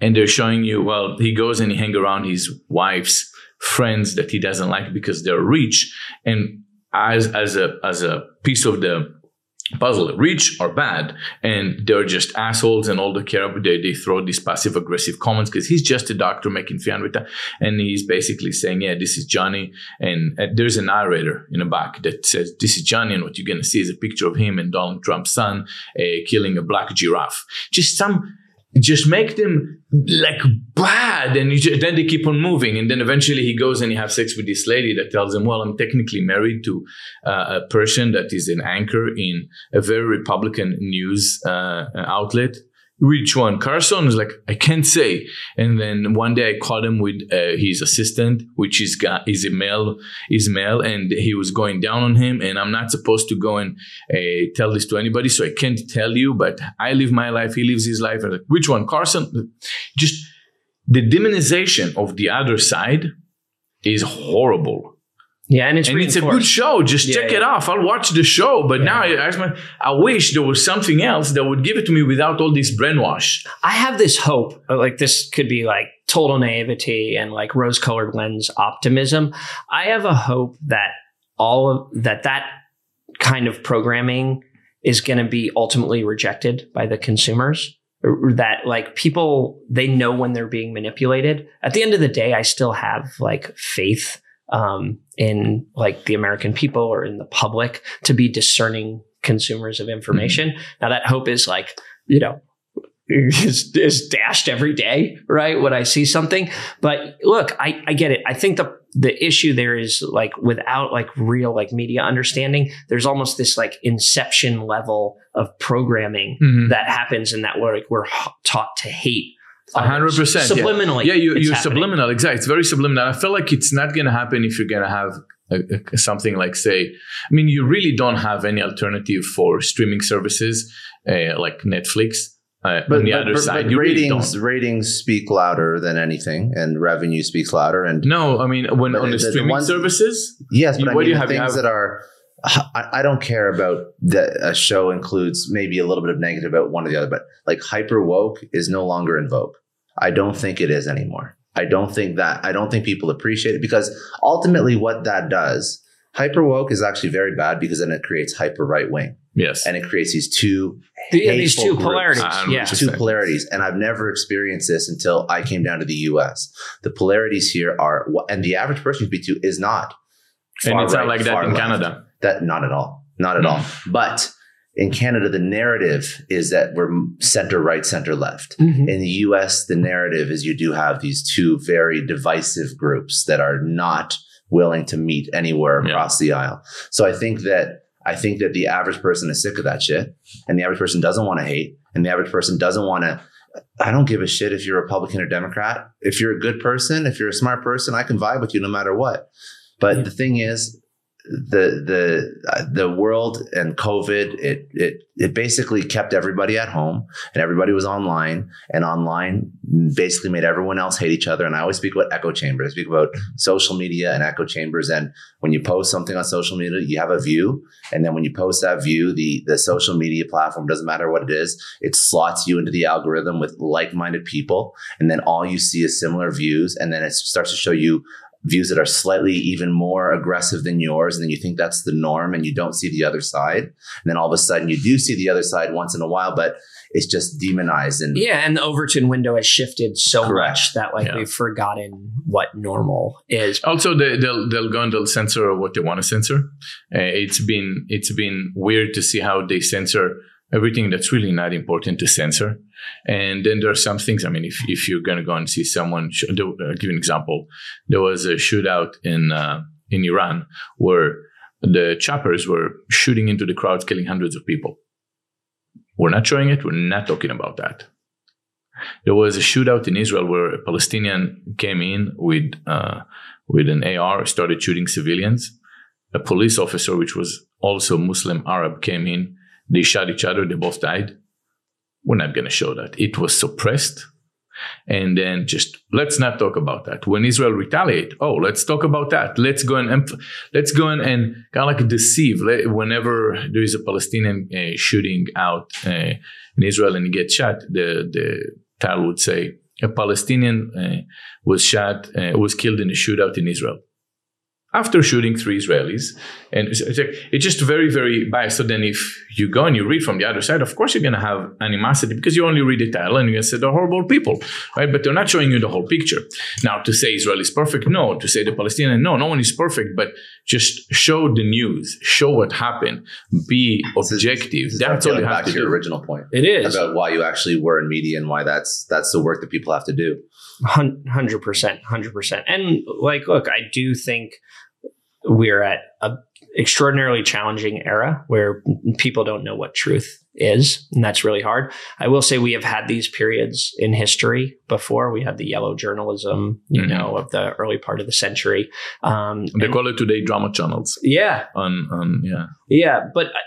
And they're showing you, well, he goes and he hangs around his wife's friends that he doesn't like because they're rich. And as as a as a piece of the puzzle, rich or bad, and they're just assholes and all the care, but they, they throw these passive aggressive comments because he's just a doctor making three hundred thousand dollars, and he's basically saying, yeah, this is Johnny, and uh, there's a narrator in the back that says, this is Johnny, and what you're going to see is a picture of him and Donald Trump's son uh, killing a black giraffe. Just some, just make them like bad, and you just, then they keep on moving, and then eventually he goes and he has sex with this lady that tells him, well, I'm technically married to uh, a person that is an anchor in a very Republican news uh, outlet. Which one? Carson is like, I can't say. And then one day I caught him with uh, his assistant, which is got is a male, is male, and he was going down on him. And I'm not supposed to go and uh, tell this to anybody, so I can't tell you. But I live my life. He lives his life. And like, which one, Carson? Just the demonization of the other side is horrible. Yeah, and it's and it's a good show. Just yeah, check yeah. it off. I'll watch the show. But yeah. now I, I, I wish there was something else that would give it to me without all this brainwash. I have this hope. Like this could be like total naivety and like rose-colored lens optimism. I have a hope that all of that that kind of programming is going to be ultimately rejected by the consumers. That like people, they know when they're being manipulated. At the end of the day, I still have like faith Um, in like the American people or in the public to be discerning consumers of information. Mm-hmm. Now that hope is like, you know, is, is dashed every day, right? When I see something, but look, I, I get it. I think the, the issue there is like without like real like media understanding, there's almost this like inception level of programming mm-hmm. that happens and that we're like, we're taught to hate. A hundred percent. Subliminally. Yeah, yeah you, you're happening. Subliminal. Exactly. It's very subliminal. I feel like it's not going to happen if you're going to have a, a, something like, say, I mean, you really don't have any alternative for streaming services uh, like Netflix. Uh, but on the but, other but, side, but you ratings, really ratings speak louder than anything, and revenue speaks louder. And no, I mean, when on the, the streaming the ones, services, yes, but you, I mean, do you have, things you have, that are. I don't care about that a show includes maybe a little bit of negative about one or the other, but like hyper woke is no longer in vogue. I don't think it is anymore. I don't think that, I don't think people appreciate it because ultimately what that does, hyper woke is actually very bad because then it creates hyper right wing. Yes. And it creates these two, yeah, these two groups, polarities. Yeah. These two polarities. And I've never experienced this until I came down to the U S. The polarities here are, and the average person you speak to is not. And it's right, not like that in left. Canada. That not at all, not at all. But in Canada, the narrative is that we're center right, center left. Mm-hmm. In the U S, the narrative is you do have these two very divisive groups that are not willing to meet anywhere across yeah. the aisle. So I think that I think that the average person is sick of that shit, and the average person doesn't want to hate, and the average person doesn't want to. I don't give a shit if you're Republican or Democrat. If you're a good person, if you're a smart person, I can vibe with you no matter what. But yeah. the thing is, the the uh, the world and COVID, it it it basically kept everybody at home, and everybody was online, and online basically made everyone else hate each other. And I always speak about echo chambers. I speak about social media and echo chambers. And when you post something on social media, you have a view, and then when you post that view, the the social media platform, doesn't matter what it is, it slots you into the algorithm with like-minded people, and then all you see is similar views, and then it starts to show you views that are slightly even more aggressive than yours, and then you think that's the norm, and you don't see the other side. And then all of a sudden, you do see the other side once in a while, but it's just demonized. And yeah, and the Overton window has shifted so correct. much that like yeah. we've forgotten what normal is. Also, they, they'll they'll go and they'll censor what they want to censor. Uh, it's been it's been weird to see how they censor everything that's really not important to censor. And then there are some things, I mean, if if you're going to go and see someone, sh- I'll give an example. There was a shootout in uh, in Iran where the choppers were shooting into the crowds, killing hundreds of people. We're not showing it. We're not talking about that. There was a shootout in Israel where a Palestinian came in with, uh, with an A R, started shooting civilians. A police officer, which was also Muslim Arab, came in. They shot each other. They both died. We're not going to show that. It was suppressed. And then just, let's not talk about that. When Israel retaliate, oh, let's talk about that. Let's go and, let's go and, and kind of like deceive. Whenever there is a Palestinian uh, shooting out uh, in Israel and he gets shot, the, the title would say, a Palestinian uh, was shot, uh, was killed in a shootout in Israel. After shooting three Israelis, and it's, it's just very, very biased. So then if you go and you read from the other side, of course you're going to have animosity because you only read the title and you're going to say they're horrible people, right? But they're not showing you the whole picture. Now, to say Israel is perfect, no. To say the Palestinian, no, no one is perfect, but just show the news, show what happened, be objective. It's, it's that's all you have back to, to your do. Original point. It is. About why you actually were in media and why that's that's the work that people have to do. one hundred percent, one hundred percent. And like, look, I do think we're at an extraordinarily challenging era where people don't know what truth is, and that's really hard. I will say we have had these periods in history before. We had the yellow journalism, you mm-hmm. know, of the early part of the century. Um, they and, call it today drama channels. Yeah. Um, um, yeah. Yeah. But I,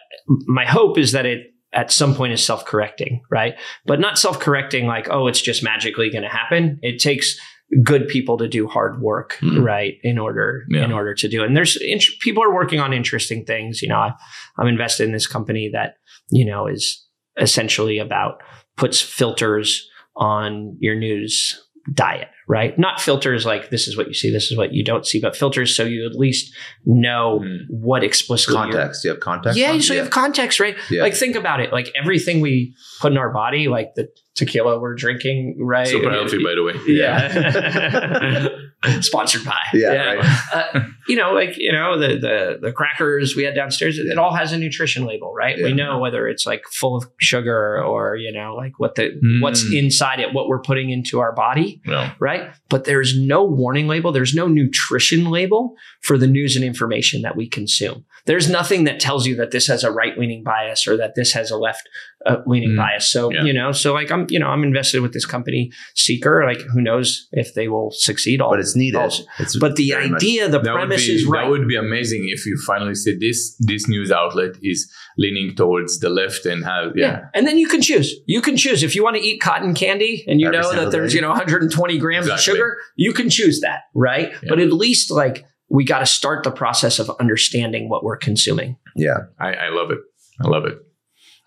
my hope is that it, at some point is self-correcting, right? But not self-correcting like, oh, it's just magically going to happen. It takes good people to do hard work, mm-hmm. right? In order, yeah. in order to do it. And there's int- people are working on interesting things. You know, I, I'm invested in this company that, you know, is essentially about puts filters on your news diet, right? Not filters like this is what you see, this is what you don't see, but filters so you at least know mm. what explicitly context. You have context. Yeah, so yeah. you have context, right? Yeah. Like think about it. Like everything we put in our body, like the tequila we're drinking, right? Super healthy, by the way. Yeah. yeah. Sponsored by. Yeah. yeah. Right. Uh, you know, like you know the the the crackers we had downstairs. It, yeah. it all has a nutrition label, right? Yeah. We know whether it's like full of sugar or you know like what the mm. what's inside it, what we're putting into our body, no. right? But there's no warning label. There's no nutrition label for the news and information that we consume. There's nothing that tells you that this has a right-leaning bias or that this has a left-leaning mm. bias. So yeah. you know, so like I'm you know I'm invested with this company Seeker. Like who knows if they will succeed? All but it's needed. All, it's but the idea, much. the that premise be, is right. That would be amazing if you finally said this this news outlet is leaning towards the left and have yeah. yeah. And then you can choose. You can choose if you want to eat cotton candy and you Every know that there's day. you know one hundred twenty grams exactly. of sugar. You can choose that, right? Yeah. But at least like. We got to start the process of understanding what we're consuming. Yeah, I, I love it. I love it.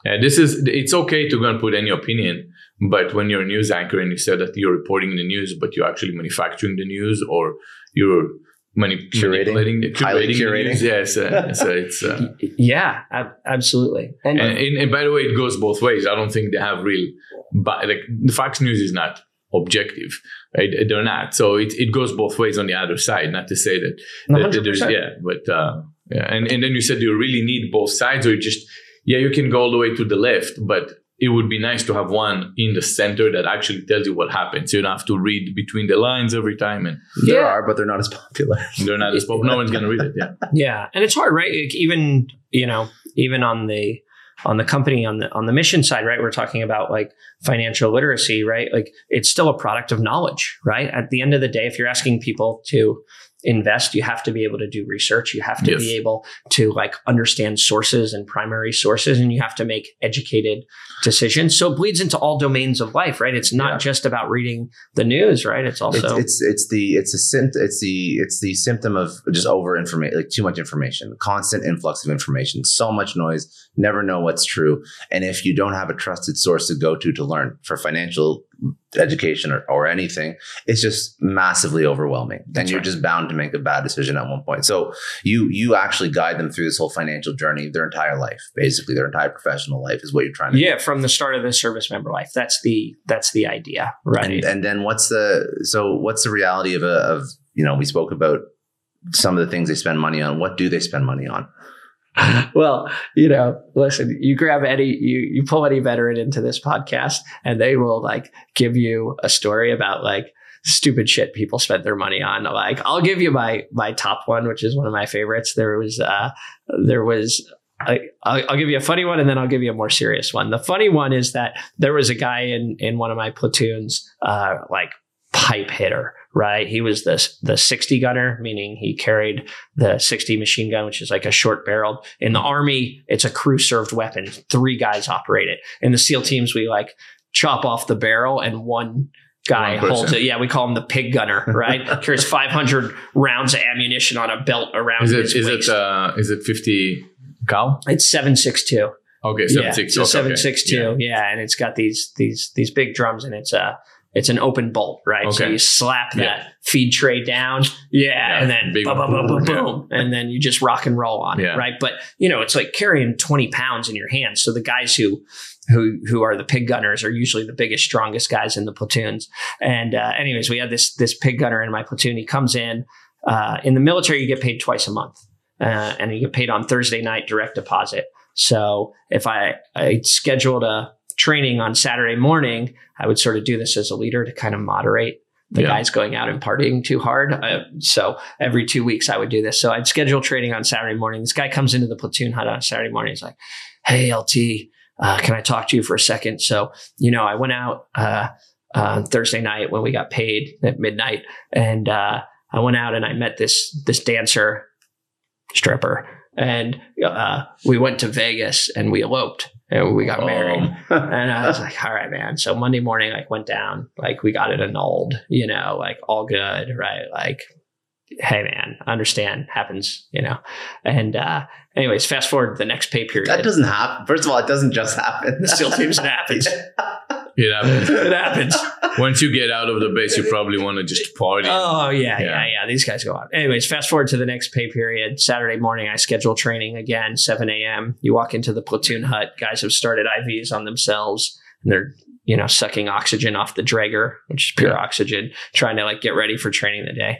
Uh, this is, it's okay to go and put any opinion, but when you're a news anchor and you say that you're reporting the news, but you're actually manufacturing the news or you're mani- curating. manipulating the, curating curating. the news. Yes, uh, so it's, uh, yeah, ab- absolutely. And, and, and, and by the way, it goes both ways. I don't think they have real, but like the Fox News is not objective, right? They're not. So it, it goes both ways on the other side, not to say that, that, that there's, yeah, but, uh, yeah. And, and then you said you really need both sides or you just, yeah, you can go all the way to the left, but it would be nice to have one in the center that actually tells you what happens. You don't have to read between the lines every time. And yeah. There are, but they're not as popular. They're not as popular. No one's going to read it. Yeah. Yeah. And it's hard, right? Like even, you know, even on the, on the company, on the, on the mission side, right? We're talking about like financial literacy, right? Like it's still a product of knowledge, right? At the end of the day, if you're asking people to invest, you have to be able to do research. You have to yes. be able to like understand sources and primary sources, and you have to make educated decisions. So it bleeds into all domains of life, right? It's not yeah. just about reading the news, right? It's also it's it's, it's the it's a symptom it's the it's the symptom of just over information, like too much information, constant influx of information, so much noise. Never know what's true, and if you don't have a trusted source to go to to learn for financial education or, or anything, it's just massively overwhelming. That's and you're right. just bound to make a bad decision at one point. So you you actually guide them through this whole financial journey, their entire life, basically their entire professional life is what you're trying to yeah, do. Yeah, from the start of the service member life. That's the that's the idea, right? And, and then what's the so what's the reality of a of you know we spoke about some of the things they spend money on. What do they spend money on? Well, you know, listen, you grab any, you, you pull any veteran into this podcast and they will like give you a story about like stupid shit people spent their money on. Like I'll give you my, my top one, which is one of my favorites. There was, uh, there was, I, I'll, I'll give you a funny one and then I'll give you a more serious one. The funny one is that there was a guy in, in one of my platoons, uh, like pipe hitter. Right. He was this the sixty gunner, meaning he carried the sixty machine gun, which is like a short barreled. In the Army, it's a crew served weapon. Three guys operate it. In the SEAL teams, we like chop off the barrel and one guy holds it. Yeah, we call him the pig gunner, right? Carries five hundred rounds of ammunition on a belt around is it, his is waist. It, uh, is it fifty cal? It's seven six two. Okay, seven six two. So seven six two, yeah, and it's got these these these big drums and it's a uh, it's an open bolt, right? Okay. So you slap that yeah. feed tray down. Yeah. yeah and then boom, boom, boom, boom. And then you just rock and roll on yeah. it, right? But, you know, it's like carrying twenty pounds in your hands. So the guys who who who are the pig gunners are usually the biggest, strongest guys in the platoons. And uh, anyways, we had this, this pig gunner in my platoon. He comes in. Uh, in the military, you get paid twice a month. Uh, and you get paid on Thursday night direct deposit. So if I, I scheduled a training on Saturday morning, I would sort of do this as a leader to kind of moderate the yeah. guys going out and partying too hard. Uh, so every two weeks I would do this. So I'd schedule training on Saturday morning. This guy comes into the platoon hut on Saturday morning. He's like, "Hey, L T, uh, can I talk to you for a second? So, you know, I went out uh, uh, Thursday night when we got paid at midnight, and uh, I went out and I met this this dancer, stripper, and uh, we went to Vegas and we eloped. And we got oh. married." And I was like, "All right, man." So Monday morning, like went down, like we got it annulled, you know, like all good, right? Like, hey man, understand, happens, you know. And uh, anyways, fast forward to the next pay period. That doesn't happen. First of all, it doesn't just happen. It still seems it happens. It happens. It happens. Once you get out of the base, you probably want to just party. Oh, yeah, yeah, yeah, yeah. These guys go out. Anyways, fast forward to the next pay period. Saturday morning, I schedule training again, seven a.m. You walk into the platoon hut. Guys have started I Vs on themselves, and they're, you know, sucking oxygen off the Draeger, which is pure yeah. oxygen, trying to, like, get ready for training the day.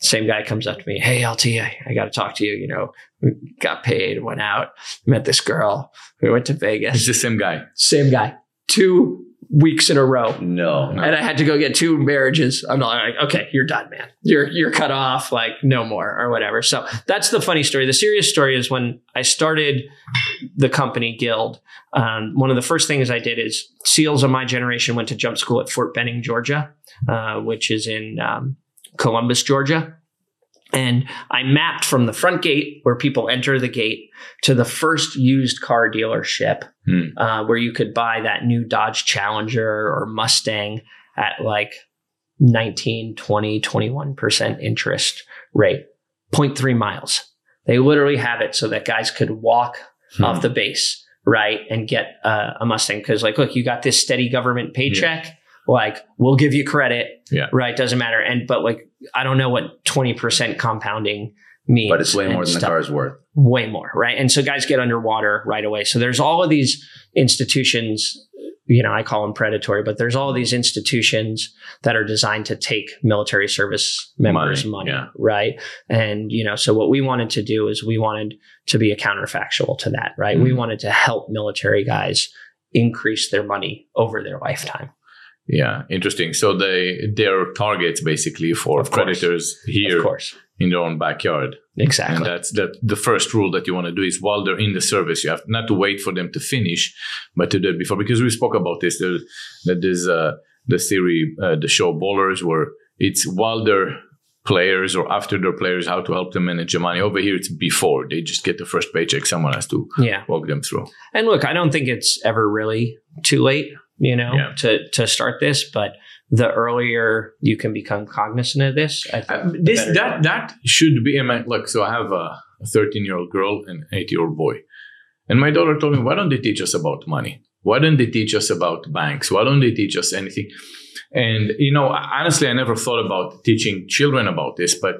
Same guy comes up to me. "Hey, L T, I, I got to talk to you. You know, we got paid, went out, met this girl. We went to Vegas." It's the same guy. Same guy. Two weeks in a row. No, no. And I had to go get two marriages. I'm not like, "Okay, you're done, man. You're you're cut off, like no more," or whatever. So that's the funny story. The serious story is when I started the company Guild, um, one of the first things I did is SEALs of my generation went to jump school at Fort Benning, Georgia, uh, which is in um, Columbus, Georgia. And I mapped from the front gate where people enter the gate to the first used car dealership hmm. uh, where you could buy that new Dodge Challenger or Mustang at like nineteen, twenty, twenty-one percent interest rate, zero point three miles. They literally have it so that guys could walk hmm. off the base, right, and get uh, a Mustang because like, look, you got this steady government paycheck. Yeah. Like, we'll give you credit, yeah. right? Doesn't matter. And, but like, I don't know what twenty percent compounding means. But it's way more than stuff. The car's worth. Way more, right? And so guys get underwater right away. So there's all of these institutions, you know, I call them predatory, but there's all of these institutions that are designed to take military service members' money, money yeah. right? And, you know, so what we wanted to do is we wanted to be a counterfactual to that, right? Mm-hmm. We wanted to help military guys increase their money over their lifetime. Yeah, interesting. So they they're targets basically for predators here in their own backyard. Exactly. And that's that the first rule that you want to do is while they're in the service, you have not to wait for them to finish, but to do it before. Because we spoke about this, there's, that there's uh, the theory, uh, the show Ballers, where it's while they're players or after their players, how to help them manage their money. Over here, it's before. They just get the first paycheck. Someone has to yeah. walk them through. And look, I don't think it's ever really too late. You know, yeah. to, to start this, but the earlier you can become cognizant of this, I think uh, this that that should be. I mean, look, so I have a thirteen-year-old girl and an eight-year-old boy, and my daughter told me, "Why don't they teach us about money? Why don't they teach us about banks? Why don't they teach us anything?" And you know, honestly, I never thought about teaching children about this, but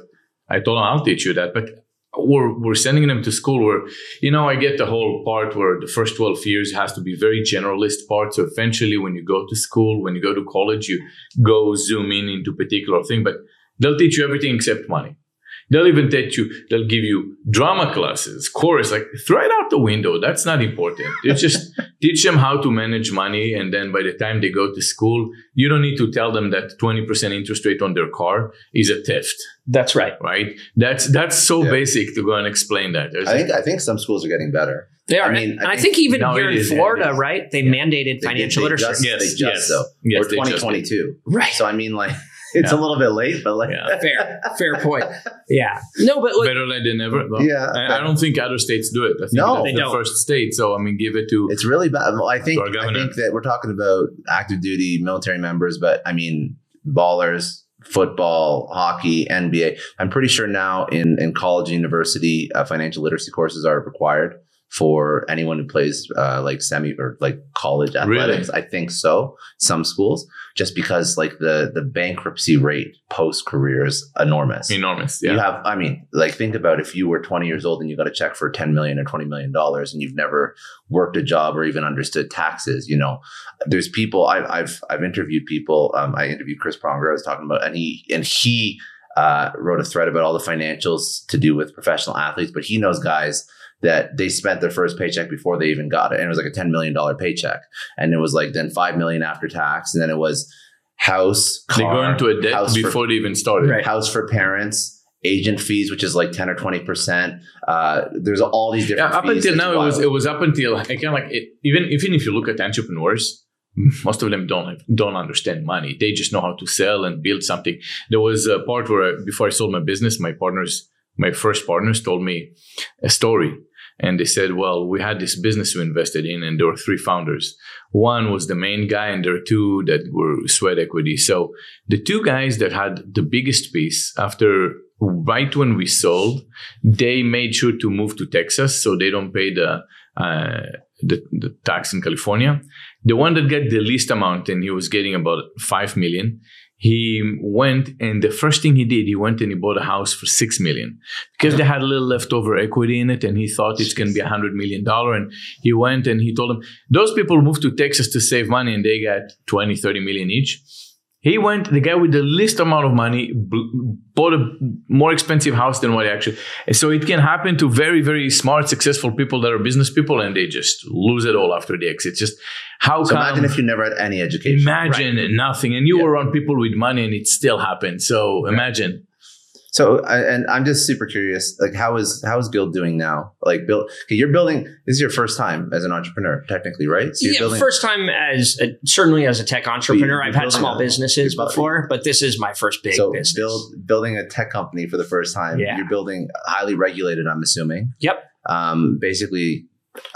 I told them, "I'll teach you that." But We're, we're sending them to school where, you know, I get the whole part where the first twelve years has to be very generalist part. So eventually when you go to school, when you go to college, you go zoom in into particular thing, but they'll teach you everything except money. They'll even teach you, they'll give you drama classes, chorus, like throw it out the window. That's not important. It's just teach them how to manage money. And then by the time they go to school, you don't need to tell them that twenty percent interest rate on their car is a theft. That's right. Right. That's that's so yeah. basic to go and explain that. There's I think a, I think some schools are getting better. They are. I mean, and I, I think, think even no, here in Florida, right, they yeah. mandated they, financial they, they literacy. Just, yes, they just yes. so. Yes, or twenty twenty-two. Right. So I mean, like. It's yeah. a little bit late, but like yeah. fair, fair point. Yeah, no, but like, better late than never. Though. Yeah, I, I don't think other states do it. I think no, they the don't. First state. So I mean, give it to. It's really bad. Well, I think I think that we're talking about active duty military members, but I mean ballers, football, hockey, N B A. I'm pretty sure now in in college, university, uh, financial literacy courses are required for anyone who plays uh, like semi or like college athletics. Really? I think so. Some schools, just because like the, the bankruptcy rate post career is enormous. Enormous. Yeah. You have, I mean, like think about if you were twenty years old and you got a check for ten million or twenty million dollars and you've never worked a job or even understood taxes. You know, there's people I've, I've, I've interviewed people. Um, I interviewed Chris Pronger. I was talking about, and he, and he uh, wrote a thread about all the financials to do with professional athletes, but he knows guys that they spent their first paycheck before they even got it. And it was like a ten million dollars paycheck. And it was like then five million dollars after tax. And then it was house, car. They go into a debt before for, they even started. Right. House for parents, agent fees, which is like ten or twenty percent. Uh, there's all these different yeah, up fees. Up until now, it was, it was up until, I kind of like, it, even, even if you look at entrepreneurs, most of them don't don't understand money. They just know how to sell and build something. There was a part where, I, before I sold my business, my partners, my first partners told me a story. And they said, well, we had this business we invested in and there were three founders. One was the main guy and there were two that were sweat equity. So the two guys that had the biggest piece after right when we sold, they made sure to move to Texas so they don't pay the, uh, the, the tax in California. The one that got the least amount and he was getting about five million dollars. He went and the first thing he did, he went and he bought a house for six million dollars because they had a little leftover equity in it and he thought it's going to be a hundred million dollar. And he went and he told them, those people moved to Texas to save money and they got twenty, thirty million each. He went, the guy with the least amount of money b- bought a more expensive house than what he actually, and so it can happen to very, very smart, successful people that are business people and they just lose it all after the exit. Just how so come? Imagine if you never had any education. Imagine right. nothing. And you yeah. were around people with money and it still happened. So right. imagine. So, and I'm just super curious, like how is, how is Guild doing now? Like build, okay, you're building, this is your first time as an entrepreneur technically, right? So you're yeah, building, first time as, a, certainly as a tech entrepreneur, I've had small a, businesses before, but this is my first big so business. Build, building a tech company for the first time, yeah. you're building highly regulated, I'm assuming. Yep. Um, basically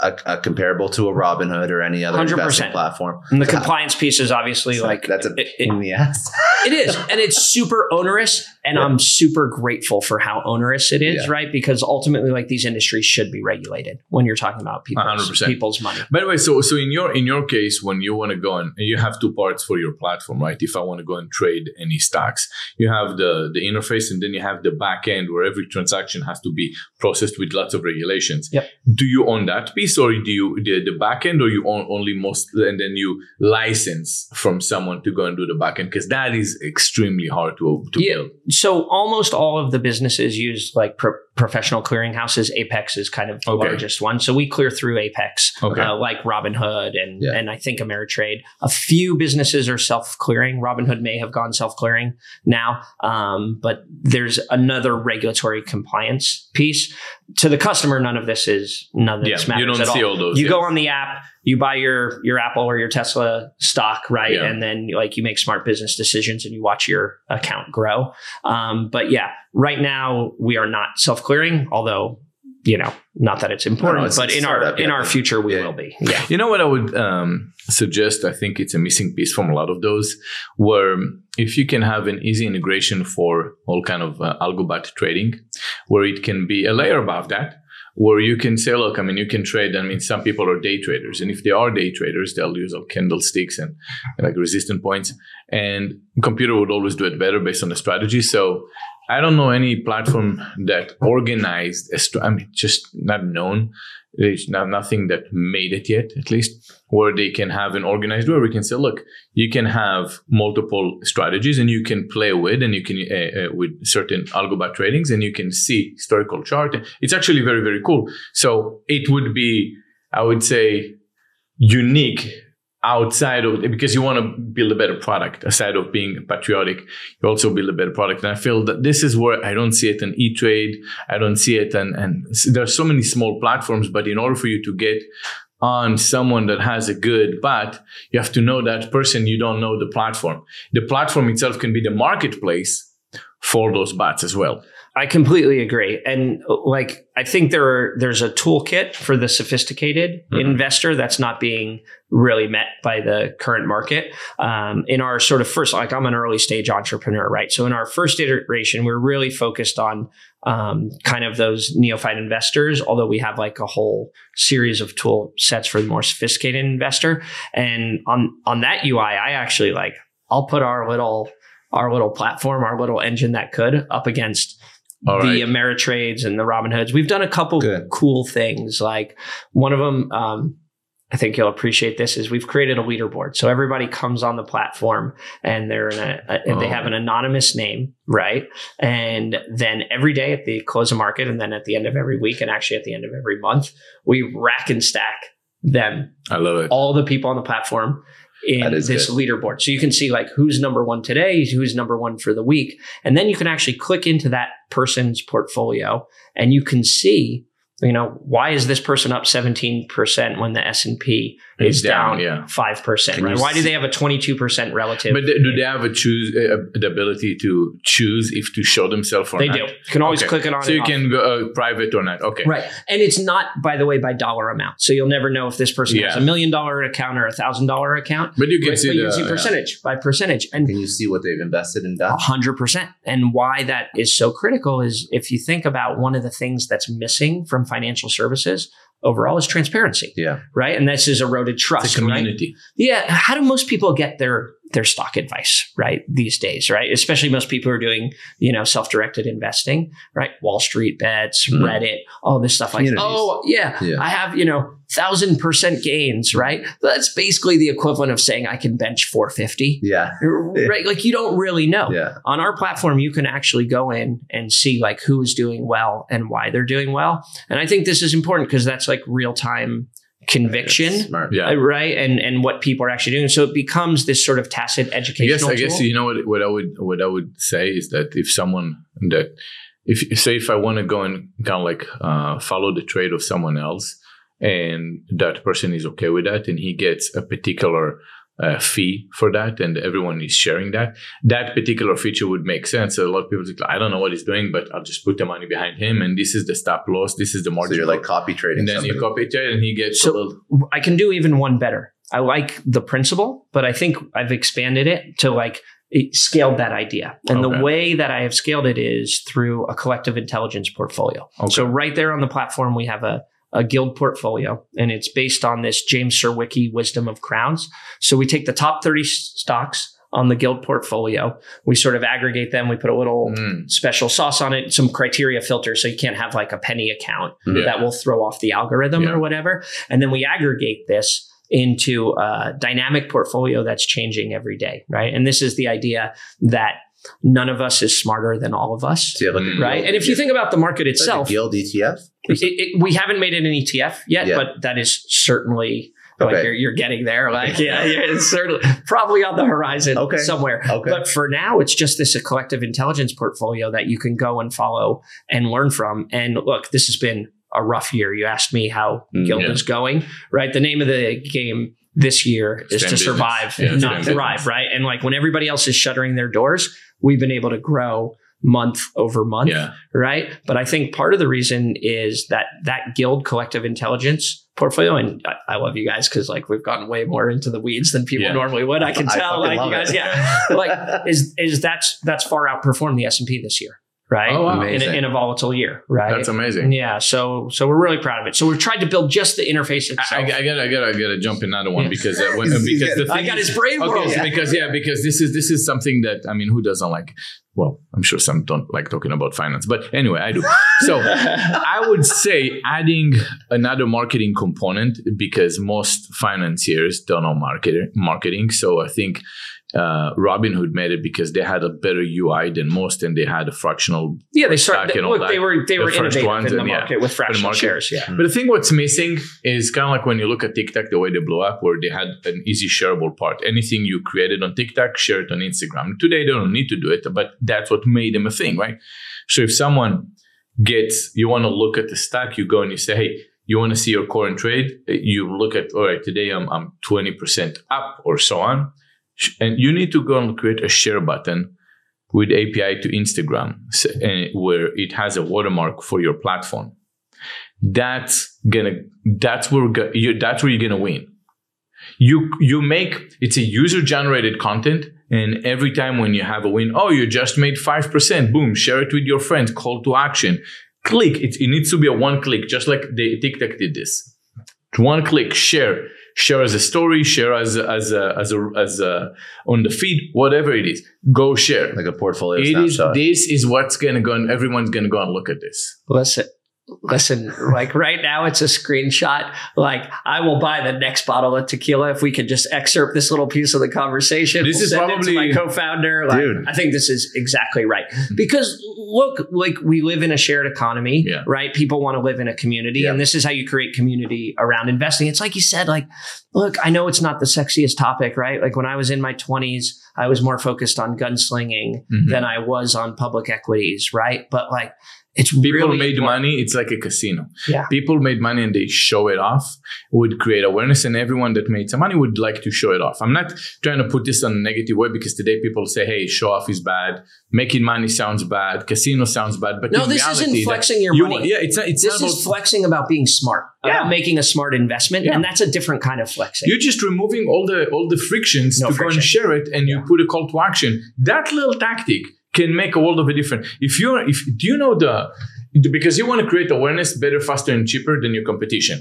a, a comparable to a Robinhood or any other investment platform. And the so compliance how, piece is obviously like, like that's a it, pain in the ass. It is. And it's super onerous. And yeah. I'm super grateful for how onerous it is, yeah. right? Because ultimately, like these industries should be regulated when you're talking about people's, one hundred percent people's money. By the way, so so in your in your case, when you want to go and you have two parts for your platform, right? If I want to go and trade any stocks, you have the, the interface and then you have the back end where every transaction has to be processed with lots of regulations. Yep. Do you own that piece or do you the, the back end or you own only most and then you license from someone to go and do the back end? Because that is extremely hard to, to yeah. build. So almost all of the businesses use like pro- professional clearinghouses, Apex is kind of the okay. largest one. So we clear through Apex, okay. uh, like Robinhood and, yeah. and I think Ameritrade. A few businesses are self-clearing. Robinhood may have gone self-clearing now, um, but there's another regulatory compliance piece. To the customer, none of this is, none of yeah, this matters you don't at see all. all those, you yeah. go on the app, you buy your, your Apple or your Tesla stock, right? Yeah. And then like you make smart business decisions and you watch your account grow. Um, but yeah, right now we are not self-clearing, although, you know, not that it's important, no, it's but in startup, our yeah. in our future, we yeah. will be. Yeah. You know what I would um, suggest? I think it's a missing piece from a lot of those, where if you can have an easy integration for all kind of uh, algo-backed trading, where it can be a layer above that, where you can say, look, I mean, you can trade. I mean, some people are day traders. And if they are day traders, they'll use all candlesticks and, and like resistance points. And computer would always do it better based on the strategy. So I don't know any platform that organized, I mean, just not known. There's not, nothing that made it yet, at least, where they can have an organized way. We can say, look, you can have multiple strategies and you can play with, and you can uh, uh, with certain algo-backed tradings, and you can see historical chart. It's actually very, very cool. So it would be, I would say, unique outside of, because you want to build a better product. Aside of being patriotic, you also build a better product. And I feel that this is where I don't see it in E-Trade. I don't see it. And, and there are so many small platforms, but in order for you to get on someone that has a good B U D, you have to know that person. You don't know the platform. The platform itself can be the marketplace for those B U Ds as well. I completely agree. And like, I think there are, there's a toolkit for the sophisticated mm-hmm. investor that's not being really met by the current market. Um, in our sort of first, like I'm an early stage entrepreneur, right? So in our first iteration, we're really focused on um, kind of those neophyte investors, although we have like a whole series of tool sets for the more sophisticated investor. And on, on that U I, I actually like, I'll put our little, our little platform, our little engine that could up against All the right. Ameritrades and the Robinhoods. We've done a couple Good. cool things. Like one of them, um, I think you'll appreciate this, is we've created a leaderboard. So everybody comes on the platform and they're in a, a oh. they have an anonymous name, right? And then every day at the close of market, and then at the end of every week, and actually at the end of every month, we rack and stack them. I love it. All the people on the platform in this good. leaderboard. So you can see like who's number one today, who's number one for the week. And then you can actually click into that person's portfolio and you can see, you know, why is this person up seventeen percent when the S and P is down, down yeah. five percent? Right? Why do they have a twenty-two percent relative? But they, do they have a choose uh, the ability to choose if to show themselves or they not? They do. You can always okay. click it on. So you off. can go uh, private or not. Okay. Right. And it's not, by the way, by dollar amount. So you'll never know if this person yeah. has a million dollar account or a thousand dollar account. But you can right? see, but the, you can see percentage yeah. by percentage. And can you see what they've invested in that? one hundred percent. And why that is so critical is if you think about one of the things that's missing from financial services overall is transparency. Yeah. Right. And this is eroded trust. It's a community. Right? Yeah. How do most people get their their stock advice, right? These days, right? Especially most people who are doing, you know, self-directed investing, right? Wall Street Bets, mm-hmm. Reddit, all this stuff like, oh yeah, yeah, I have, you know, thousand percent gains, right? That's basically the equivalent of saying I can bench four fifty. Yeah. Right. Like you don't really know. Yeah. On our platform, you can actually go in and see like who is doing well and why they're doing well. And I think this is important because that's like real-time conviction, yeah. right? And and what people are actually doing. So it becomes this sort of tacit educational I guess, I guess, tool. You know, what, what I would what I would say is that if someone that, if say if I want to go and kind of like uh, follow the trade of someone else and that person is okay with that and he gets a particular uh, fee for that and everyone is sharing that, that particular feature would make sense. So a lot of people think, I don't know what he's doing, but I'll just put the money behind him and this is the stop loss, this is the margin. So you're like copy trading. And then somebody. you copy trade and he gets so a little... I can do even one better. I like the principle, but I think I've expanded it to like scaled that idea. And okay. the way that I have scaled it is through a collective intelligence portfolio. Okay. So right there on the platform, we have a a Guild portfolio, and it's based on this James Surwicki Wisdom of Crowns. So we take the top thirty stocks on the Guild portfolio. We sort of aggregate them. We put a little mm. special sauce on it, some criteria filters. So you can't have like a penny account yeah. that will throw off the algorithm yeah. or whatever. And then we aggregate this into a dynamic portfolio that's changing every day, right? And this is the idea that none of us is smarter than all of us, so like right? And if you think about the market itself, like Guild E T F, it, it, we haven't made it an E T F yet, yeah. but that is certainly okay. like you're, you're getting there. Like, yeah, yeah, it's certainly probably on the horizon okay. somewhere. Okay. But for now, it's just this a collective intelligence portfolio that you can go and follow and learn from. And look, this has been a rough year. You asked me how mm, Guild yeah. is going, right? The name of the game this year it's is to business. survive, yeah, not thrive, business. right? And like when everybody else is shuttering their doors, we've been able to grow month over month, yeah. right? But I think part of the reason is that that Guild collective intelligence portfolio, and I, I love you guys because like we've gotten way more into the weeds than people yeah. normally would. I can I tell, like you guys, it. yeah, like is is that's that's far outperformed the S and P this year. Right. Oh, wow. in, a, in a volatile year. Right. That's amazing. Yeah. So, so we're really proud of it. So we've tried to build just the interface itself. I, I, I gotta, I gotta, I gotta jump in another one yeah. because that when, because the thing I got his brain. Okay, roll. So because yeah, because this is this is something that I mean, who doesn't like? Well, I'm sure some don't like talking about finance, but anyway, I do. So I would say adding another marketing component because most financiers don't know market, marketing. So I think uh, Robinhood made it because they had a better U I than most, and they had a fractional. Yeah, they started. They, look, that. they were they the were innovative ones in the and, market yeah, with fractional market. shares. Yeah, mm-hmm. But I think what's missing is kind of like when you look at TikTok, the way they blew up, where they had an easy shareable part. Anything you created on TikTok, share it on Instagram. Today they don't need to do it, but that's what made them a thing, right? So if someone gets, you want to look at the stock, you go and you say, hey, you want to see your current trade? You look at, all right, today I'm I'm twenty percent up or so on. And you need to go and create a share button with A P I to Instagram where it has a watermark for your platform. That's gonna, that's where you, that's where you're gonna win. You, you make, it's a user generated content. And every time when you have a win, oh, you just made five percent, boom, share it with your friends, call to action, click. It, it needs to be a one click, just like they TikTok did this. One click, share, share as a story, share as a, as a, as a, as a, on the feed, whatever it is, go share. Like a portfolio it snapshot. Is, this is what's going to go and everyone's going to go and look at this. Listen. Listen, like right now it's a screenshot. Like I will buy the next bottle of tequila if we could just excerpt this little piece of the conversation. This we'll is send probably it to my co-founder. Like, dude. I think this is exactly right. Because look, like we live in a shared economy, yeah. right? People want to live in a community yeah. and this is how you create community around investing. It's like you said, like, look, I know it's not the sexiest topic, right? Like when I was in my twenties, I was more focused on gunslinging mm-hmm. than I was on public equities, right? But like, It's people really made important. money. It's like a casino. Yeah. People made money and they show it off, would create awareness, and everyone that made some money would like to show it off. I'm not trying to put this on a negative way because today people say, hey, show off is bad. Making money sounds bad. Casino sounds bad. But no, this reality, isn't flexing your you, money. Yeah, it's not, it's this not is about, flexing about being smart, yeah. about making a smart investment. Yeah. And that's a different kind of flexing. You're just removing all the all the frictions no to friction. go and share it and yeah. you put a call to action. That little tactic can make a world of a difference. If you're, if do you know the, because you want to create awareness better, faster, and cheaper than your competition.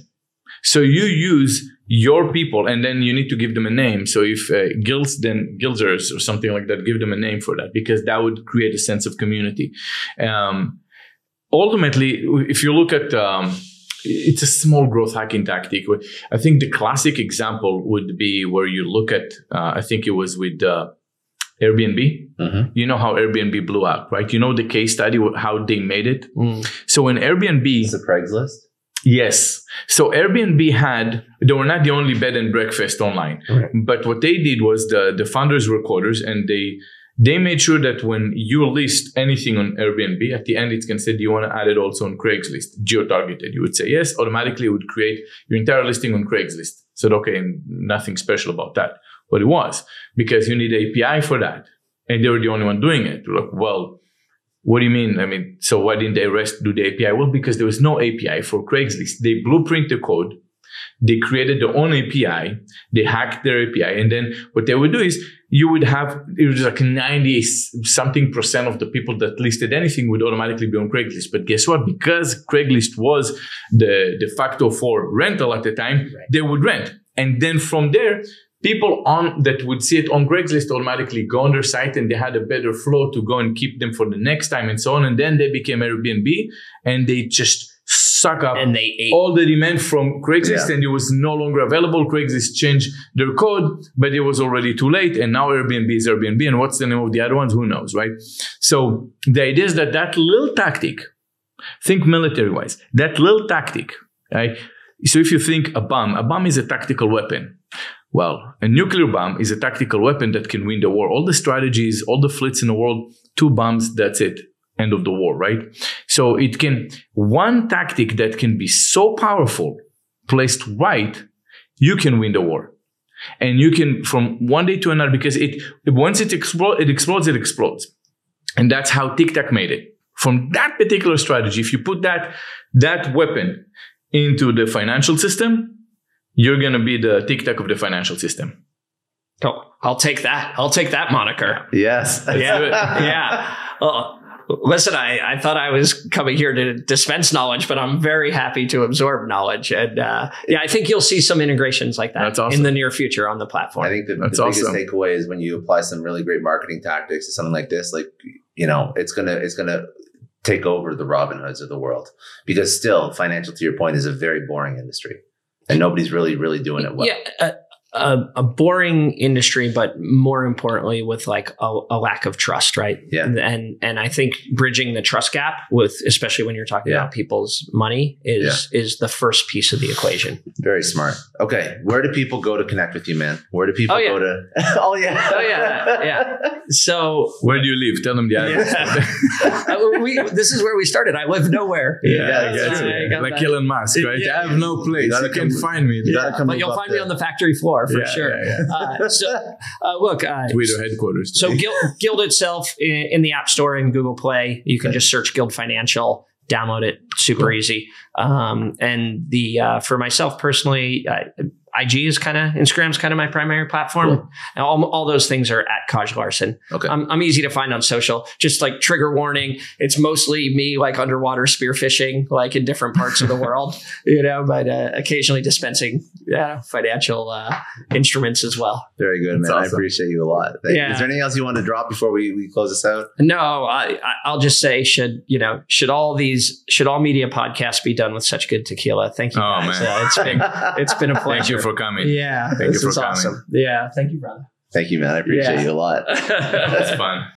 So you use your people, and then you need to give them a name. So if uh, guilds, then guilders or something like that, give them a name for that because that would create a sense of community. Um, ultimately, if you look at, um, it's a small growth hacking tactic. I think the classic example would be where you look at, uh, I think it was with uh, Airbnb. Mm-hmm. You know how Airbnb blew up, right? You know the case study, how they made it. Mm. So when Airbnb... It's a Craigslist? Yes. So Airbnb had, they were not the only bed and breakfast online. Okay. But what they did was the, the founders were coders and they they made sure that when you list anything on Airbnb, at the end it's going to say, do you want to add it also on Craigslist? Geo-targeted. You would say yes. Automatically it would create your entire listing on Craigslist. Said, okay, nothing special about that. But it was because you need A P I for that. And they were the only one doing it. Like, well, what do you mean? I mean, so why didn't the rest do the A P I? Well, because there was no A P I for Craigslist. They blueprint the code. They created their own A P I. They hacked their A P I. And then what they would do is you would have, it was like ninety something percent of the people that listed anything would automatically be on Craigslist. But guess what? Because Craigslist was the de facto for rental at the time, right. They would rent. And then from there, people on that would see it on Craigslist automatically go on their site and they had a better flow to go and keep them for the next time and so on. And then they became Airbnb and they just suck up and they ate all the demand from Craigslist, yeah. and it was no longer available. Craigslist changed their code, but it was already too late. And now Airbnb is Airbnb. And what's the name of the other ones? Who knows, right? So the idea is that that little tactic, think military-wise, that little tactic, right? So if you think a bomb, a bomb is a tactical weapon. Well, a nuclear bomb is a tactical weapon that can win the war. All the strategies, all the fleets in the world, two bombs, that's it. End of the war, right? So it can, one tactic that can be so powerful, placed right, you can win the war. And you can, from one day to another, because it once it, explo- it explodes, it explodes. And that's how Tic-Tac made it. From that particular strategy, if you put that that weapon into the financial system, you're going to be the Tic-Tac of the financial system. Oh, I'll take that. I'll take that moniker. Yes. Yeah. yeah. Oh. Listen, I, I thought I was coming here to dispense knowledge, but I'm very happy to absorb knowledge. And uh, yeah, I think you'll see some integrations like that awesome. in the near future on the platform. I think the, the biggest awesome. takeaway is when you apply some really great marketing tactics to something like this, like, you know, it's going to it's going to take over the Robinhoods of the world, because still financial, to your point, is a very boring industry and nobody's really, really doing it well. Yeah. Uh, A, a boring industry, but more importantly, with like a, a lack of trust, right? Yeah. And and I think bridging the trust gap with, especially when you're talking yeah. about people's money, is yeah. is the first piece of the equation. Very smart. Okay, where do people go to connect with you, man? Where do people oh, yeah. go to? oh yeah, oh yeah, yeah. So where do you live? Tell them the address. Yeah. uh, we, this is where we started. I live nowhere. Yeah, yeah I I like Elon Musk, right? Yeah. I have no place. You, you can come, find me. You yeah. come but you'll find there. me on the factory floor. For yeah, sure. Yeah, yeah. Uh, so, uh, look. Uh, Twitter headquarters. Today. So, Guild, Guild itself in, in the App Store and Google Play, you can okay. just search Guild Financial, download it, super cool. easy. Um, and the uh, for myself personally, uh, I G is kind of Instagram's kind of my primary platform. Cool. And all, all those things are at Kaj Larsen. Okay, I'm, I'm easy to find on social. Just like trigger warning, it's mostly me like underwater spearfishing, like in different parts of the world, you know. But uh, occasionally dispensing yeah, financial uh, instruments as well. Very good, That's man. Awesome. I appreciate you a lot. Thank yeah. you. Is there anything else you want to drop before we, we close this out? No, I, I'll just say should you know should all these should all media podcasts be done with such good tequila? Thank you, oh, guys. Man. Uh, it's been it's been a pleasure. For coming. Yeah. Thank you for coming. Awesome. Yeah. Thank you, brother. Thank you, man. I appreciate yeah. you a lot. That's fun.